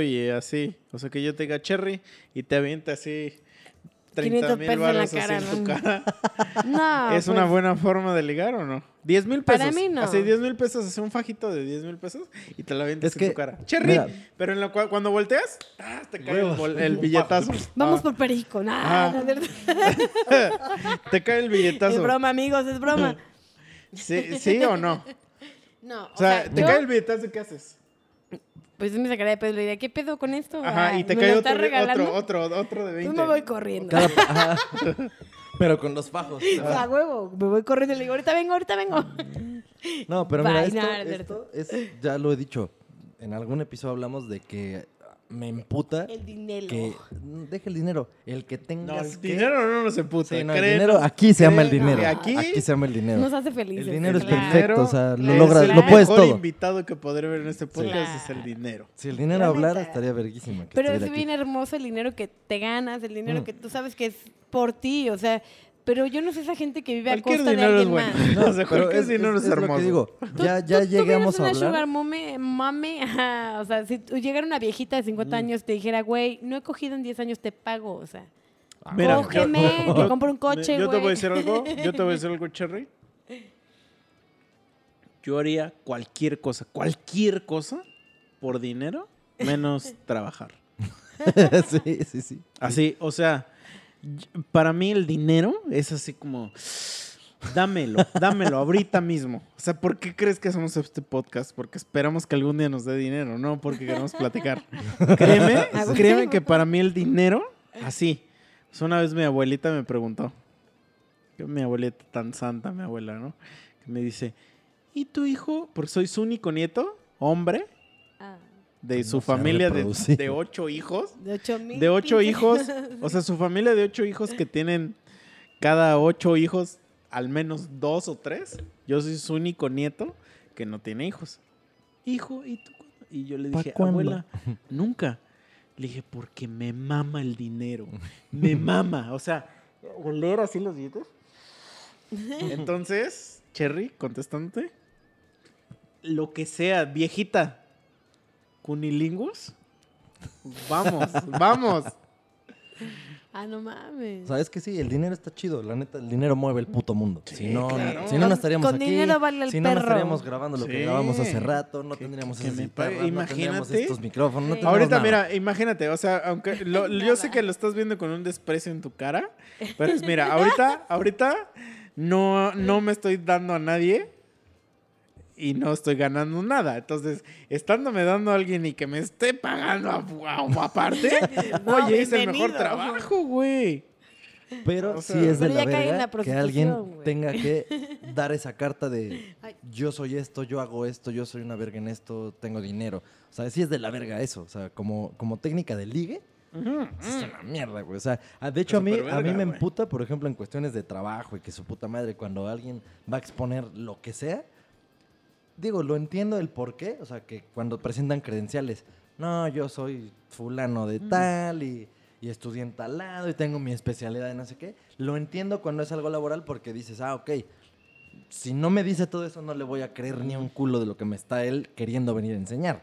y así. O sea, que yo te diga Cherry y te avienta así 30 mil baros así en tu cara. No. ¿Es una buena forma de ligar o no? 10 mil pesos. Para mí no. Así 10 mil pesos, hace un fajito de 10 mil pesos y te la avientas en tu cara. Cherry, mira, pero en lo cual, cuando volteas, te cae el billetazo. Vamos por perico. Te cae el billetazo. Es broma, amigos, es broma. ¿Sí o no? No. O sea te cae el billetazo, ¿qué haces? Pues me sacaría de pedo y le diría, ¿qué pedo con esto? Ajá, y te cae otro de 20. Yo me voy corriendo. Pero con los fajos. A huevo, me voy corriendo y le digo, ahorita vengo. No, pero mira, esto es, ya lo he dicho, en algún episodio hablamos de que me emputa. El dinero. Deja el dinero, el que tengas. No, dinero no nos emputa. Sí, no, el dinero, aquí se llama el dinero. Aquí se llama el dinero. Nos hace felices. El dinero es perfecto, o sea, lo logras, lo puedes todo. El mejor invitado que podré ver en este podcast es el dinero. Si el dinero hablara, estaría verguísima. Pero es bien hermoso el dinero que te ganas, el dinero que tú sabes que es por ti, o sea, pero yo no sé esa gente que vive a costa de alguien más. No, o sea, pero es dinero es hermoso. Lo que digo, ya llegamos a hablar. Tú una sugar mame, o sea, si llegara una viejita de 50 años te dijera, güey, no he cogido en 10 años, te pago, o sea, mira, cógeme, te compro un coche, güey. Yo te voy a decir algo, Cherry. Yo haría cualquier cosa por dinero, menos trabajar. Sí. Así, o sea, para mí el dinero es así como, dámelo ahorita mismo. O sea, ¿por qué crees que hacemos este podcast? Porque esperamos que algún día nos dé dinero, no porque queremos platicar. Créeme que para mí el dinero, así. O sea, una vez mi abuelita me preguntó, mi abuelita tan santa, mi abuela, ¿no? Que me dice, ¿y tu hijo? Porque soy su único nieto, hombre, de su familia de 8 hijos. De 8 hijos. O sea, su familia de 8 hijos que tienen cada 8 hijos al menos 2 o 3. Yo soy su único nieto que no tiene hijos. Hijo, ¿y tú? Y yo le dije, abuela, nunca. Le dije, porque me mama el dinero. Me mama. O sea, oler así los billetes. Entonces, Cherry, contestante. Lo que sea, viejita. Cunilingus. Vamos, vamos. Ah, no mames. ¿Sabes qué? Sí, el dinero está chido. La neta, el dinero mueve el puto mundo. Sí, si no, claro, si no, no estaríamos con aquí. Con dinero vale el si perro. Si no, estaríamos grabando lo que grabamos hace rato. No tendríamos esas guitarras, no tendríamos estos micrófonos. No tendríamos ahorita, nada. Mira, imagínate. O sea, aunque yo sé que lo estás viendo con un desprecio en tu cara. Pero es, mira, ahorita no me estoy dando a nadie. Y no estoy ganando nada. Entonces, estándome dando a alguien y que me esté pagando aparte, no, oye, es el mejor trabajo, güey. Pero o sea, sí es de la verga que alguien tenga que dar esa carta de yo soy esto, yo hago esto, yo soy una verga en esto, tengo dinero. O sea, sí es de la verga eso. O sea, como técnica de ligue, es una mierda, güey. O sea, de hecho, a mí me emputa, por ejemplo, en cuestiones de trabajo y que su puta madre, cuando alguien va a exponer lo que sea. Digo, lo entiendo el por qué, o sea, que cuando presentan credenciales, no, yo soy fulano de tal y estudié en tal lado y tengo mi especialidad de no sé qué. Lo entiendo cuando es algo laboral porque dices, ah, ok, si no me dice todo eso no le voy a creer ni un culo de lo que me está él queriendo venir a enseñar.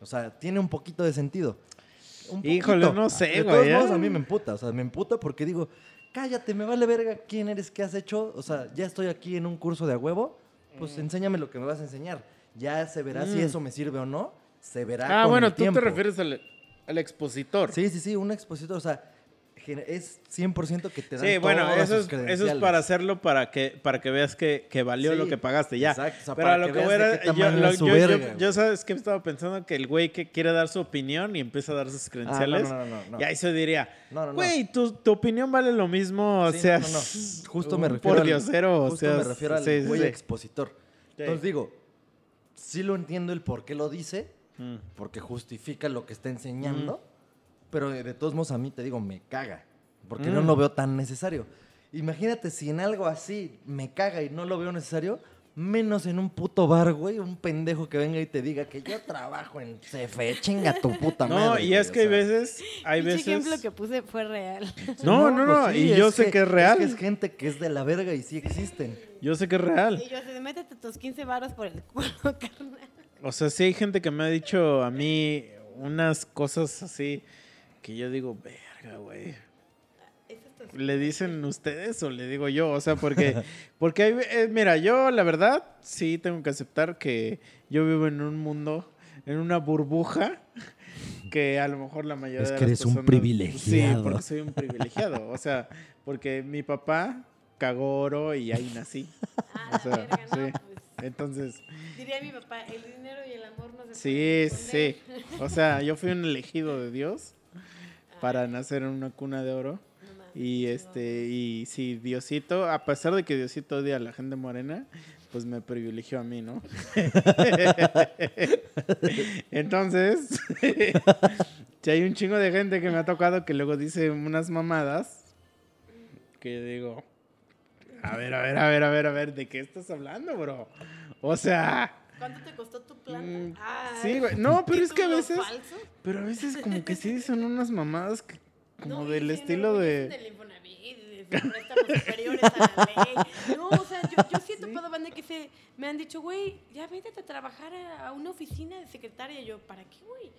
O sea, tiene un poquito de sentido. Híjole, no sé, güey. De todos modos, a mí me emputa, o sea, me emputa porque digo, cállate, me vale verga quién eres, qué has hecho, o sea, ya estoy aquí en un curso de a huevo. Pues enséñame lo que me vas a enseñar. Ya se verá si eso me sirve o no. Se verá con el tiempo. Ah, bueno, tú te refieres al expositor. Sí, un expositor. O sea, es 100% que te dan todas sus credenciales. Sí, bueno, eso es para hacerlo, para que veas que valió lo que pagaste. Ya. Exacto. O sea, pero a lo que voy era, yo sabes que estaba pensando que el güey que quiere dar su opinión y empieza a dar sus credenciales. No. Y ahí se diría, güey, tu opinión vale lo mismo. Sí, o sea, no. Justo me refiero al güey expositor. Sí. Entonces digo, sí lo entiendo el por qué lo dice, porque justifica lo que está enseñando. Pero de todos modos a mí, te digo, me caga. Porque no lo veo tan necesario. Imagínate si en algo así me caga y no lo veo necesario, menos en un puto bar, güey, un pendejo que venga y te diga que yo trabajo en CFE, chinga tu puta madre. No, y es que hay veces... Ese ejemplo que puse fue real. No, pues sí, y yo sé que es real. Es gente que es de la verga y sí existen. Yo sé que es real. Y yo sé, métete tus 15 varos por el culo, carnal. O sea, sí hay gente que me ha dicho a mí unas cosas así... Que yo digo, verga, güey. ¿Le dicen ustedes o le digo yo? O sea, porque hay, mira, yo la verdad sí tengo que aceptar que yo vivo en un mundo, en una burbuja, que a lo mejor la mayoría de las personas... Es que eres un privilegiado. Sí, porque soy un privilegiado. O sea, porque mi papá cagó oro y ahí nací. O sea, verga, no, sí. Pues. Entonces... Diría mi papá, el dinero y el amor no se pueden responder. Sí. O sea, yo fui un elegido de Dios para nacer en una cuna de oro. Y si Diosito, a pesar de que Diosito odia a la gente morena, pues me privilegió a mí, ¿no? Entonces, si hay un chingo de gente que me ha tocado que luego dice unas mamadas que digo, a ver, ¿de qué estás hablando, bro? O sea... ¿Cuánto te costó tu planta? Sí, güey. No, pero es que a veces... ¿Falso? Pero a veces como que sí son unas mamadas que, como no, del estilo no, de... del Infonavit, de préstamos superiores a la ley. No, o sea, yo siento toda banda que me han dicho, güey, ya véntate a trabajar a una oficina de secretaria. Yo, ¿para qué, güey?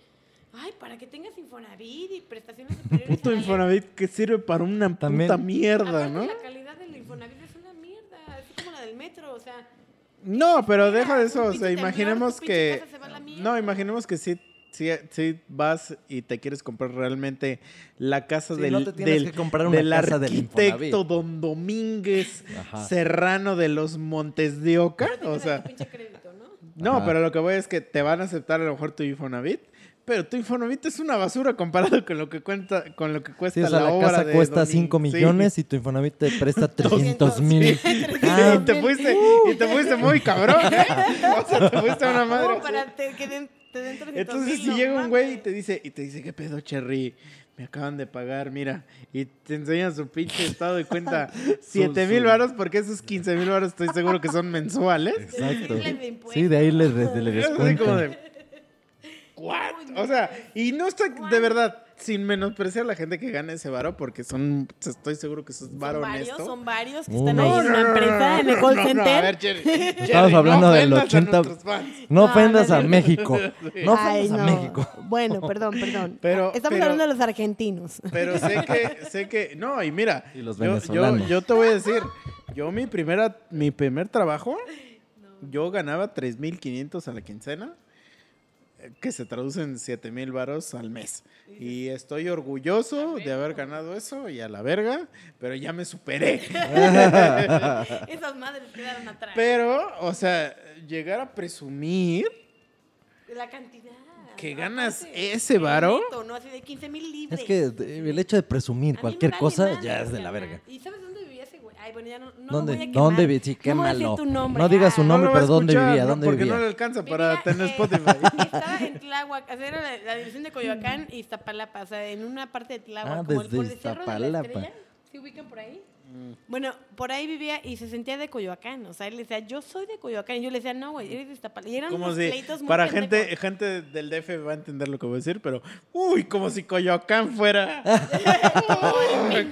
Ay, para que tengas Infonavit y prestaciones superiores. Puto Infonavit que sirve para una puta mierda, aparte, ¿no? La calidad del Infonavit es una mierda. Es como la del metro, o sea... No, pero deja de eso, o sea, imaginemos que... No, imaginemos que sí vas y te quieres comprar realmente la casa del arquitecto Don Domínguez Serrano de los Montes de Oca, o sea... No, pero lo que voy es que te van a aceptar a lo mejor tu Infonavit, pero tu Infonavit es una basura comparado con lo que cuesta la obra. La casa cuesta 5 millones y tu Infonavit te presta 300 mil. Sí. Ah. Y te fuiste muy cabrón, ¿eh? O sea, te fuiste a una madre. No, para que te den 300 mil. Entonces, si llega un güey y te dice, ¿qué pedo, Cherry? Me acaban de pagar, mira. Y te enseñan su pinche estado de cuenta. 7,000 varos, porque esos 15,000 varos estoy seguro que son mensuales. Exacto. Sí, de ahí les descuentan. ¿What? O sea, y no está, de verdad, sin menospreciar a la gente que gana ese varo, porque son, estoy seguro que son varo honesto. Son varios que están ahí en una empresa, en el call center. No, a ver, Jerry, estamos hablando no del 80. No ofendas a México. No ofendas a México. Bueno, perdón. Estamos hablando de los argentinos. Pero sé que no, y mira, y los venezolanos. Yo te voy a decir, yo mi primer trabajo, yo ganaba 3,500 a la quincena, que se traducen 7,000 varos al mes. Y estoy orgulloso de haber ganado eso y a la verga, pero ya me superé. Esas madres quedaron atrás. Pero, o sea, llegar a presumir la cantidad que ganas ese varo, ¿no? Así de 15,000 libres. Es que el hecho de presumir cualquier cosa ya es de la verga. ¿Y sabes dónde vivía ese güey? Ay, bueno, ya no ¿dónde, voy a quemar. ¿Dónde vivía? Sí, quémalo. No digas su nombre, pero ¿dónde vivía? ¿Dónde porque vivía? No le alcanza para tener Spotify. Estaba en Tláhuac. O sea, era la división de Coyoacán y Iztapalapa. O sea, en una parte de Tláhuac. Como desde el Iztapalapa. ¿Se ubican por ahí? Bueno, por ahí vivía y se sentía de Coyoacán. O sea, él decía, yo soy de Coyoacán. Y yo le decía, no, güey, eres de Iztapalapa. Y eran unos pleitos muy para pendejos. Gente del DF va a entender lo que voy a decir, pero uy, como si Coyoacán fuera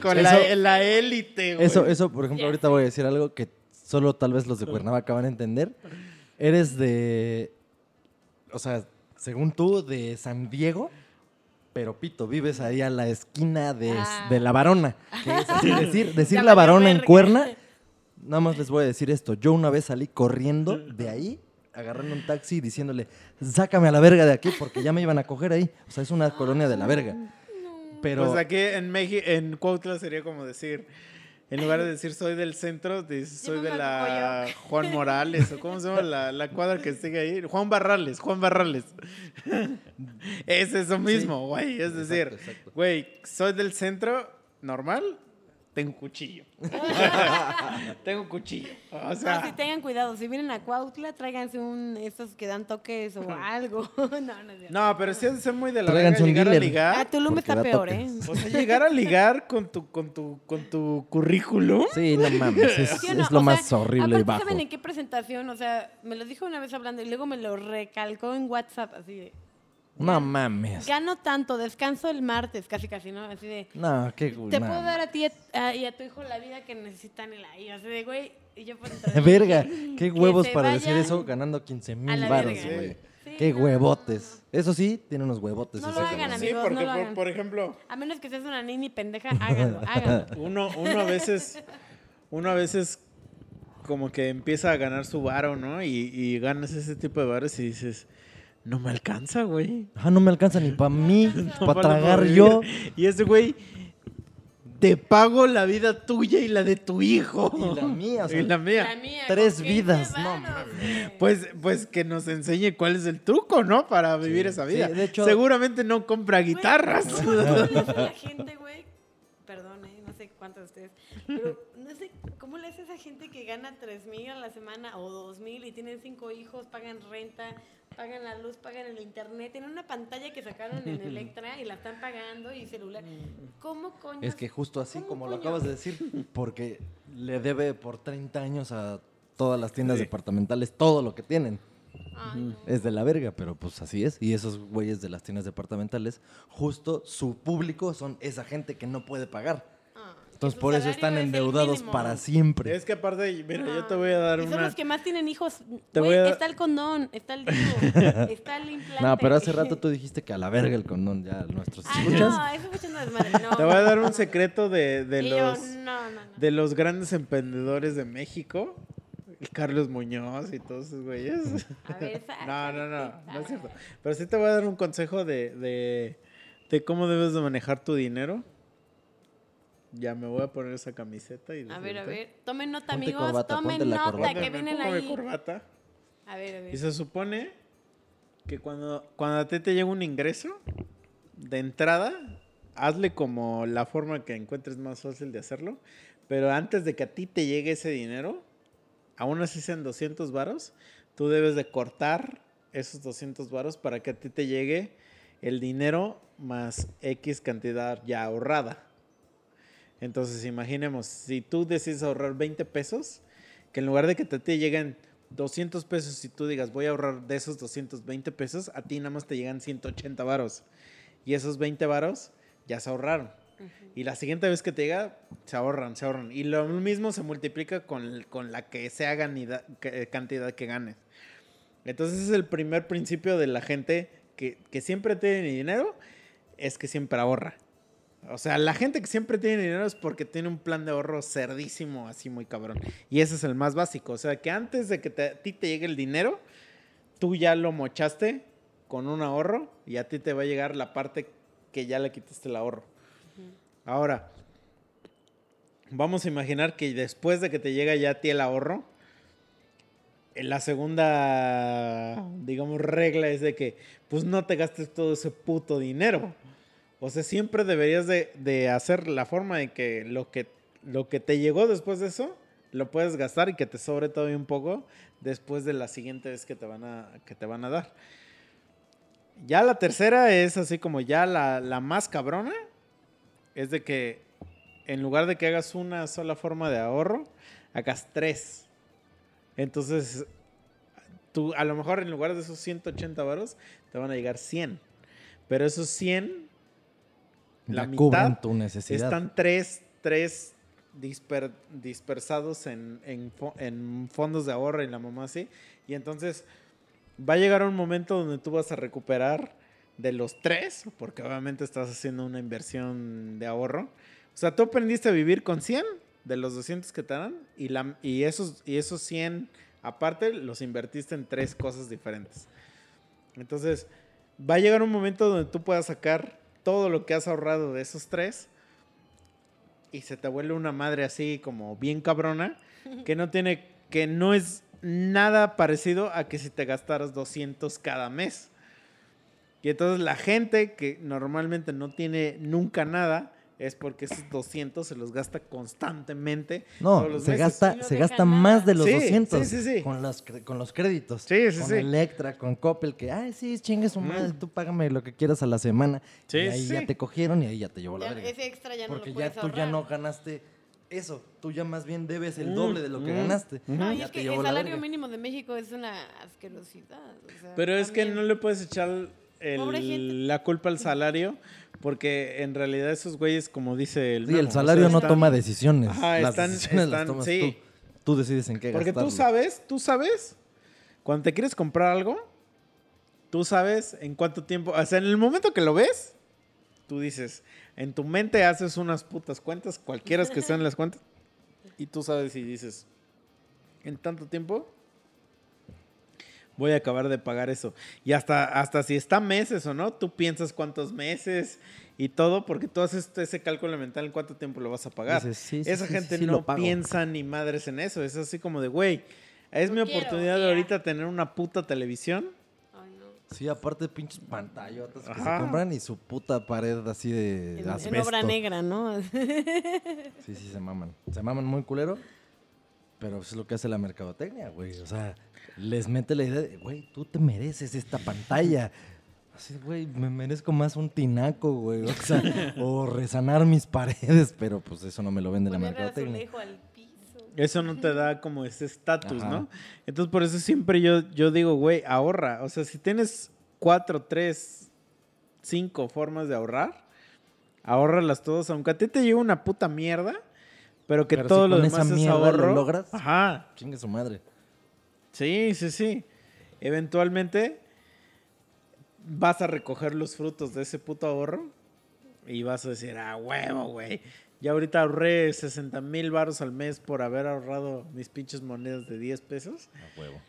con la élite, güey. Eso, por ejemplo, ahorita voy a decir algo que solo tal vez los de Cuernavaca van a entender. Eres de, o sea, según tú, de San Diego. Pero pito, vives ahí a la esquina de La Varona. Decir La Varona en Cuerna, nada más les voy a decir esto. Yo una vez salí corriendo de ahí, agarrando un taxi y diciéndole, sácame a la verga de aquí, porque ya me iban a coger ahí. O sea, es una colonia de la verga. Pero pues aquí en México, en Cuautla sería como decir, en lugar de decir soy del centro, soy de la Juan Morales, o ¿cómo se llama la cuadra que sigue ahí? Juan Barrales. Es eso mismo, güey. Sí. Es decir, güey, soy del centro normal, tengo cuchillo. Tengo cuchillo. O sea, no, si tengan cuidado, si vienen a Cuautla, tráiganse estos que dan toques o algo. No, pero sí es muy de la verga llegar a ligar. Tulum está peor, toques. O sea, llegar a ligar con tu currículum. Sí, no mames, es lo más horrible y bajo. ¿Saben en qué presentación? O sea, me lo dijo una vez hablando y luego me lo recalcó en WhatsApp así de, no mames. Gano tanto, descanso el martes, casi, ¿no? Así de, no, qué cool. Te puedo dar a ti y a tu hijo la vida que necesitan. Y así de, güey, y yo por entrar. Verga, qué huevos para decir eso ganando 15,000 varos, güey. Sí, qué huevotes. No. Eso sí, tiene unos huevotes. No lo hagan, amigos, sí, porque, no lo hagan. Por ejemplo, a menos que seas una nini pendeja, háganlo. Uno a veces como que empieza a ganar su varo, ¿no? Y ganas ese tipo de varos y dices, no me alcanza, güey. Ah, no me alcanza ni para mí, no para tragar yo. Y ese güey, te pago la vida tuya y la de tu hijo. Y la mía, o sea. Tres vidas. No, pues que nos enseñe cuál es el truco, ¿no? Para vivir esa vida. Sí, de hecho, seguramente no compra guitarras. Güey, ¿cómo la gente, güey? Perdón, no sé cuántos de ustedes. Pero no sé, ¿cómo le hace a esa gente que gana 3,000 a la semana o 2,000 y tienen 5 hijos, pagan renta, pagan la luz, pagan el internet, tienen una pantalla que sacaron en Electra y la están pagando y celular? ¿Cómo coño? Es que justo así como coño? Lo acabas de decir, porque le debe por 30 años a todas las tiendas departamentales todo lo que tienen. Ay, no. Es de la verga, pero pues así es. Y esos güeyes de las tiendas departamentales, justo su público son esa gente que no puede pagar. Entonces, por eso están endeudados para siempre. Es que aparte, mira, yo te voy a dar una. Son los que más tienen hijos. Está el condón, está el disco, está el implante. No, pero hace rato tú dijiste que a la verga el condón ya nuestros escuchas. No, eso mucho no es madre. No. Te voy a dar un secreto de los grandes emprendedores de México. Carlos Muñoz y todos esos güeyes. A ver, no es cierto. Pero sí te voy a dar un consejo de cómo debes de manejar tu dinero. Ya me voy a poner esa camiseta y a ver, tomen nota, ponte amigos, corbata, tomen nota corbata, que vienen ahí. Corbata. A ver. Y se supone que cuando a ti te llega un ingreso de entrada, hazle como la forma que encuentres más fácil de hacerlo, pero antes de que a ti te llegue ese dinero, aún así sean 200 varos, tú debes de cortar esos 200 varos para que a ti te llegue el dinero más X cantidad ya ahorrada. Entonces, imaginemos, si tú decides ahorrar 20 pesos, que en lugar de que te lleguen 200 pesos, si tú digas, voy a ahorrar de esos 220 pesos, a ti nada más te llegan 180 varos. Y esos 20 varos ya se ahorraron. Uh-huh. Y la siguiente vez que te llega, se ahorran. Y lo mismo se multiplica con la que sea cantidad que ganes. Entonces es el primer principio de la gente que siempre tiene dinero, es que siempre ahorra. O sea, la gente que siempre tiene dinero es porque tiene un plan de ahorro cerdísimo, así muy cabrón. Y ese es el más básico. O sea, que antes de que a ti te llegue el dinero, tú ya lo mochaste con un ahorro y a ti te va a llegar la parte que ya le quitaste el ahorro. Uh-huh. Ahora, vamos a imaginar que después de que te llega ya a ti el ahorro, la segunda, digamos, regla es de que pues no te gastes todo ese puto dinero. O sea, siempre deberías de hacer la forma de que lo que te llegó después de eso, lo puedes gastar y que te sobre todavía un poco después de la siguiente vez que te van a dar. Ya la tercera es así como ya la más cabrona, es de que en lugar de que hagas una sola forma de ahorro, hagas 3. Entonces, tú a lo mejor en lugar de esos 180 varos, te van a llegar 100. Pero esos 100... La mitad tu necesidad. Están tres dispersados en fondos de ahorro y la mamá así. Y entonces va a llegar un momento donde tú vas a recuperar de los 3, porque obviamente estás haciendo una inversión de ahorro. O sea, tú aprendiste a vivir con 100 de los 200 que te dan y esos 100 aparte los invertiste en 3 cosas diferentes. Entonces va a llegar un momento donde tú puedas sacar todo lo que has ahorrado de esos 3 y se te vuelve una madre así como bien cabrona que no es nada parecido a que si te gastaras 200 cada mes. Y entonces la gente que normalmente no tiene nunca nada es porque esos 200 se los gasta constantemente. No, todos los meses. Se gasta más de los 200 sí. Con los créditos. Sí. Con Electra, con Coppel, que, chingue su madre, tú págame lo que quieras a la semana. Sí, y ahí ya te cogieron y ahí ya te llevó la verga. Ese extra ya porque no lo puedes ahorrar. Tú ya no ganaste eso. Tú ya más bien debes el doble de lo que ganaste. No, y es que el salario mínimo de México es una asquerosidad. O sea, pero es también que no le puedes echar la culpa al salario, porque en realidad esos güeyes, como dice el el salario, o sea, no toma decisiones. Ajá, las decisiones las tomas tú. Tú decides en qué gastarlo. Porque tú sabes, cuando te quieres comprar algo, tú sabes en cuánto tiempo, o sea, en el momento que lo ves, tú dices, en tu mente haces unas putas cuentas, cualquiera que sean las cuentas, y tú sabes y dices, en tanto tiempo voy a acabar de pagar eso. Y hasta si está meses o no, tú piensas cuántos meses y todo, porque tú haces ese cálculo mental en cuánto tiempo lo vas a pagar. Dices, Esa gente no piensa ni madres en eso. Es así como de, güey, es mi oportunidad de ahorita tener una puta televisión. Ay, no. Sí, aparte pinches pantallotas que se compran y su puta pared así de asbesto. En obra negra, ¿no? sí, se maman. Se maman muy culero. Pero eso es lo que hace la mercadotecnia, güey. O sea, les mete la idea de, güey, tú te mereces esta pantalla. Así, güey, me merezco más un tinaco, güey. O sea, o resanar mis paredes, pero pues eso no me lo vende la mercadotecnia. Al piso. Eso no te da como ese estatus, ¿no? Entonces, por eso siempre yo digo, güey, ahorra. O sea, si tienes 4, 3, 5 formas de ahorrar, ahórralas todas. Aunque a ti te llegue una puta mierda, pero que todo lo demás es ahorro. Lo logras, chingue su madre. Sí. Eventualmente vas a recoger los frutos de ese puto ahorro y vas a decir, huevo, güey. Ya ahorita ahorré 60,000 varos al mes por haber ahorrado mis pinches monedas de 10 pesos. A huevo.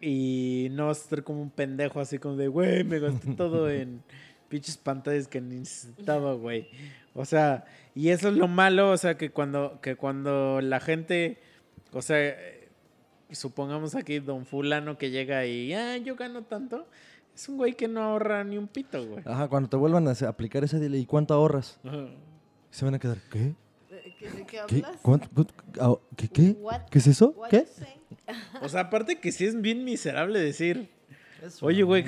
Y no vas a estar como un pendejo así como de, güey, me gasté todo en pinches pantallas que necesitaba, güey. O sea, y eso es lo malo, o sea, que cuando la gente, o sea, supongamos aquí don fulano que llega y, yo gano tanto, es un güey que no ahorra ni un pito, güey. Ajá, cuando te vuelvan a aplicar esa dile, ¿y cuánto ahorras? Ajá. Se van a quedar, ¿qué? ¿De qué hablas? ¿Qué? ¿Qué es eso? ¿Qué? O sea, aparte que sí es bien miserable decir, oye, güey,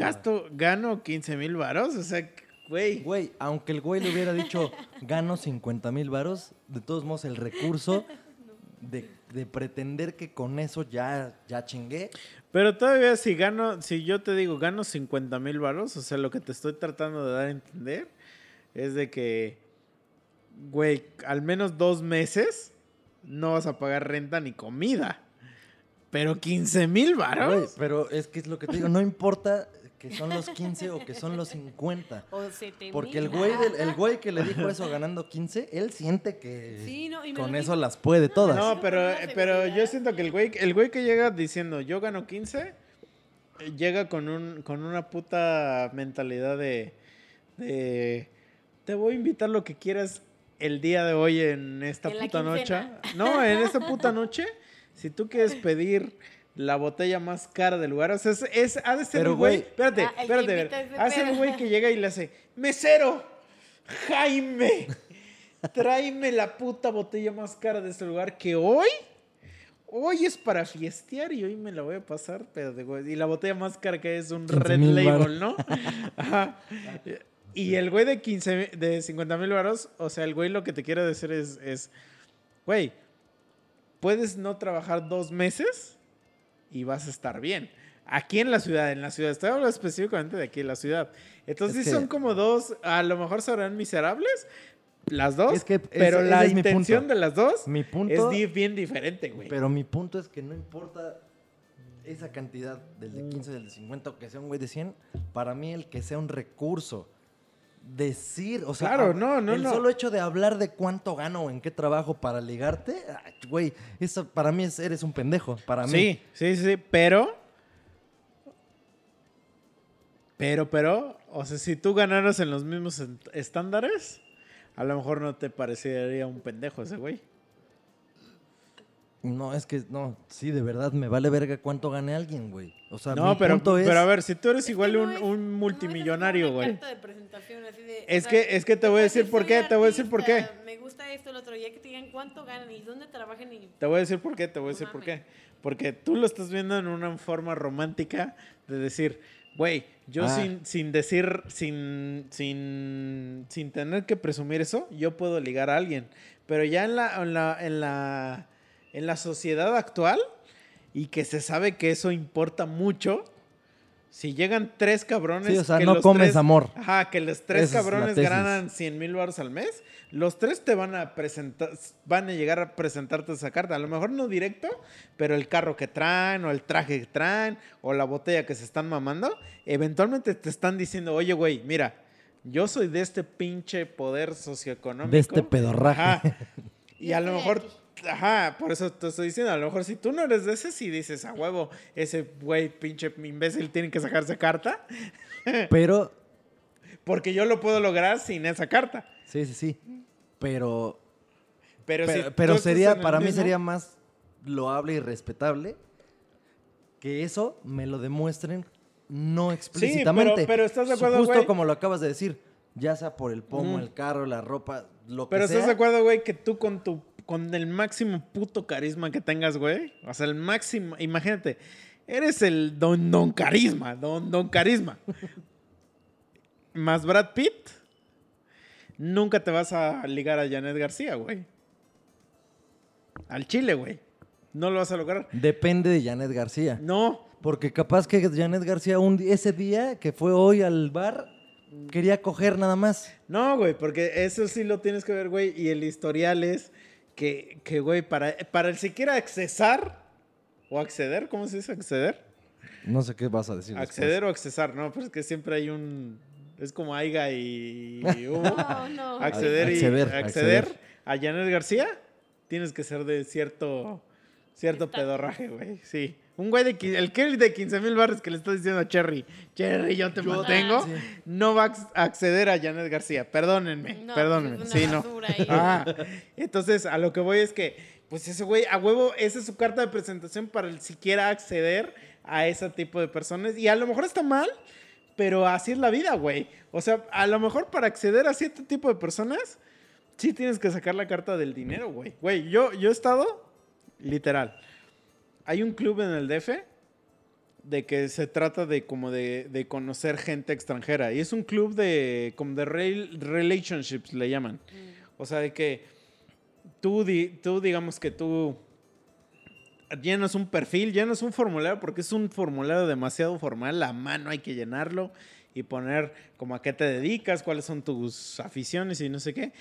gano 15,000 varos, o sea, Güey, aunque el güey le hubiera dicho gano 50,000 varos, de todos modos el recurso de pretender que con eso ya chingué. Pero todavía si yo te digo gano 50,000 varos, o sea, lo que te estoy tratando de dar a entender es de que, güey, al menos 2 meses no vas a pagar renta ni comida. Pero 15,000 varos. Güey, pero es que es lo que te digo, no importa que son los 15 o que son los 50. O 7,000. Porque el güey que le dijo eso ganando 15, él siente que sí, no, con eso las puede todas. No, pero yo siento que el güey que llega diciendo yo gano 15, llega con una puta mentalidad de te voy a invitar lo que quieras el día de hoy en esta puta noche. No, en esta puta noche. Si tú quieres pedir la botella más cara del lugar, o sea, ha de ser un güey. Espérate. Hace un güey que llega y le hace: mesero, Jaime, tráeme la puta botella más cara de este lugar que hoy es para fiestear y hoy me la voy a pasar, pero de güey. Y la botella más cara que es un Red Label, ¿no? Ajá. Y el güey de 50,000 varos, o sea, el güey lo que te quiero decir es güey, puedes no trabajar 2 meses y vas a estar bien. Aquí en la ciudad. Estoy hablando específicamente de aquí en la ciudad. Entonces sí son como dos, a lo mejor serán miserables las dos, es que pero la intención de las dos es bien diferente, güey. Pero mi punto es que no importa esa cantidad del de 15, del de 50 o que sea un güey de 100, para mí el que sea un recurso decir, o sea, claro, no. Solo hecho de hablar de cuánto gano o en qué trabajo para ligarte, güey, eso para mí eres un pendejo, para mí. Sí, pero, o sea, si tú ganaras en los mismos estándares, a lo mejor no te parecería un pendejo ese güey. No, es que, no, sí, de verdad, me vale verga cuánto gane alguien, güey. O sea, no, mi punto es... pero a ver, si tú eres igual un multimillonario, güey. Es que te voy a decir por qué, te voy a decir por qué. Me gusta esto, el otro día, que te digan cuánto ganan y dónde trabajan y... Te voy a decir por qué. Porque tú lo estás viendo en una forma romántica de decir, güey, yo sin tener que presumir eso, yo puedo ligar a alguien. Pero ya en la sociedad actual, y que se sabe que eso importa mucho, si llegan 3 cabrones... Sí, o sea, que no los comes 3, amor. Ajá, que los 3 cabrones ganan 100,000 baros al mes, los 3 te van a llegar a presentarte esa carta. A lo mejor no directo, pero el carro que traen, o el traje que traen, o la botella que se están mamando, eventualmente te están diciendo, oye, güey, mira, yo soy de este pinche poder socioeconómico. De este pedorraje. Ajá, y a lo mejor... Ajá, por eso te estoy diciendo, a lo mejor si tú no eres de ese, si dices, a huevo, ese güey pinche imbécil tiene que sacarse carta. Pero... porque yo lo puedo lograr sin esa carta. Sí. Pero sería, para mí sería más loable y respetable que eso me lo demuestren no explícitamente. Sí, pero estás de acuerdo, justo güey, como lo acabas de decir, ya sea por el pomo, el carro, la ropa, lo que sea. Pero estás de acuerdo, güey, que tú con el máximo puto carisma que tengas, güey. O sea, el máximo... Imagínate, eres el Don Carisma. Más Brad Pitt. Nunca te vas a ligar a Janet García, güey. Al chile, güey. No lo vas a lograr. Depende de Janet García. No. Porque capaz que Janet García ese día que fue hoy al bar... quería coger nada más. No, güey, porque eso sí lo tienes que ver, güey. Y el historial es que güey, para el siquiera accesar o acceder, ¿cómo se dice acceder? No sé qué vas a decir. Acceder después. O accesar, no, pero es que siempre hay un... Es como Aiga y Hugo. No. Acceder a Janet García, tienes que ser de cierto pedorraje, güey, sí. Un güey de 15,000 baros que le está diciendo a Cherry, yo te mantengo, sí. No va a acceder a Janet García. Perdónenme. No, sí, no. Entonces, a lo que voy es que, pues ese güey, a huevo, esa es su carta de presentación para el siquiera acceder a ese tipo de personas. Y a lo mejor está mal, pero así es la vida, güey. O sea, a lo mejor para acceder a cierto tipo de personas, sí tienes que sacar la carta del dinero, güey. Güey, yo he estado, literal... Hay un club en el DF de que se trata de como de conocer gente extranjera. Y es un club de como de relationships, le llaman. O sea, de que tú digamos que tú llenas un perfil, llenas un formulario, porque es un formulario demasiado formal, a mano hay que llenarlo. y poner como a qué te dedicas, cuáles son tus aficiones y no sé qué,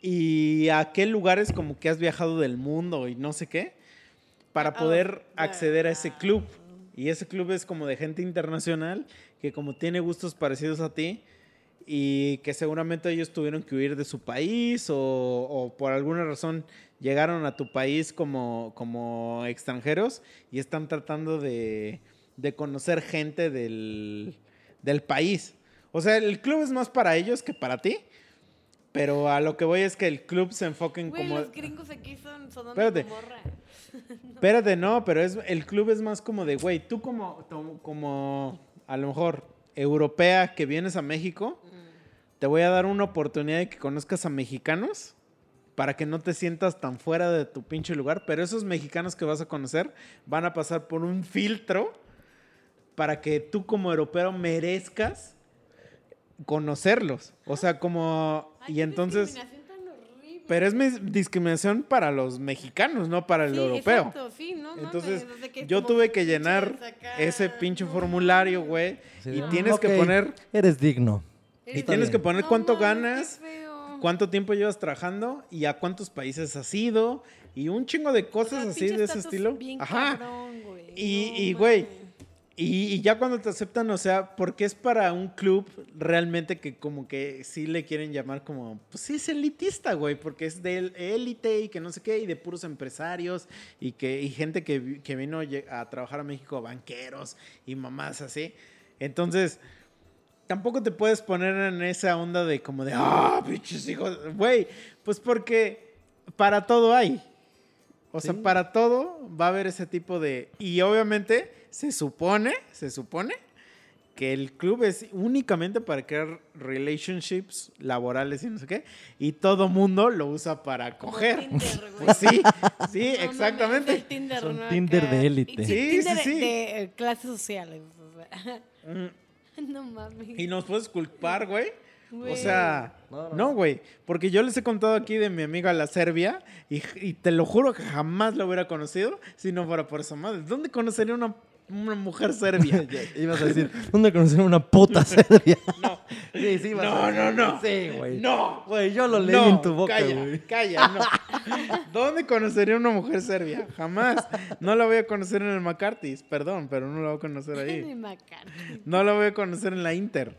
y a qué lugares como que has viajado del mundo y no sé qué, para poder acceder a ese club. Y ese club es como de gente internacional que como tiene gustos parecidos a ti y que seguramente ellos tuvieron que huir de su país o por alguna razón llegaron a tu país como extranjeros y están tratando de conocer gente del país. O sea, el club es más para ellos que para ti. Pero a lo que voy es que el club se enfoca en como... los gringos aquí son donde morra. No. Espérate, no, pero el club es más como de, güey, tú como a lo mejor europea que vienes a México, te voy a dar una oportunidad de que conozcas a mexicanos para que no te sientas tan fuera de tu pinche lugar, pero esos mexicanos que vas a conocer van a pasar por un filtro para que tú como europeo merezcas conocerlos. O sea, como... Ay, y entonces... Pero es mi discriminación para los mexicanos, no para el europeo. Exacto, sí, no, entonces, yo tuve que llenar ese pinche formulario, güey. Sí, y tienes que poner... Eres digno. Y tienes que poner cuánto ganas, cuánto tiempo llevas trabajando y a cuántos países has ido y un chingo de cosas así de ese estilo. Bien cabrón, güey. Y, güey, y ya cuando te aceptan, o sea, porque es para un club realmente que como que sí le quieren llamar como, pues sí es elitista, güey, porque es de élite y que no sé qué, y de puros empresarios y gente que vino a trabajar a México, banqueros y mamás así. Entonces, tampoco te puedes poner en esa onda de como de, pinches hijos, güey, pues porque para todo hay. O sea, para todo va a haber ese tipo de... Y obviamente... Se supone que el club es únicamente para crear relationships laborales y no sé qué, y todo mundo lo usa para coger. Tinder, güey. Pues sí, no, exactamente. No, Tinder, son no, Tinder de élite. Sí. De clases sociales. O sea. No mames. Y nos puedes culpar, güey. Wey. O sea, no, güey, porque yo les he contado aquí de mi amiga la Serbia y te lo juro que jamás la hubiera conocido si no fuera por esa madre. ¿Dónde conocería una mujer serbia? Ibas a decir, ¿dónde conocería una puta serbia? No. Sí, no. Sí, güey. No. Güey, yo lo leí en tu boca, güey. Calla, no. ¿Dónde conocería una mujer serbia? Jamás. No la voy a conocer en el McCarthy's, perdón, pero no la voy a conocer ahí. En el McCarthy's. No la voy a conocer en la Inter.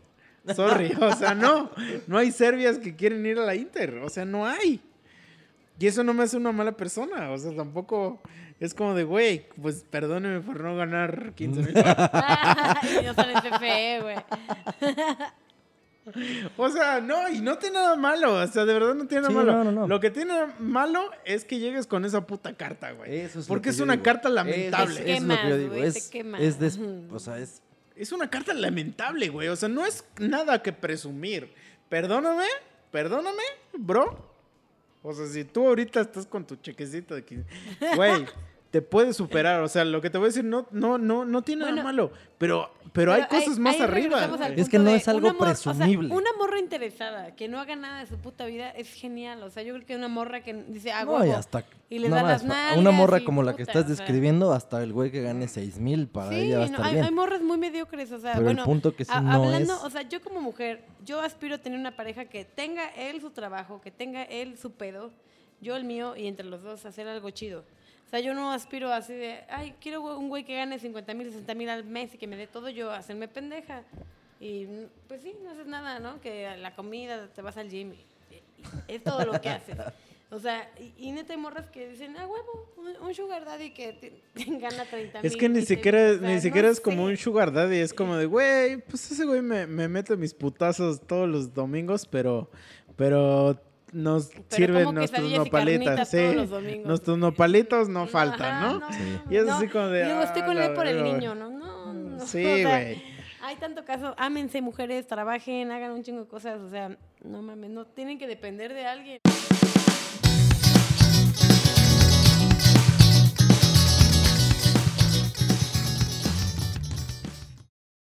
Sorry, o sea, no hay serbias que quieren ir a la Inter, o sea, no hay. Y eso no me hace una mala persona, o sea, tampoco es como de, güey, pues perdóneme por no ganar 15,000. Y no sale CFE, güey. O sea, no, y no tiene nada malo, o sea, de verdad no tiene nada malo. No. Lo que tiene malo es que llegues con esa puta carta, güey. Eso es porque es una carta lamentable. Eso es lo que yo digo, es una carta lamentable, güey. O sea, no es nada que presumir. Perdóname, bro. O sea, si tú ahorita estás con tu chequecito de 15, güey, te puedes superar. O sea, lo que te voy a decir no tiene nada malo. Pero hay cosas más arriba. Es que no es algo presumible. O sea, una morra interesada que no haga nada de su puta vida es genial. O sea, yo creo que una morra que dice, hago. Y le da las nalgas. Una morra como la que estás describiendo, hasta el güey que gane 6,000 para ella va a estar bien. Hay morras muy mediocres. O sea, pero bueno, el punto que sí hablando, es... O sea, yo como mujer, yo aspiro a tener una pareja que tenga él su trabajo, que tenga él su pedo, yo el mío, y entre los dos hacer algo chido. O sea, yo no aspiro así de, ay, quiero un güey que gane 50,000, 60,000 al mes y que me dé todo, yo hacerme pendeja. Y pues sí, no haces nada, ¿no? Que la comida, te vas al gym. Y es todo lo que haces. O sea, y neta hay morras que dicen, huevo, un sugar daddy que te gana 30,000. Es que ni siquiera es como un sugar daddy, es como de, güey, pues ese güey me mete mis putazos todos los domingos, pero nos sirven nuestros nopalitas, sí. Nuestros nopalitos no faltan, ¿no? Y es así como de... Digo, estoy con él por el niño, ¿no? No. Sí, güey. O sea, hay tanto caso. Ámense, mujeres, trabajen, hagan un chingo de cosas. O sea, no mames, no tienen que depender de alguien.